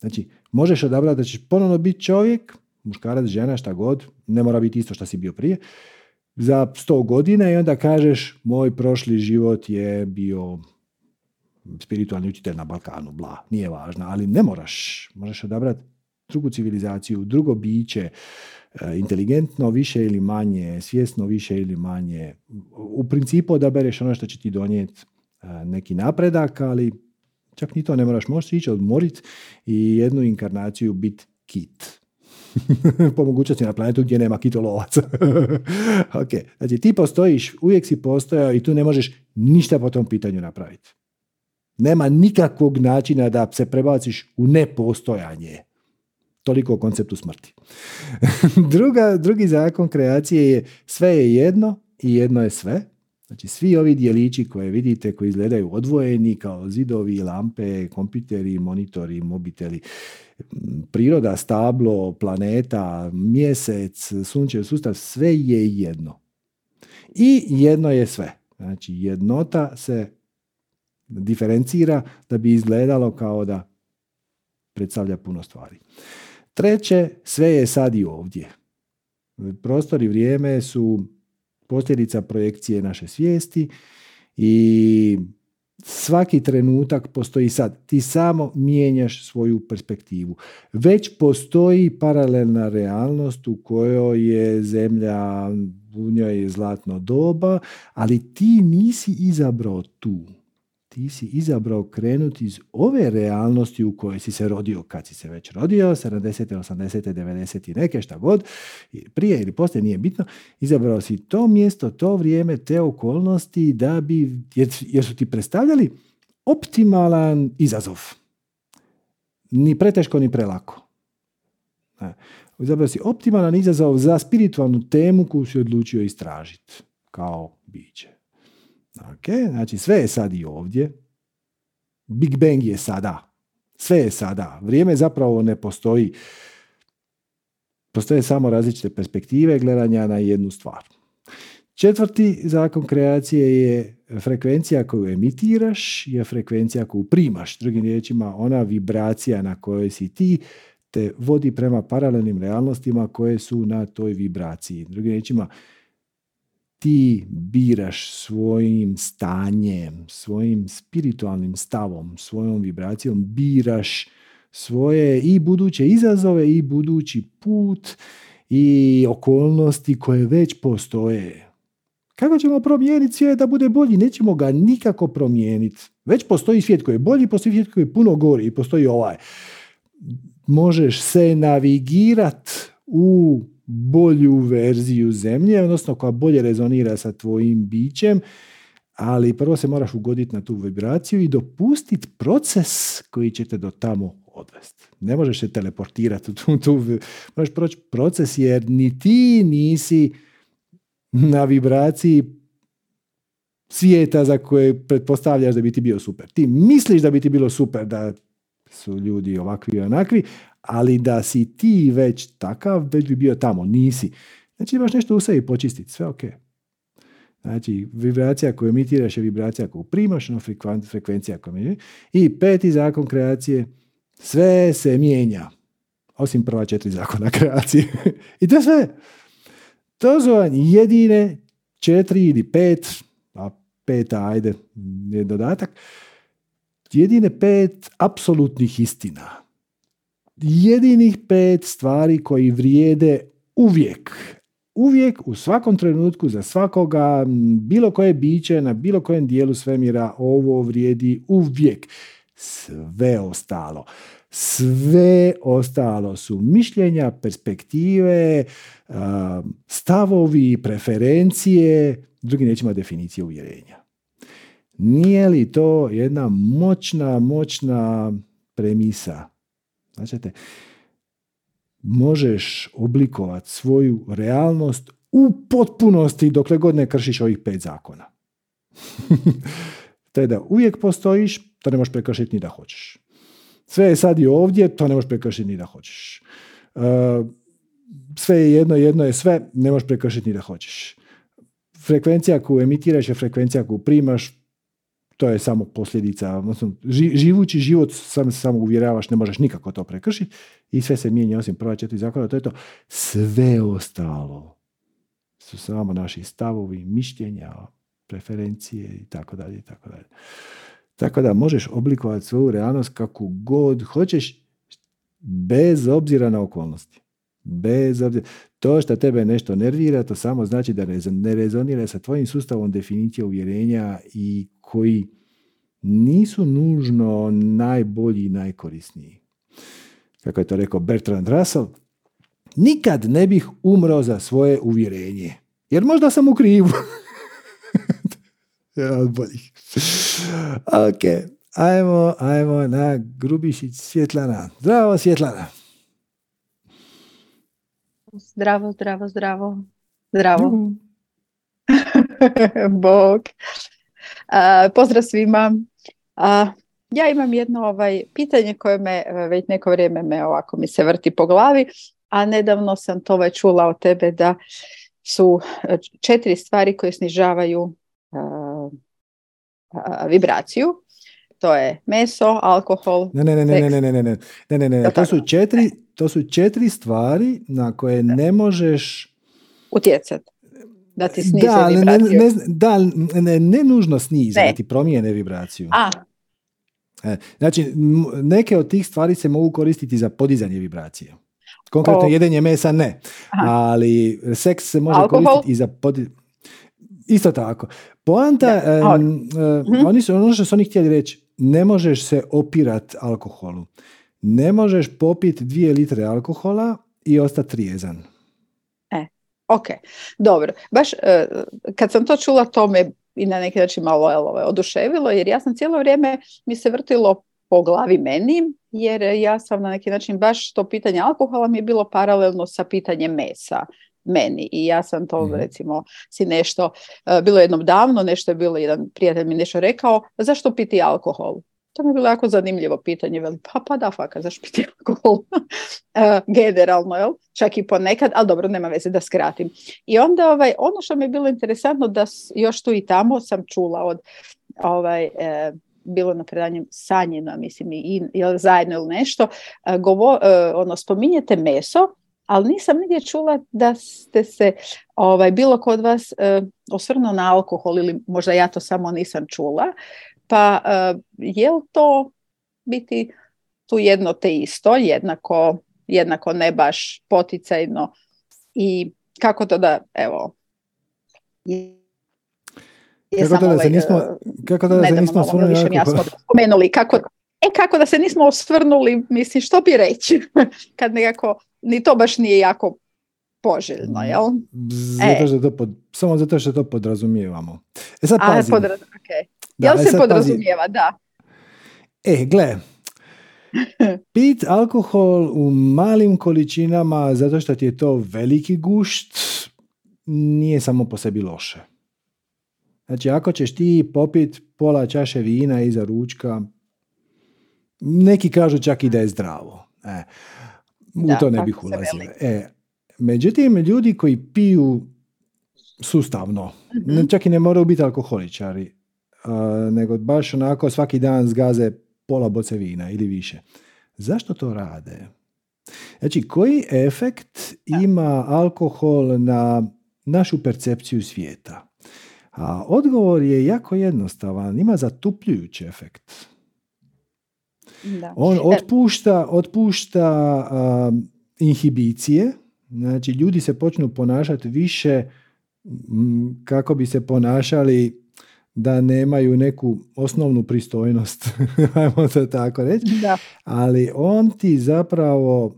Znači, možeš odabrati da ćeš ponovno biti čovjek, muškarac, žena, šta god, ne mora biti isto šta si bio prije, za 100 godina i onda kažeš moj prošli život je bio spiritualni učitelj na Balkanu, bla, nije važno, ali ne moraš. Možeš odabrati drugu civilizaciju, drugo biće, inteligentno više ili manje, svjesno više ili manje. U principu odabereš ono što će ti donijeti neki napredak, ali čak ni to ne moraš, možeš ići odmoriti i jednu inkarnaciju biti kit. Po mogućnosti na planetu gdje nema kitolovaca. Ok, znači ti postojiš, uvijek si postojao i tu ne možeš ništa po tom pitanju napraviti. Nema nikakvog načina da se prebaciš u nepostojanje. Toliko o konceptu smrti. Drugi zakon kreacije je sve je jedno i jedno je sve. Znači, svi ovi dijelići koje vidite, koji izgledaju odvojeni kao zidovi, lampe, kompjuteri, monitori, mobiteli, priroda, stablo, planeta, mjesec, sunčev sustav, sve je jedno. I jedno je sve. Znači, jednota se diferencira da bi izgledalo kao da predstavlja puno stvari. Treće, sve je sad i ovdje. Prostor i vrijeme su posljedica projekcije naše svijesti i svaki trenutak postoji sad. Ti samo mijenjaš svoju perspektivu. Već postoji paralelna realnost u kojoj je zemlja, u njoj je zlatno doba, ali ti nisi izabrao tu. Ti si izabrao krenuti iz ove realnosti u kojoj si se rodio, kad si se već rodio, 70, 80, 90 i neke, šta god, prije ili poslije, nije bitno, izabrao si to mjesto, to vrijeme, te okolnosti, da bi, jer su ti predstavljali optimalan izazov. Ni preteško, ni prelako. Izabrao si optimalan izazov za spiritualnu temu koju si odlučio istražiti kao biće. Okay, znači sve je sad i ovdje. Big Bang je sada. Sve je sada. Vrijeme zapravo ne postoji. Postoje samo različite perspektive gledanja na jednu stvar. 4. zakon kreacije je frekvencija koju emitiraš, je frekvencija koju primaš. Drugim riječima, ona vibracija na kojoj si ti te vodi prema paralelnim realnostima koje su na toj vibraciji. Drugim riječima, ti biraš svojim stanjem, svojim spiritualnim stavom, svojom vibracijom, biraš svoje i buduće izazove i budući put i okolnosti koje već postoje. Kako ćemo promijeniti svijet da bude bolji? Nećemo ga nikako promijeniti. Već postoji svijet koji je bolji, postoji svijet koji je puno gori i postoji ovaj. Možeš se navigirati u bolju verziju zemlje, odnosno koja bolje rezonira sa tvojim bićem, ali prvo se moraš ugoditi na tu vibraciju i dopustiti proces koji će te do tamo odvesti. Ne možeš se teleportirati, možeš proći proces jer ni ti nisi na vibraciji svijeta za koje pretpostavljaš da bi ti bio super. Ti misliš da bi ti bilo super da su ljudi ovakvi i onakvi, ali da si ti već takav, već bi bio tamo, nisi. Znači imaš nešto u sebi počistiti, sve ok. Znači, vibracija koju emitiraš je vibracija koju primaš, no frekvencija koju emitiraš. I peti zakon kreacije, sve se mijenja. Osim prva 4 zakona kreacije. I to sve. To su jedine 4 ili 5, a 5, ajde, je dodatak, jedine 5 apsolutnih istina. Jedinih 5 stvari koji vrijede uvijek. Uvijek, u svakom trenutku, za svakoga, bilo koje biće, na bilo kojem dijelu svemira, ovo vrijedi uvijek. Sve ostalo su mišljenja, perspektive, stavovi, preferencije, drugim riječima definicije uvjerenja. Nije li to jedna moćna premisa? Znači, možeš oblikovati svoju realnost u potpunosti dokle god ne kršiš ovih 5 zakona. To je da uvijek postojiš, to ne možeš prekršiti ni da hoćeš. Sve je sad i ovdje, to ne možeš prekršiti ni da hoćeš. Sve je jedno je sve, ne možeš prekršiti ni da hoćeš. Frekvencija koju emitiraš je frekvencija koju primaš, to je samo posljedica. Odnosno, živući život samo uvjeravaš, ne možeš nikako to prekršiti i sve se mijenja osim prva 4 zakona, to je to. Sve ostalo su samo naši stavovi, mišljenja, preferencije itd. Tako da možeš oblikovati svoju realnost kako god hoćeš, bez obzira na okolnosti. Bez obzira. To što tebe nešto nervira, to samo znači da ne rezonira sa tvojim sustavom definicije uvjerenja i koji nisu nužno najbolji i najkorisniji. Kako je to rekao Bertrand Russell, nikad ne bih umro za svoje uvjerenje. Jer možda sam u krivu. Boljih. Ok, ajmo na Grubišić Svjetlana. Zdravo Svjetlana. Zdravo. Bog. Pozdrav svima. Ja imam jedno pitanje koje me već neko vrijeme mi se vrti po glavi, a nedavno sam to već čula od tebe da su 4 stvari koje snižavaju vibraciju. To je meso, alkohol, ne. To su četiri stvari na koje ne možeš utjecati. Da ti snize vibraciju. Ne nužno snize, da ti promijene vibraciju. Znači, neke od tih stvari se mogu koristiti za podizanje vibracije. Konkretno, jedenje mesa ne. Aha. Ali seks se može koristiti i za podizanje. Isto tako. Poanta, ono što su oni htjeli reći, ne možeš se opirati alkoholu. Ne možeš popiti 2 litre alkohola i ostati trijezan. Ok, dobro. Baš kad sam to čula, to me i na neki način malo oduševilo, jer ja sam cijelo vrijeme, mi se vrtilo po glavi meni, jer ja sam na neki način, baš to pitanje alkohola mi je bilo paralelno sa pitanjem mesa. Meni. I ja sam to, recimo, si nešto, bilo jednom davno, nešto je bilo, jedan prijatelj mi nešto rekao, zašto piti alkohol? To mi je bilo jako zanimljivo pitanje, veli, pa da, faka, zašto piti alkohol? Generalno, čak i ponekad, ali dobro, nema veze, da skratim. I onda ono što mi je bilo interesantno, da još tu i tamo sam čula od bilo na predanjem Sanjina, mislim, ili zajedno ili nešto, spominjete meso, ali nisam nigdje čula da ste se bilo kod vas osvrnuo na alkohol, ili možda ja to samo nisam čula. Pa je li to biti tu jedno te isto, jednako ne baš poticajno, i kako to da, evo... Kako da se nismo osvrnuli, mislim, što bi reći, kad nekako ni to baš nije jako poželjno, jel? Samo zato što to podrazumijevamo. Sad pazi. Okay. Jel se podrazumijeva, pazi. Da. Gle, pit alkohol u malim količinama zato što ti je to veliki gušt nije samo po sebi loše. Znači, ako ćeš ti popit pola čaše vina iza ručka, neki kažu čak i da je zdravo. U to ne bih ulazio. Međutim, ljudi koji piju sustavno. Mm-hmm. Čak i ne moraju biti alkoholičari, nego baš onako svaki dan zgaze pola boce vina ili više. Zašto to rade? Znači, koji efekt ima alkohol na našu percepciju svijeta? A odgovor je jako jednostavan. Ima zatupljujući efekt. Da. On otpušta inhibicije. Znači, ljudi se počnu ponašati više kako bi se ponašali da nemaju neku osnovnu pristojnost. Ajmo to tako reći. Da. Ali on ti zapravo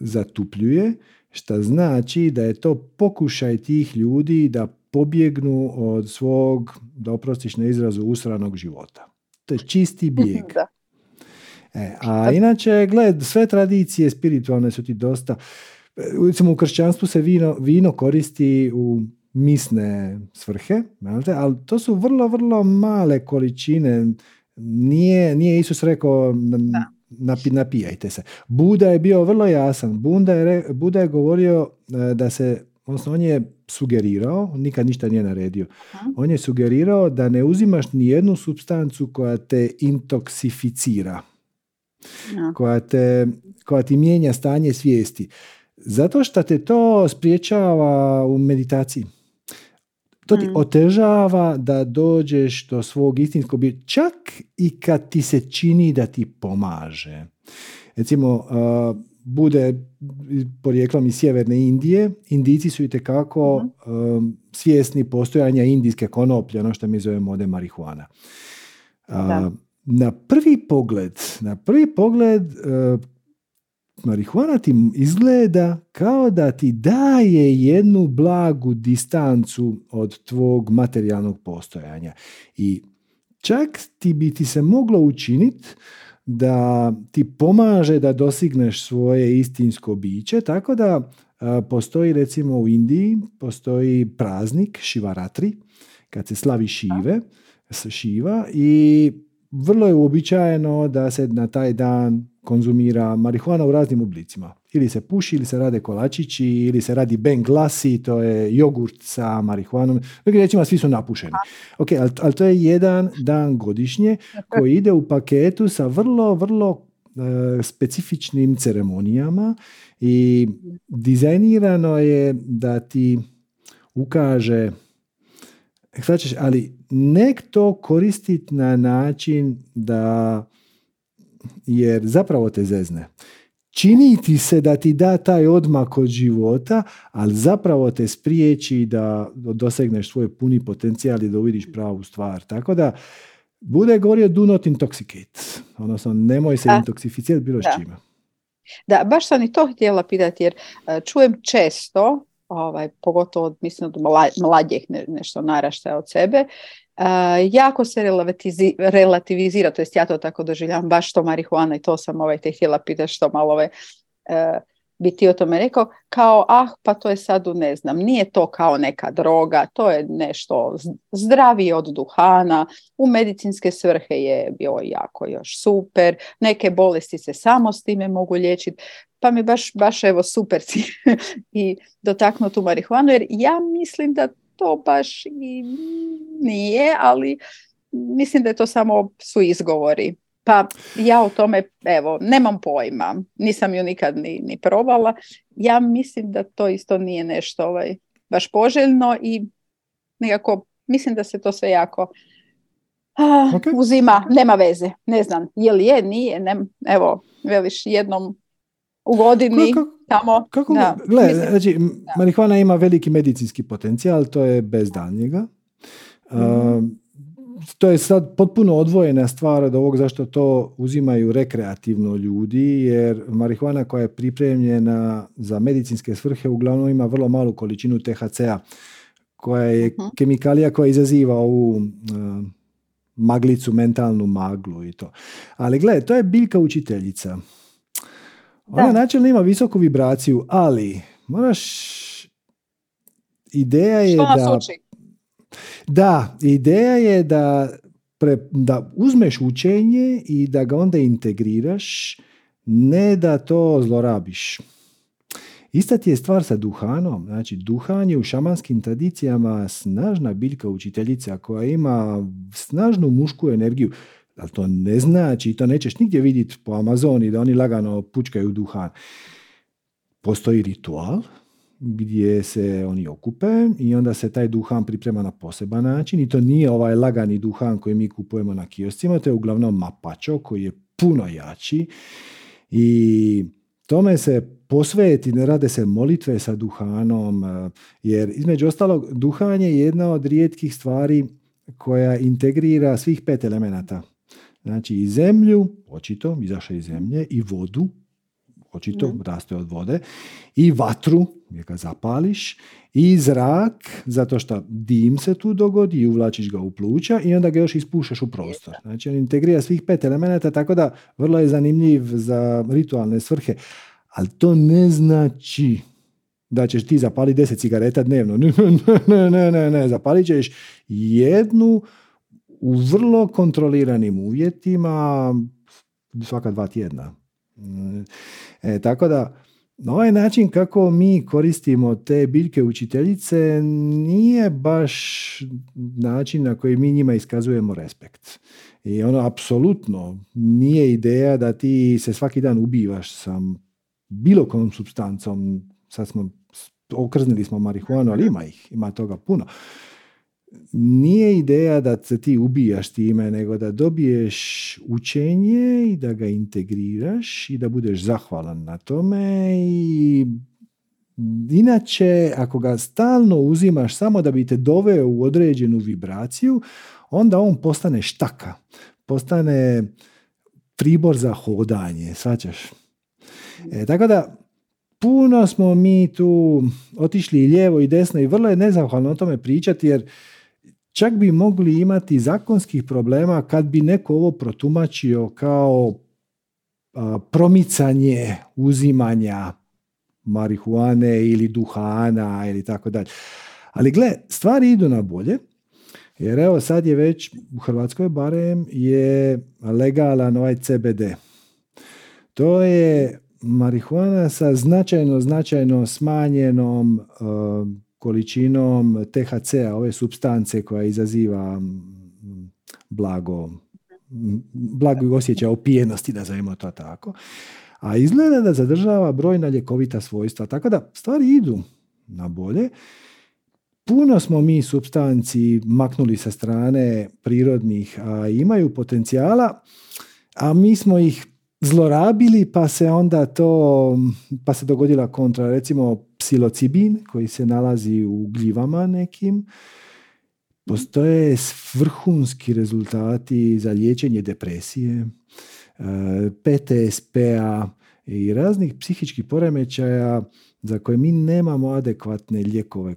zatupljuje, što znači da je to pokušaj tih ljudi da pobjegnu od svog, da oprostiš na izrazu, usranog života. To je čisti bijeg. Da. A inače, gled, sve tradicije spiritualne su ti dosta. Recimo, u kršćanstvu se vino koristi u misne svrhe, ali to su vrlo, vrlo male količine. Nije Isus rekao napijajte se. Buda je bio vrlo jasan. Buda je govorio da se, odnosno on je sugerirao, nikad ništa nije naredio. On je sugerirao da ne uzimaš ni jednu supstancu koja te intoksificira. Koja ti mijenja stanje svijesti. Zato što te to spriječava u meditaciji. To ti otežava da dođeš do svog istinskog bića, čak i kad ti se čini da ti pomaže. Recimo, bude porijeklom iz sjeverne Indije. Indijci su itekako svjesni postojanja indijske konoplje, ono što mi zovemo ovdje marihuana. Na prvi pogled marihuana ti izgleda kao da ti daje jednu blagu distancu od tvog materijalnog postojanja. I čak bi ti se moglo učiniti da ti pomaže da dosigneš svoje istinsko biće, tako da postoji, recimo, u Indiji postoji praznik Šivaratri, kad se slavi Šiva, i vrlo je uobičajeno da se na taj dan konzumira marihuana u raznim oblicima. Ili se puši, ili se rade kolačići, ili se radi bang lassi, to je jogurt sa marihuanom. Dakle, recimo, svi su napušeni. Ok, ali to je jedan dan godišnje koji ide u paketu sa vrlo, vrlo specifičnim ceremonijama i dizajnirano je da ti ukaže, ali nek to koristiti na način da, jer zapravo te zezne. Čini ti se da ti da taj odmak od života, ali zapravo te spriječi da dosegneš svoj puni potencijal i da uvidiš pravu stvar. Tako da, bude govorio do not intoxicate. Odnosno, nemoj se intoksificirati bilo s čime. Da, baš sam i to htjela pitati, jer čujem često, pogotovo mislim od mlađih nešto naraštaja od sebe, jako se relativizira, to jest ja to tako doživljam, baš to marihuana, i to sam te htjela pitati što malo bi ti o tome rekao, kao pa to je sad ne znam, nije to kao neka droga, to je nešto zdravije od duhana, u medicinske svrhe je bio jako još super, neke bolesti se samo s time mogu liječiti, pa mi baš evo super si i dotaknu tu marihuanu, jer ja mislim da to baš i nije, ali mislim da je to samo su izgovori. Pa ja o tome, evo, nemam pojma. Nisam ju nikad ni probala. Ja mislim da to isto nije nešto baš poželjno i nekako mislim da se to sve jako uzima. Nema veze. Ne znam, je li je, nije. Evo, veliš jednom u godini tamo. Znači, marihuana ima veliki medicinski potencijal, to je bez daljnjega. To je sad potpuno odvojena stvar od ovog zašto to uzimaju rekreativno ljudi, jer marihuana koja je pripremljena za medicinske svrhe uglavnom ima vrlo malu količinu THC-a, koja je kemikalija koja izaziva ovu maglicu, mentalnu maglu i to. Ali gledaj, to je biljka učiteljica. Ona načelno ima visoku vibraciju, ali ideja je da uzmeš učenje i da ga onda integriraš, ne da to zlorabiš. Ista ti je stvar sa duhanom. Znači, duhan je u šamanskim tradicijama snažna biljka učiteljica koja ima snažnu mušku energiju. Ali to ne znači, i to nećeš nigdje vidjeti po Amazoni da oni lagano pučkaju duhan. Postoji ritual gdje se oni okupe i onda se taj duhan priprema na poseban način i to nije ovaj lagani duhan koji mi kupujemo na kioscima, to je uglavnom mapačo koji je puno jači i tome se posveti, ne rade se molitve sa duhanom, jer između ostalog duhan je jedna od rijetkih stvari koja integrira svih 5 elemenata. Znači i zemlju, očito, izašla iz zemlje, i vodu, očito, raste od vode, i vatru, jer ga zapališ, i zrak, zato što dim se tu dogodi i uvlačiš ga u pluća i onda ga još ispušaš u prostor. Znači on integrira svih 5 elemenata, tako da vrlo je zanimljiv za ritualne svrhe. Ali to ne znači da ćeš ti zapaliti 10 cigareta dnevno. Ne, zapalit ćeš jednu u vrlo kontroliranim uvjetima svaka 2 tjedna. Tako da, na ovaj način kako mi koristimo te biljke učiteljice nije baš način na koji mi njima iskazujemo respekt. I ono, apsolutno nije ideja da ti se svaki dan ubivaš sa bilo kojom supstancom. Sad smo, okrznili smo marihuanu, ali ima ih, ima toga puno. Nije ideja da se ti ubijaš time, nego da dobiješ učenje i da ga integriraš i da budeš zahvalan na tome. I inače, ako ga stalno uzimaš samo da bi te doveo u određenu vibraciju, onda on postane štaka, postane pribor za hodanje, shvaćaš? Tako da, puno smo mi tu otišli i lijevo i desno i vrlo je nezahvalno o tome pričati, jer čak bi mogli imati zakonskih problema kad bi neko ovo protumačio kao promicanje uzimanja marihuane ili duhana ili tako dalje. Ali gle, stvari idu na bolje, jer evo sad je već u Hrvatskoj barem je legalan ovaj CBD. To je marihuana sa značajno smanjenom količinom THC-a, ove supstance koja izaziva blago osjećaj opijenosti, da zovemo to tako. A izgleda da zadržava brojna ljekovita svojstva. Tako da stvari idu na bolje. Puno smo mi supstanci maknuli sa strane prirodnih, a imaju potencijala, a mi smo ih zlorabili, pa se onda se dogodila kontra. Recimo psilocibin koji se nalazi u gljivama nekim. Postoje vrhunski rezultati za liječenje depresije, PTSP-a i raznih psihičkih poremećaja za koje mi nemamo adekvatne lijekove.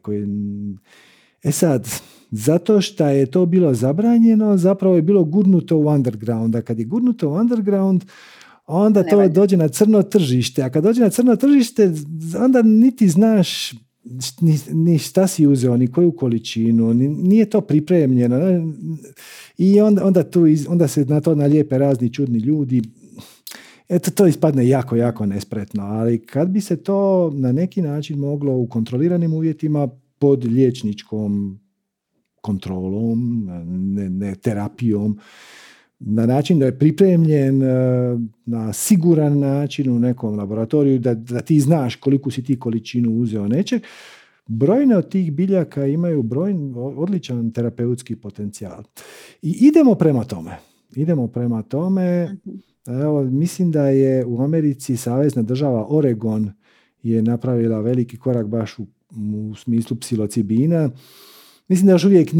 Sad, zato što je to bilo zabranjeno, zapravo je bilo gurnuto u underground. A kad je gurnuto u underground, onda to dođe na crno tržište. A kad dođe na crno tržište, onda niti znaš ni šta si uzeo, ni koju količinu, nije to pripremljeno. I onda se na to nalijepe razni čudni ljudi. Eto, to ispadne jako, jako nespretno. Ali kad bi se to na neki način moglo u kontroliranim uvjetima, pod liječničkom kontrolom, ne terapijom, na način da je pripremljen na siguran način u nekom laboratoriju, da ti znaš koliku si ti količinu uzeo nečeg, brojne od tih biljaka imaju odličan terapeutski potencijal. I idemo prema tome. Evo, mislim da je u Americi savezna država Oregon je napravila veliki korak baš u smislu psilocibina. Mislim da još uvijek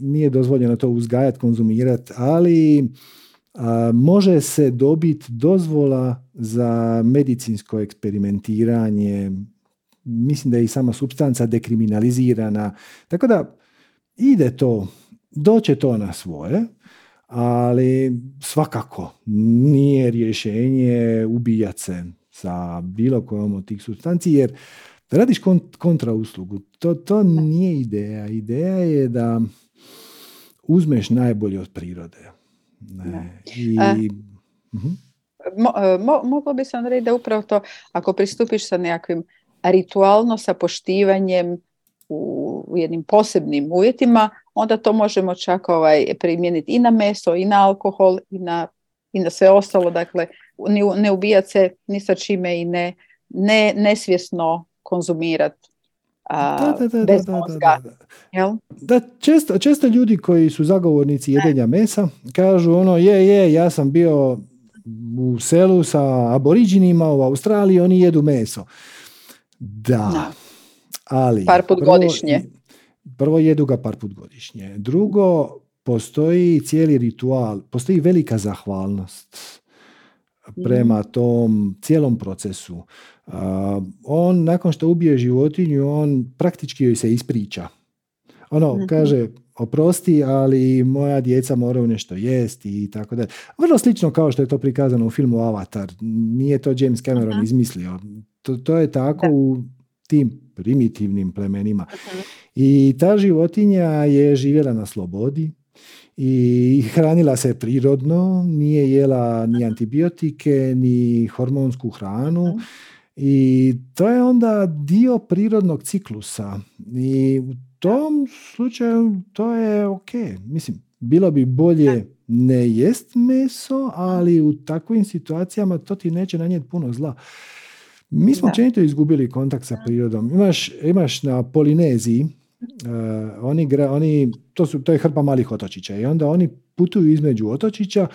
nije dozvoljeno to uzgajati, konzumirati, ali može se dobiti dozvola za medicinsko eksperimentiranje. Mislim da je i sama supstanca dekriminalizirana. Tako da ide to, doće to na svoje, ali svakako nije rješenje ubijat se sa bilo kojom od tih supstanci, jer da radiš kontra uslugu. To nije ideja. Ideja je da uzmeš najbolje od prirode. Moglo bi se onda reći da upravo to, ako pristupiš sa nekakvim ritualno sa poštivanjem u jednim posebnim uvjetima, onda to možemo čak primijeniti i na meso, i na alkohol, i na sve ostalo. Dakle, ne ubijati se ni sa čime i ne nesvjesno konzumirati. Da, često ljudi koji su zagovornici jedenja mesa kažu ja sam bio u selu sa aboriđinima u Australiji, oni jedu meso. Da. Ali par put godišnje. Prvo, jedu ga par put godišnje. Drugo, postoji cijeli ritual, postoji velika zahvalnost prema tom cijelom procesu. On, nakon što ubije životinju, on praktički joj se ispriča. Kaže, oprosti, ali moja djeca moraju nešto jesti i tako dalje. Vrlo slično kao što je to prikazano u filmu Avatar. Nije to James Cameron izmislio. To je tako u tim primitivnim plemenima. I ta životinja je živjela na slobodi i hranila se prirodno, nije jela ni antibiotike, ni hormonsku hranu. I to je onda dio prirodnog ciklusa. I u tom slučaju to je ok. Mislim, bilo bi bolje ne jest meso, ali u takvim situacijama to ti neće nanijeti puno zla. Mi smo čenito izgubili kontakt sa prirodom. Imaš na Polineziji, to je hrpa malih otočića i onda oni putuju između otočića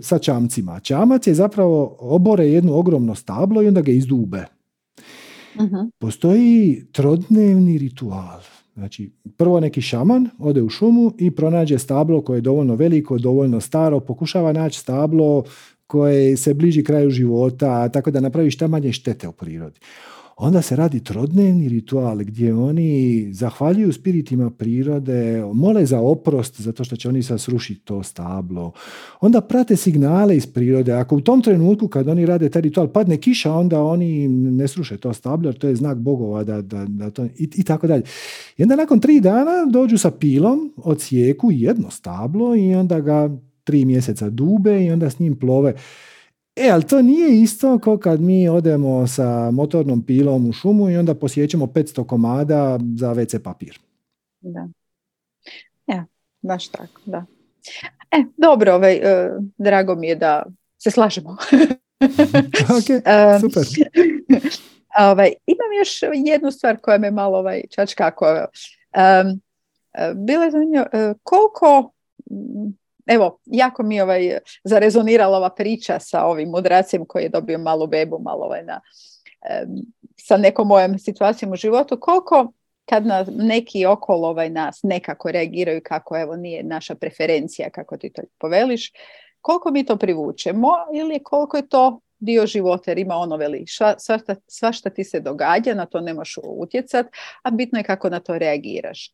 sa čamcima. Čamac je zapravo obore jedno ogromno stablo i onda ga izdube. Postoji trodnevni ritual. Znači, prvo neki šaman ode u šumu i pronađe stablo koje je dovoljno veliko, dovoljno staro, pokušava naći stablo koje se bliži kraju života, tako da napravi šta manje štete u prirodi. Onda se radi trodnevni ritual gdje oni zahvaljuju spiritima prirode, mole za oprost zato što će oni sad srušiti to stablo. Onda prate signale iz prirode. Ako u tom trenutku kad oni rade taj ritual padne kiša, onda oni ne sruše to stablo jer to je znak bogova da to i tako dalje. I onda nakon 3 dana dođu sa pilom, odsijeku jedno stablo i onda ga 3 mjeseca dube i onda s njim plove. Ali to nije isto kao kad mi odemo sa motornom pilom u šumu i onda posjećemo 500 komada za WC papir. Da. Ja, baš tako, da. Dobro, drago mi je da se slažemo. Ok, super. Imam još jednu stvar koja me malo čačkako. Bilo je zanimljivo, koliko... Evo, jako mi je zarezonirala ova priča sa ovim mudracem koji je dobio malu bebu, sa nekom mojom situacijom u životu. Koliko kad neki okolo nas nekako reagiraju kako nije naša preferencija, kako ti to poveliš, koliko mi to privučemo ili koliko je to dio života jer ima svašta ti se događa, na to ne možeš utjecati, a bitno je kako na to reagiraš.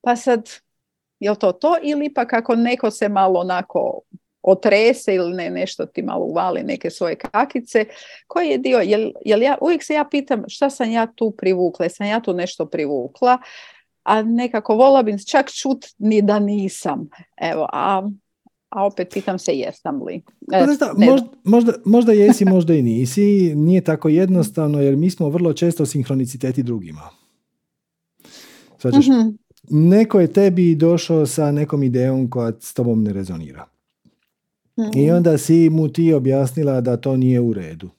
Pa sad... Je li to ili pa kako neko se malo onako otrese ili nešto ti malo uvali neke svoje kakice, koji je dio, uvijek se ja pitam šta sam ja tu privukla, sam ja tu nešto privukla, a nekako vola bi čak čut ni da nisam. Evo, a opet pitam se jesam li. Možda jesi, možda i nisi, nije tako jednostavno jer mi smo vrlo često sinhroniciteti drugima. Svađaš? Neko je tebi došao sa nekom idejom koja s tobom ne rezonira. I onda si mu ti objasnila da to nije u redu.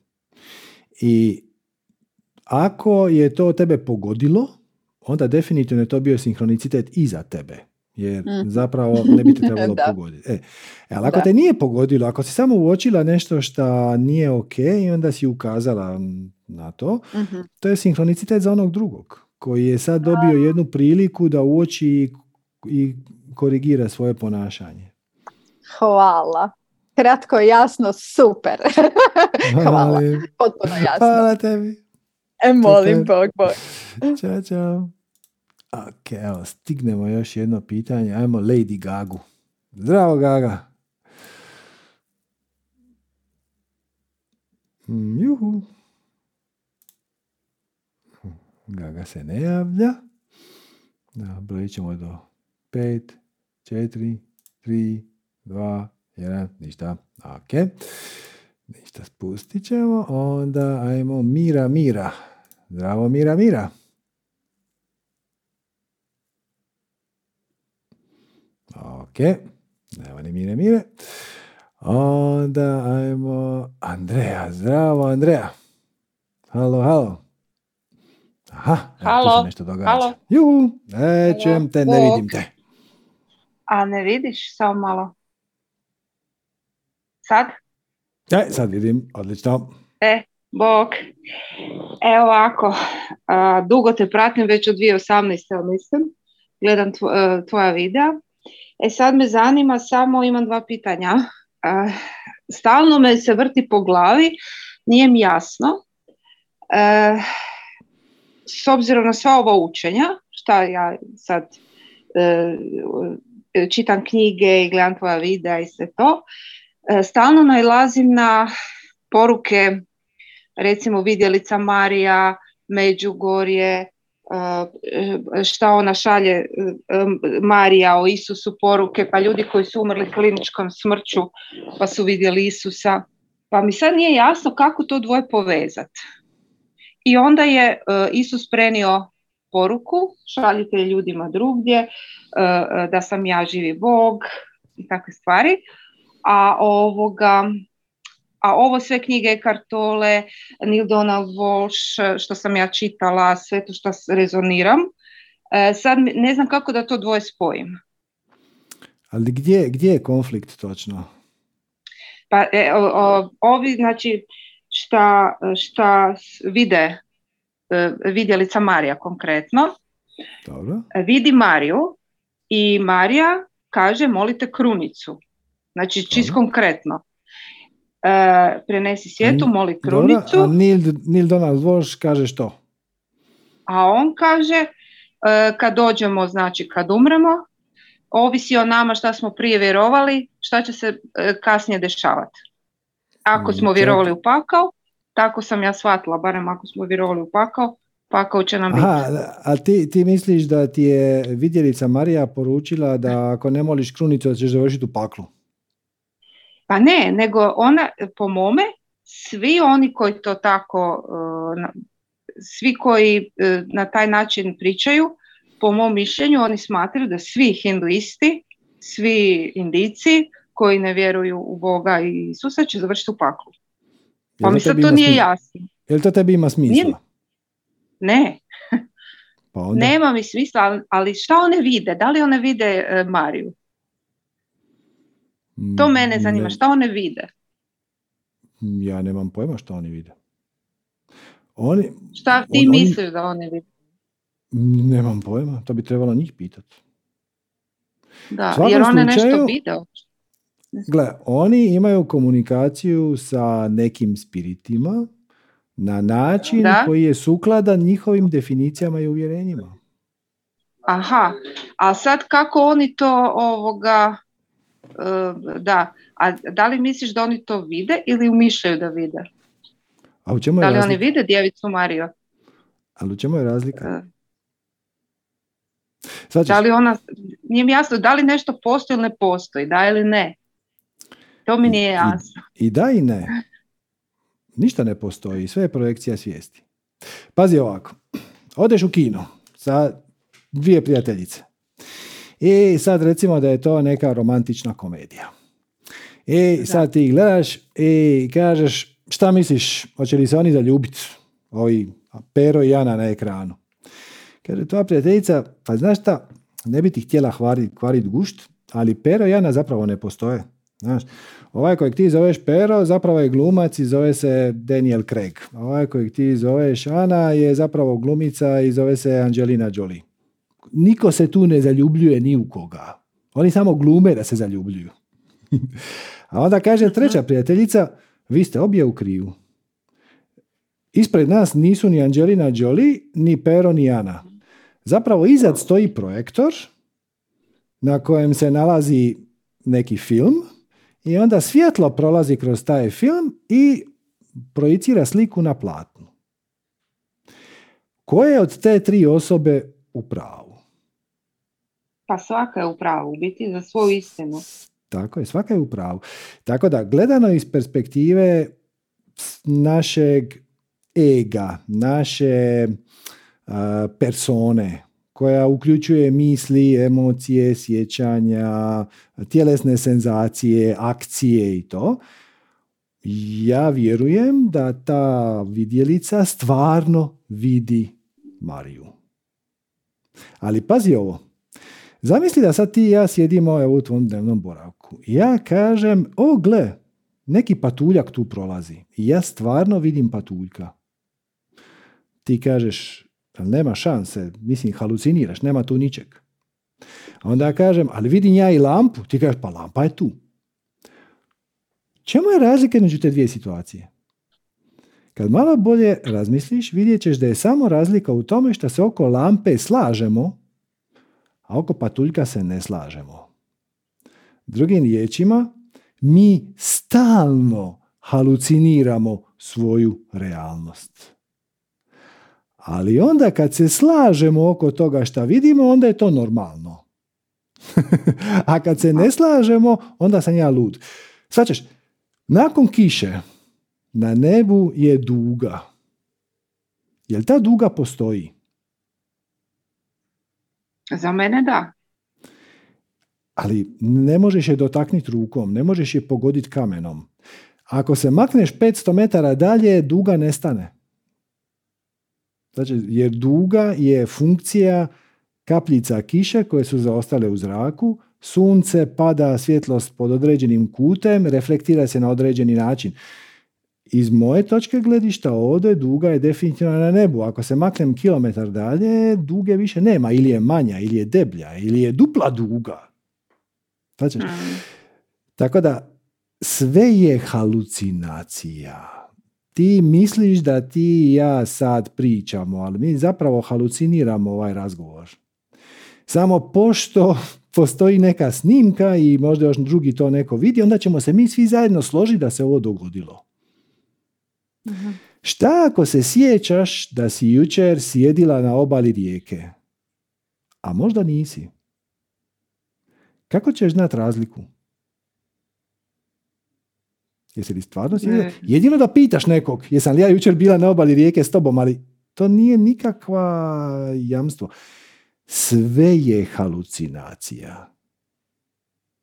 I ako je to tebe pogodilo, onda definitivno je to bio sinhronicitet iza tebe. Jer zapravo ne bi te trebalo pogoditi. Ali ako te nije pogodilo, ako si samo uočila nešto što nije ok i onda si ukazala na to, to je sinhronicitet za onog drugog, koji je sad dobio jednu priliku da uoči i korigira svoje ponašanje. Hvala. Kratko i jasno, super. Hvala. Potpuno jasno. Hvala tebi. Molim, Bog. Ćao, čao. Ok, evo, stignemo još jedno pitanje. Ajmo Lady Gagu. Zdravo, Gaga. Juhu. Gaga se ne javlja. Brojit ćemo do 5, 4, 3, 2, 1, ništa. Ok. Ništa, spustit ćemo. Onda ajmo Mira. Zdravo, Mira, Mira. Ok, nema ni Mire, Mire. Onda ajmo Andreja. Zdravo, Andreja. Halo, halo. Aha, halo. Tu se nešto događa. Halo. Juhu, čujem te, ne vidim te. A ne vidiš, samo malo. Sad? Sad vidim, odlično. Bog. Evo ovako, dugo te pratim, već od 2018. mislim. Gledam tvoja videa. Sad me zanima, samo imam dva pitanja. Stalno me se vrti po glavi, nije mi jasno. S obzirom na sva ova učenja, šta ja sad čitam knjige i gledam tvoja videa i sve to, stalno nailazim na poruke, recimo Vidjelica Marija, Međugorje, šta ona šalje Marija o Isusu poruke, pa ljudi koji su umrli kliničkom smrću pa su vidjeli Isusa, pa mi sad nije jasno kako to dvoje povezati. I onda je Isus prenio poruku, šaljite ljudima drugdje, da sam ja živi Bog i takve stvari, a ovo sve knjige Kartole, Neil Donald Walsch, što sam ja čitala, sve to što rezoniram. Sad ne znam kako da to dvoje spojim. Ali gdje je konflikt točno? Pa ovi, znači, šta vide, Vidjelica Marija konkretno. Dobro. Vidi Mariju i Marija kaže molite krunicu. Znači, čist konkretno. Prenesi svijetu, moli krunicu. A Neil Donald Walsch kaže što? A on kaže kad dođemo, znači kad umremo, ovisi o nama šta smo prije vjerovali, šta će se kasnije dešavati. Ako smo vjerovali u pakao, tako sam ja shvatila, barem ako smo vjerovali u pakao, pakao će nam biti. A ti misliš da ti je Vidjelica Marija poručila da ako ne moliš krunicu, da ćeš završiti u paklu? Pa ne, nego ona, po mome, svi oni koji to tako, svi koji na taj način pričaju, po mom mišljenju, oni smatraju da svi hinduisti, svi Indijci koji ne vjeruju u Boga i Isusa će završiti u paklu. Pa mi sad to nije jasno. Je li to tebi ima smisla? Nije. Ne. Pa onda... Nema mi smisla, ali šta one vide? Da li one vide Mariju? To mene zanima, šta one vide? Ja nemam pojma šta oni vide. Šta ti misliš da oni vide? Nemam pojma, to bi trebalo njih pitati. Da, jer one nešto vide. Gle, oni imaju komunikaciju sa nekim spiritima na način koji je sukladan njihovim definicijama i uvjerenjima. Aha, a sad kako oni to da, a da li misliš da oni to vide ili umišljaju da vide? A u čemu je razlika? Da li oni vide Djevicu Mariju? Ali u čemu je razlika? Da li ona, nije mi jasno, da li nešto postoji ili ne postoji, da ili ne? To mi nije jasno. I da i ne. Ništa ne postoji, sve je projekcija svijesti. Pazi ovako, odeš u kino sa dvije prijateljice. I sad recimo da je to neka romantična komedija. I sad ti gledaš i kažeš šta misliš, hoće li se oni zaljubiti, ovi Pero i Ana na ekranu. Kaže tvoja prijateljica, pa znaš šta, ne bi ti htjela kvarit gušt, ali Pero i Ana zapravo ne postoje. Znaš, ovaj kojeg ti zoveš Pero zapravo je glumac i zove se Daniel Craig. Ovaj kojeg ti zoveš Ana je zapravo glumica i zove se Angelina Jolie. Niko se tu ne zaljubljuje ni u koga. Oni samo glume da se zaljubljuju. A onda kaže treća prijateljica, vi ste obje u kriju. Ispred nas nisu ni Angelina Jolie, ni Pero, ni Ana. Zapravo izad stoji projektor na kojem se nalazi neki film i onda svjetlo prolazi kroz taj film i projicira sliku na platnu. Koje od te tri osobe u pravu? Pa svaka je u pravu, biti za svoju istinu. Tako je, svaka je u pravu. Tako da, gledano iz perspektive našeg ega, naše persone, koja uključuje misli, emocije, sjećanja, tjelesne senzacije, akcije i to. Ja vjerujem da ta vidjelica stvarno vidi Mariju. Ali pazi ovo. Zamisli da sad ti i ja sjedimo u tvom dnevnom boravku. Ja kažem, o gle, neki patuljak tu prolazi. I ja stvarno vidim patuljka. Ti kažeš, nema šanse, mislim, haluciniraš, nema tu ničeg. A onda kažem, ali vidim ja i lampu. Ti kažeš, pa lampa je tu. Čemu je razlika među te dvije situacije? Kad malo bolje razmisliš, vidjet ćeš da je samo razlika u tome što se oko lampe slažemo, a oko patuljka se ne slažemo. Drugim riječima, mi stalno haluciniramo svoju realnost. Ali onda kad se slažemo oko toga šta vidimo, onda je to normalno. A kad se ne slažemo, onda sam ja lud. Svaćaš, nakon kiše na nebu je duga. Jel ta duga postoji? Za mene da. Ali ne možeš je dotakniti rukom, ne možeš je pogoditi kamenom. Ako se makneš 500 metara dalje, duga nestane. Znači, jer duga je funkcija kapljica kiše koje su zaostale u zraku, sunce pada svjetlost pod određenim kutem, reflektira se na određeni način. Iz moje točke gledišta ovdje duga je definitivno na nebu. Ako se maknem kilometar dalje, duge više nema. Ili je manja, ili je deblja, ili je dupla duga. Znači, tako da, sve je halucinacija. Ti misliš da ti i ja sad pričamo, ali mi zapravo haluciniramo ovaj razgovor. Samo pošto postoji neka snimka i možda još drugi to neko vidi, onda ćemo se mi svi zajedno složiti da se ovo dogodilo. Uh-huh. Šta ako se sjećaš da si jučer sjedila na obali rijeke? A možda nisi. Kako ćeš znati razliku? Jesi li stvarno sjedila? Jedino da pitaš nekog, jesam li ja jučer bila na obali rijeke s tobom, ali to nije nikakva jamstvo. Sve je halucinacija.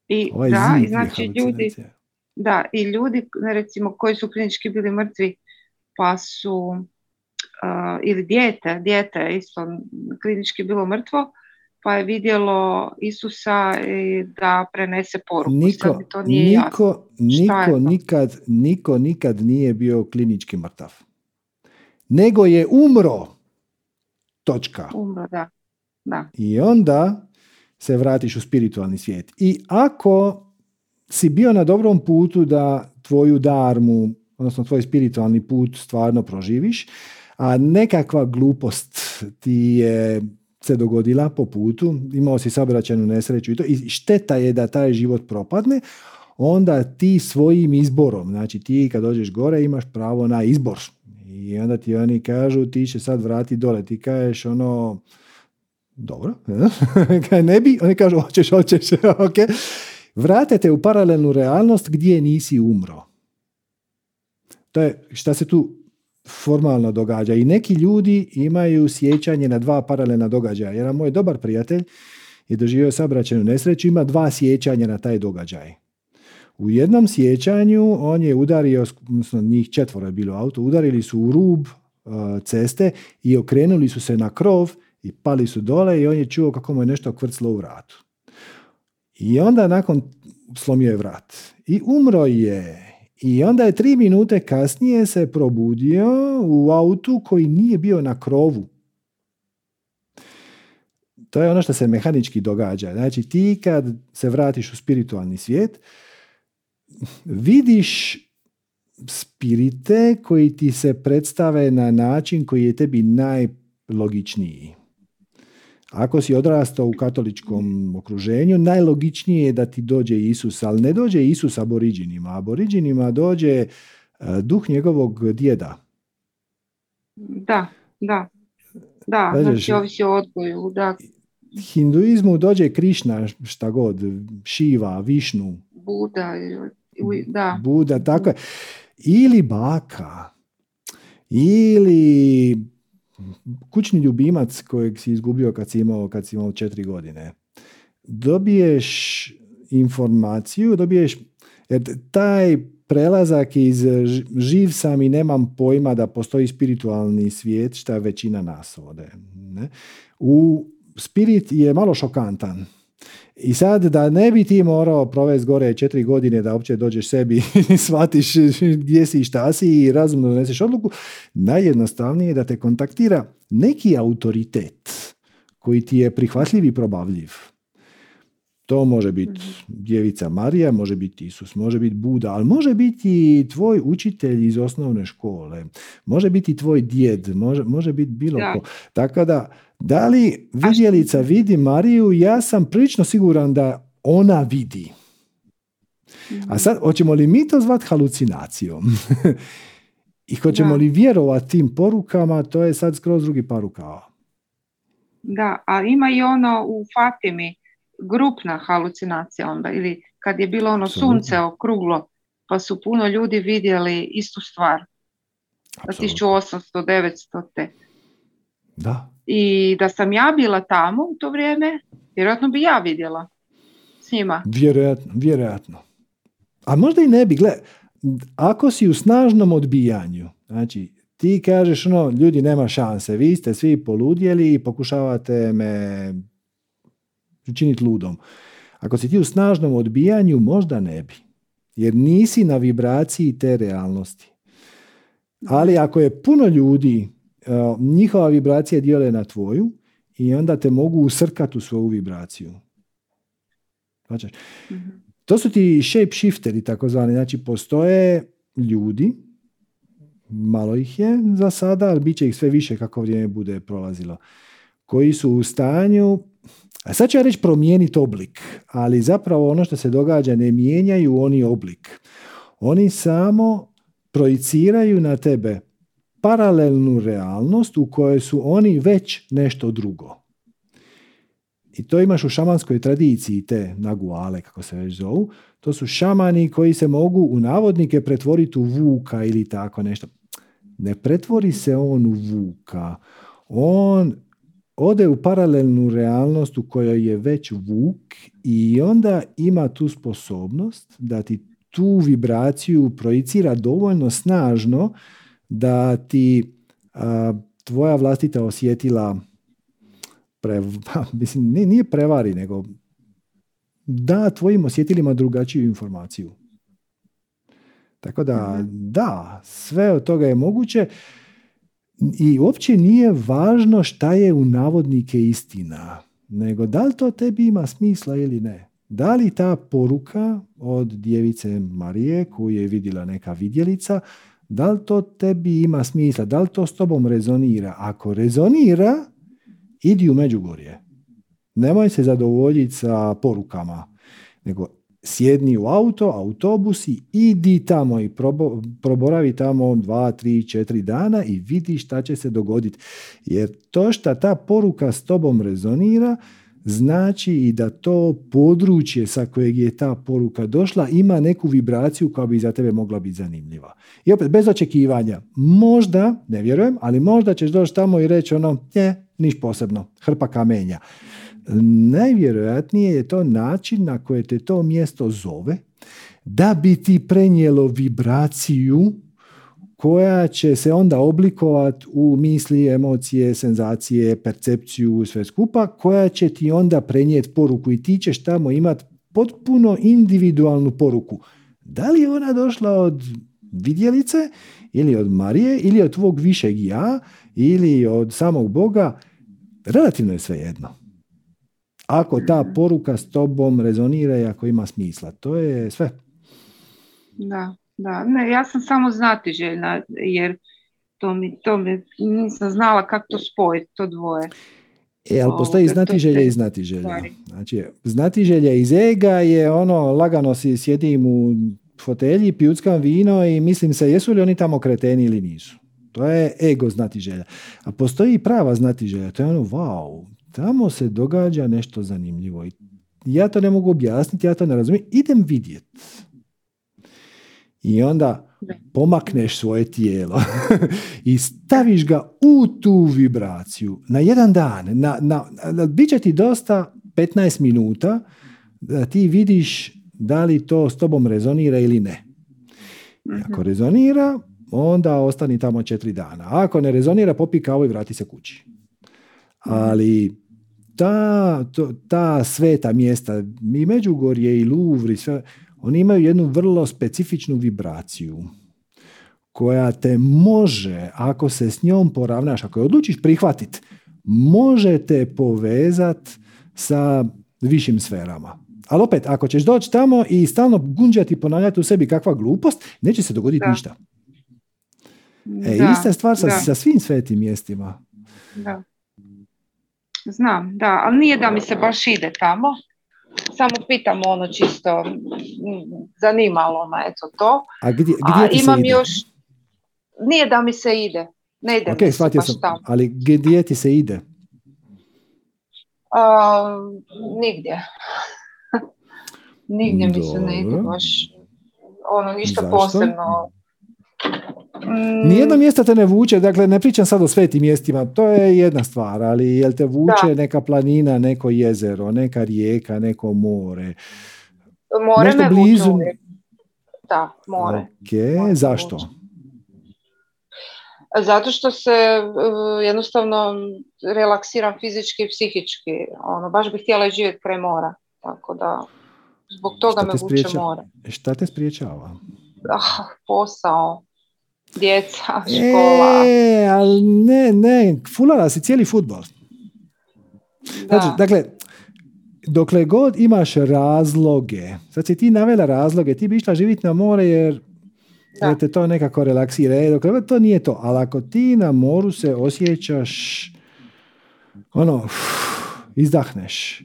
I da, znači ljudi, da, i ljudi recimo koji su klinički bili mrtvi, pa su ili dijete je isto klinički bilo mrtvo, pa je vidjelo Isusa da prenese poruku. Niko nikad nije bio klinički mrtav. Nego je umro. Točka. Umro, da. Da. I onda se vratiš u spiritualni svijet. I ako si bio na dobrom putu da tvoju darmu, odnosno tvoj spiritualni put stvarno proživiš, a nekakva glupost ti je se dogodila po putu, imao si saobraćajnu nesreću i to, i šteta je da taj život propadne, onda ti svojim izborom, znači ti kad dođeš gore imaš pravo na izbor. I onda ti oni kažu, ti će sad vrati dole, ti kažeš ono, dobro, kaj ne bi, oni kažu hoćeš, ok. Vrate te u paralelnu realnost gdje nisi umro. To je šta se tu formalno događa. I neki ljudi imaju sjećanje na dva paralelna događaja. Jedan moj dobar prijatelj je doživio saobraćajnu nesreću, ima dva sjećanja na taj događaj. U jednom sjećanju on je udario, odnosno njih 4 je bilo auto, udarili su u rub ceste i okrenuli su se na krov i pali su dole i on je čuo kako mu je nešto kvrclo u vratu. I onda nakon slomio je vrat. I umro je. I onda je 3 minute kasnije se probudio u autu koji nije bio na krovu. To je ono što se mehanički događa. Znači ti kad se vratiš u spiritualni svijet, vidiš spirite koji ti se predstave na način koji je tebi najlogičniji. Ako si odrastao u katoličkom okruženju, najlogičnije je da ti dođe Isus, ali ne dođe Isus aboriđinima. Aboriđinima dođe duh njegovog djeda. Da, znači ovisi o odgoju. Da. Hinduizmu dođe Krišna, šta god, Šiva, Višnu. Buda, tako je. Ili baka. ili kućni ljubimac kojeg si izgubio kad si imao 4 godine. Dobiješ informaciju, taj prelazak iz živ sam i nemam pojma da postoji spiritualni svijet, šta većina nas ode. Ne? U spirit je malo šokantan. I sad da ne bi ti morao provesti gore 4 godine da uopće dođeš sebi i shvatiš gdje si i šta si i razumno doneseš odluku, najjednostavnije je da te kontaktira neki autoritet koji ti je prihvatljiv i probavljiv. To može biti Djevica Marija, može biti Isus, može biti Buda, ali može biti tvoj učitelj iz osnovne škole, može biti tvoj djed, može biti bilo ko. Tako da li vidjelica vidi Mariju, ja sam prilično siguran da ona vidi. A sad, hoćemo li mi to zvati halucinacijom? I hoćemo li vjerovati tim porukama, to je sad skroz drugi par rukava. Da, a ima i ono u Fatimi, grupna halucinacija onda, ili kad je bilo ono sunce okruglo, pa su puno ljudi vidjeli istu stvar. 1800-900 te. Da. I da sam ja bila tamo u to vrijeme, vjerojatno bi ja vidjela s njima. Vjerojatno. A možda i ne bi, gle, ako si u snažnom odbijanju, znači ti kažeš ono, ljudi nema šanse, vi ste svi poludjeli i pokušavate me učiniti ludom. Ako si ti u snažnom odbijanju, možda ne bi. Jer nisi na vibraciji te realnosti. Ali ako je puno ljudi, njihova vibracija dijele na tvoju i onda te mogu usrkati u svoju vibraciju. Znači, to su ti shapeshifteri takozvani. Znači, postoje ljudi, malo ih je za sada, ali bit će ih sve više kako vrijeme bude prolazilo, koji su u stanju, a sad ću ja reći promijeniti oblik, ali zapravo ono što se događa, ne mijenjaju oni oblik. Oni samo projiciraju na tebe paralelnu realnost u kojoj su oni već nešto drugo. I to imaš u šamanskoj tradiciji, te naguale, kako se već zovu. To su šamani koji se mogu u navodnike pretvoriti u vuka ili tako nešto. Ne pretvori se on u vuka. On ode u paralelnu realnost u kojoj je već vuk i onda ima tu sposobnost da ti tu vibraciju projicira dovoljno snažno da ti tvoja vlastita osjetila nije prevari, nego da tvojim osjetilima drugačiju informaciju. Tako da, sve od toga je moguće. I uopće nije važno šta je u navodnike istina, nego da li to tebi ima smisla ili ne. Da li ta poruka od Djevice Marije koju je vidjela neka vidjelica, da li to tebi ima smisla, da li to s tobom rezonira. Ako rezonira, idi u Međugorje. Nemoj se zadovoljiti sa porukama, nego sjedni u autobus i idi tamo i proboravi tamo 2, 3, 4 dana i vidi šta će se dogoditi. Jer to što ta poruka s tobom rezonira, znači i da to područje sa kojeg je ta poruka došla ima neku vibraciju koja bi za tebe mogla biti zanimljiva. I opet, bez očekivanja. Možda, ne vjerujem, ali možda ćeš doći tamo i reći ono, niš posebno, hrpa kamenja. Najvjerojatnije je to način na koje te to mjesto zove da bi ti prenijelo vibraciju koja će se onda oblikovati u misli, emocije, senzacije, percepciju, sve skupa, koja će ti onda prenijeti poruku i ti ćeš tamo imati potpuno individualnu poruku. Da li je ona došla od vidjelice ili od Marije ili od tvog višeg ja ili od samog Boga, relativno je svejedno. Ako ta poruka s tobom rezonira i ako ima smisla. To je sve. Da. Ne, ja sam samo znatiželjna, jer to mi nisam znala kako to spojiti, to dvoje. Ali postoji znatiželje i znatiželja. Znači, znatiželja iz ega je ono, lagano si sjedim u fotelji, pijuckam vino i mislim se, jesu li oni tamo kreteni ili nisu. To je ego znatiželja. A postoji prava znatiželja. To je ono, wow, tamo se događa nešto zanimljivo. Ja to ne mogu objasniti, ja to ne razumijem. Idem vidjeti. I onda pomakneš svoje tijelo i staviš ga u tu vibraciju na jedan dan, bit će ti dosta 15 minuta da ti vidiš da li to s tobom rezonira ili ne. Ako rezonira, onda ostani tamo 4 dana. A ako ne rezonira, popi kavu i vrati se kući. Ali ta sveta mjesta, i Međugorje i Louvre, sve, oni imaju jednu vrlo specifičnu vibraciju koja te može, ako se s njom poravnaš, ako je odlučiš prihvatiti, može te povezati sa višim sferama. Ali opet, ako ćeš doći tamo i stalno gunđati i ponavljati u sebi kakva glupost, neće se dogoditi ništa. Ista stvar sa svim svetim mjestima. Da. Znam, da, ali nije da mi se baš ide tamo. Samo pitam ono čisto, zanimalo me, eto to. A gdje ti imam se ide? Još, nije da mi se ide. Ne ide mi se baš tamo. Ali gdje ti se ide? Nigdje. Nigdje mi se ne ide baš ono, ništa Zašto? Posebno. Nijedno mjesto te ne vuče, dakle ne pričam sad o svetim mjestima, to je jedna stvar, ali jel te vuče neka planina, neko jezero, neka rijeka, neko more? More nešto me blizu... vuče. Da, more. Ok, more zašto? Zato što se jednostavno relaksiram fizički i psihički, ono, baš bih htjela živjeti kraj mora, tako da zbog toga me vuče more. Šta te spriječava? Posao. Djeca, škola. Ali ne, fulala si cijeli fudbal. Znači, dakle, dokle god imaš razloge, sad si ti navela razloge, ti bi išla živjeti na more jer te to nekako relaksira. Dokle to nije to, ali ako ti na moru se osjećaš izdahneš,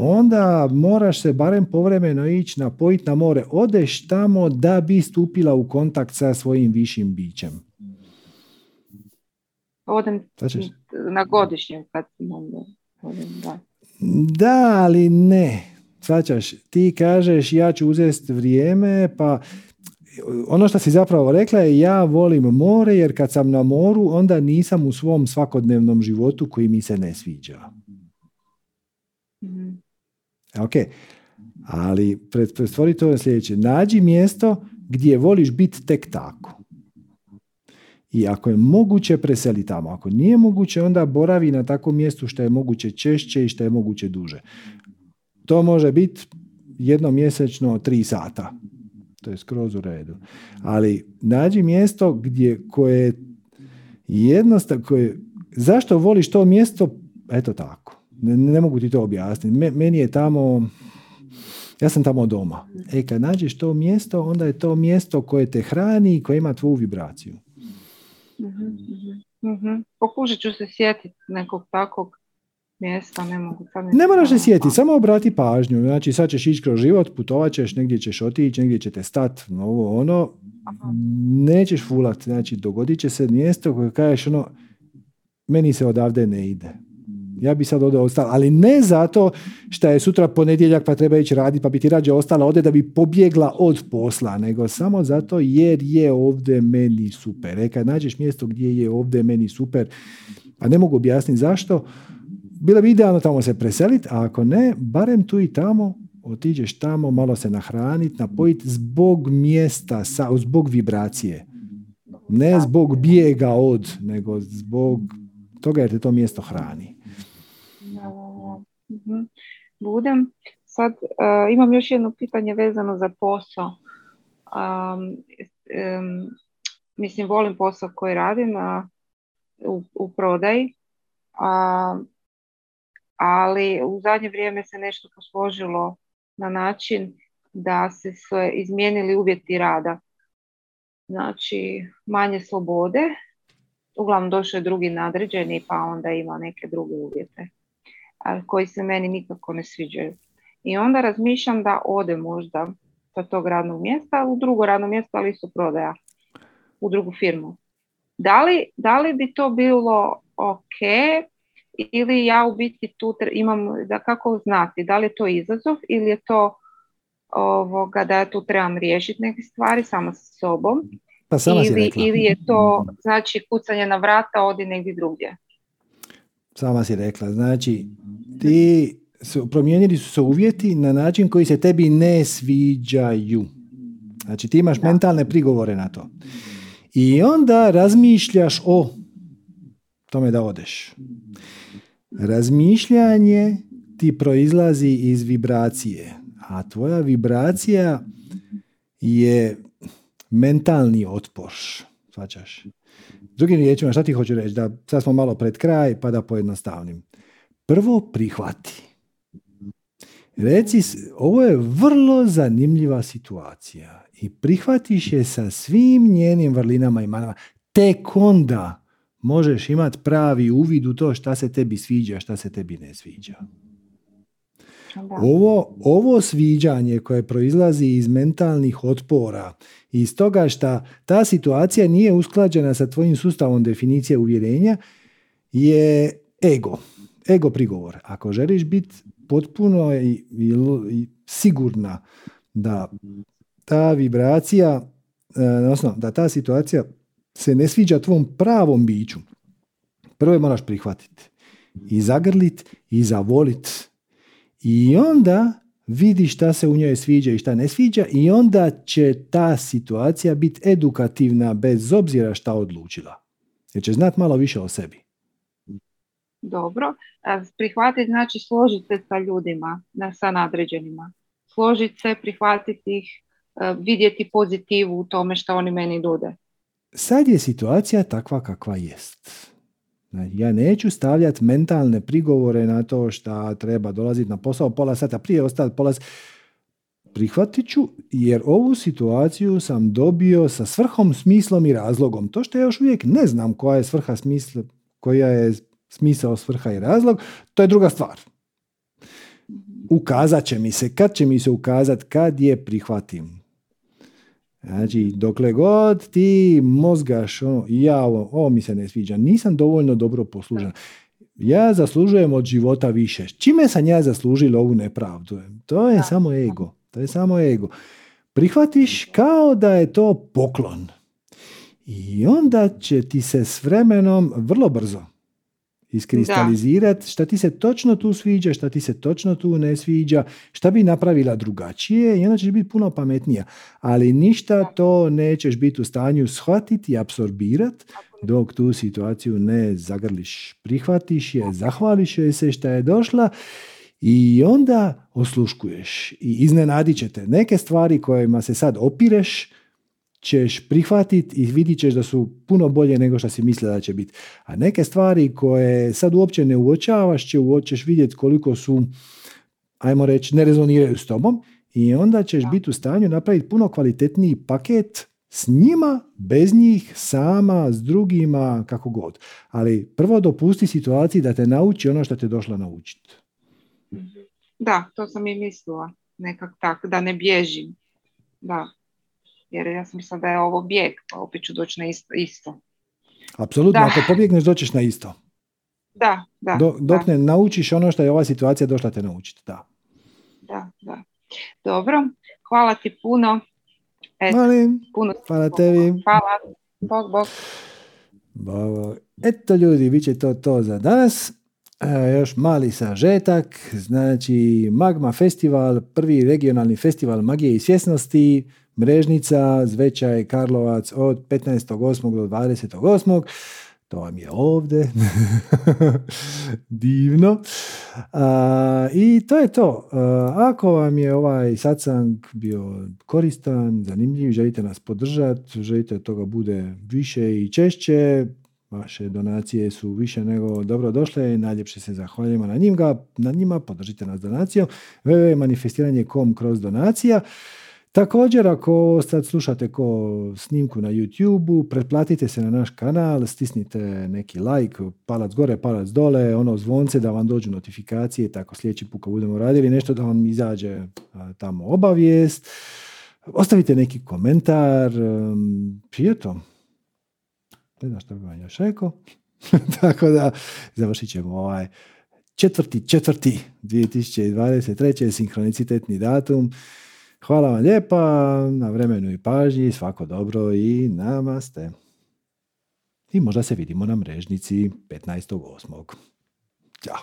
onda moraš se barem povremeno ići napojiti na more. Odeš tamo da bi stupila u kontakt sa svojim višim bićem. Odem na godišnjem kad odem, da. Da, ali ne. Svačaš, ti kažeš ja ću uzeti vrijeme, pa ono što si zapravo rekla je ja volim more jer kad sam na moru onda nisam u svom svakodnevnom životu koji mi se ne sviđa. Ok, ali pretvori to na sljedeće. Nađi mjesto gdje voliš biti tek tako. I ako je moguće, preseli tamo. Ako nije moguće, onda boravi na takvom mjestu što je moguće češće i što je moguće duže. To može biti jednomjesečno 3 sata. To je skroz u redu. Ali nađi mjesto gdje koje jednostavno... Zašto voliš to mjesto? Eto tako. Ne mogu ti to objasniti. Meni je tamo, ja sam tamo doma. Kad nađeš to mjesto, onda je to mjesto koje te hrani i koje ima tvoju vibraciju. Pokušat ću se sjetiti nekog takvog mjesta. Ne moraš se sjetiti, samo obrati pažnju. Znači sad ćeš ići kroz život, putovat ćeš, negdje ćeš otići, negdje će te stati, nećeš fulat. Znači dogodit će se mjesto koje kažeš meni se odavde ne ide. Ja bi sad ovdje ostala, ali ne zato što je sutra ponedjeljak pa treba ići raditi pa bi ti rađe ostala ovdje da bi pobjegla od posla, nego samo zato jer je ovdje meni super. Kad nađeš mjesto gdje je ovdje meni super, a ne mogu objasniti zašto, bilo bi idealno tamo se preseliti, a ako ne, barem tu i tamo, otiđeš tamo, malo se nahraniti, napojiti zbog mjesta, zbog vibracije. Ne zbog bijega od, nego zbog toga jer te to mjesto hrani. Budem. Sad imam još jedno pitanje vezano za posao. Mislim, volim posao koji radim u prodaji, ali u zadnje vrijeme se nešto posložilo na način da se izmijenili uvjeti rada. Znači, manje slobode. Uglavnom došao je drugi nadređeni, pa onda ima neke druge uvjete koji se meni nikako ne sviđaju. I onda razmišljam da ode možda sa tog radnog mjesta u drugo radno mjesto, ali isto prodaja, u drugu firmu. Da li bi to bilo ok ili ja u biti tu imam da kako znati, da li je to izazov ili je to da ja tu trebam riješiti neke stvari sama sa sobom. Pa sama ili je to znači kucanje na vrata, odi negdje drugdje. Sama si rekla, znači ti promijenili su se uvjeti na način koji se tebi ne sviđaju. Znači ti imaš mentalne prigovore na to. I onda razmišljaš o tome da odeš. Razmišljanje ti proizlazi iz vibracije, a tvoja vibracija je mentalni otpor. Svačaš? Drugim riječima, šta ti hoću reći? Da sad smo malo pred kraj, pa da pojednostavnim. Prvo prihvati. Reci, ovo je vrlo zanimljiva situacija i prihvatiš je sa svim njenim vrlinama i manama. Tek onda možeš imati pravi uvid u to šta se tebi sviđa, šta se tebi ne sviđa. Ovo sviđanje koje proizlazi iz mentalnih otpora, iz toga šta ta situacija nije usklađena sa tvojim sustavom definicije uvjerenja, je ego prigovor. Ako želiš biti potpuno i sigurna da ta vibracija, odnosno da ta situacija se ne sviđa tvom pravom biću, prvo je moraš prihvatiti i zagrlit i zavolit. I onda vidi šta se u njoj sviđa i šta ne sviđa i onda će ta situacija biti edukativna bez obzira šta odlučila. Jer će znat malo više o sebi. Dobro. Prihvatiti znači složiti se sa ljudima, sa nadređenima. Složiti se, prihvatiti ih, vidjeti pozitivu u tome što oni meni nude. Sad je situacija takva kakva jest. Ja neću stavljati mentalne prigovore na to što treba dolaziti na posao pola sata prije, ostati pola sata. Prihvatit ću jer ovu situaciju sam dobio sa svrhom, smislom i razlogom. To što ja još uvijek ne znam koja je svrha, smisla, koja je smisao, svrha i razlog, to je druga stvar. Ukazat će mi se. Kad će mi se ukazati? Kad je prihvatim. Znači, dokle god ti mozgaš, ovo mi se ne sviđa, nisam dovoljno dobro poslužen. Ja zaslužujem od života više. Čime sam ja zaslužila ovu nepravdu? To je samo ego. To je samo ego. Prihvatiš kao da je to poklon. I onda će ti se s vremenom vrlo brzo iskristalizirati šta ti se točno tu sviđa, šta ti se točno tu ne sviđa, šta bi napravila drugačije i onda ćeš biti puno pametnija. Ali ništa to nećeš biti u stanju shvatiti i apsorbirati dok tu situaciju ne zagrliš. Prihvatiš je, zahvališ je se šta je došla i onda osluškuješ i iznenadit će te. Neke stvari kojima se sad opireš ćeš prihvatiti i vidit ćeš da su puno bolje nego što si mislila da će biti. A neke stvari koje sad uopće ne uočavaš, ćeš vidjeti koliko su, ajmo reći, ne rezoniraju s tobom i onda ćeš biti u stanju napraviti puno kvalitetniji paket s njima, bez njih, sama, s drugima, kako god. Ali prvo dopusti situaciji da te nauči ono što te došla naučiti. Da, to sam i mislila. Nekak tak, da ne bježim. Da. Jer ja sam mislila da je ovo bijeg, pa opet ću doći na isto. Apsolutno, ako pobjegneš doćeš na isto. Da. Dok ne naučiš ono što je ova situacija došla te naučiti. Da. Dobro, hvala ti puno. Hvala tebi. Hvala, Bog. Eto ljudi, bit će to za danas. Još mali sažetak, znači Magma Festival, prvi regionalni festival magije i svjesnosti, Mrežnica, Zvečaj, Karlovac od 15.8. do 20.8. To vam je ovdje. Divno. I to je to. Ako vam je ovaj satsang bio koristan, zanimljiv, želite nas podržati, želite da toga bude više i češće, vaše donacije su više nego dobrodošle i najljepše se zahvaljujemo na njima. Podržite nas donacijom www.manifestiranje.com/donacija. Također, ako sad slušate snimku na YouTube-u, pretplatite se na naš kanal, stisnite neki like, palac gore, palac dole, zvonce da vam dođu notifikacije, tako sljedeći put kad budemo radili nešto da vam izađe tamo obavijest. Ostavite neki komentar, prijetom. Ne znam što bi vam još rekao. Tako da završit ćemo ovaj 4.4.2023. sinhronicitetni datum. Hvala vam lijepa na vremenu i pažnji, svako dobro i namaste. I možda se vidimo na Mrežnici 15.8. Ćao.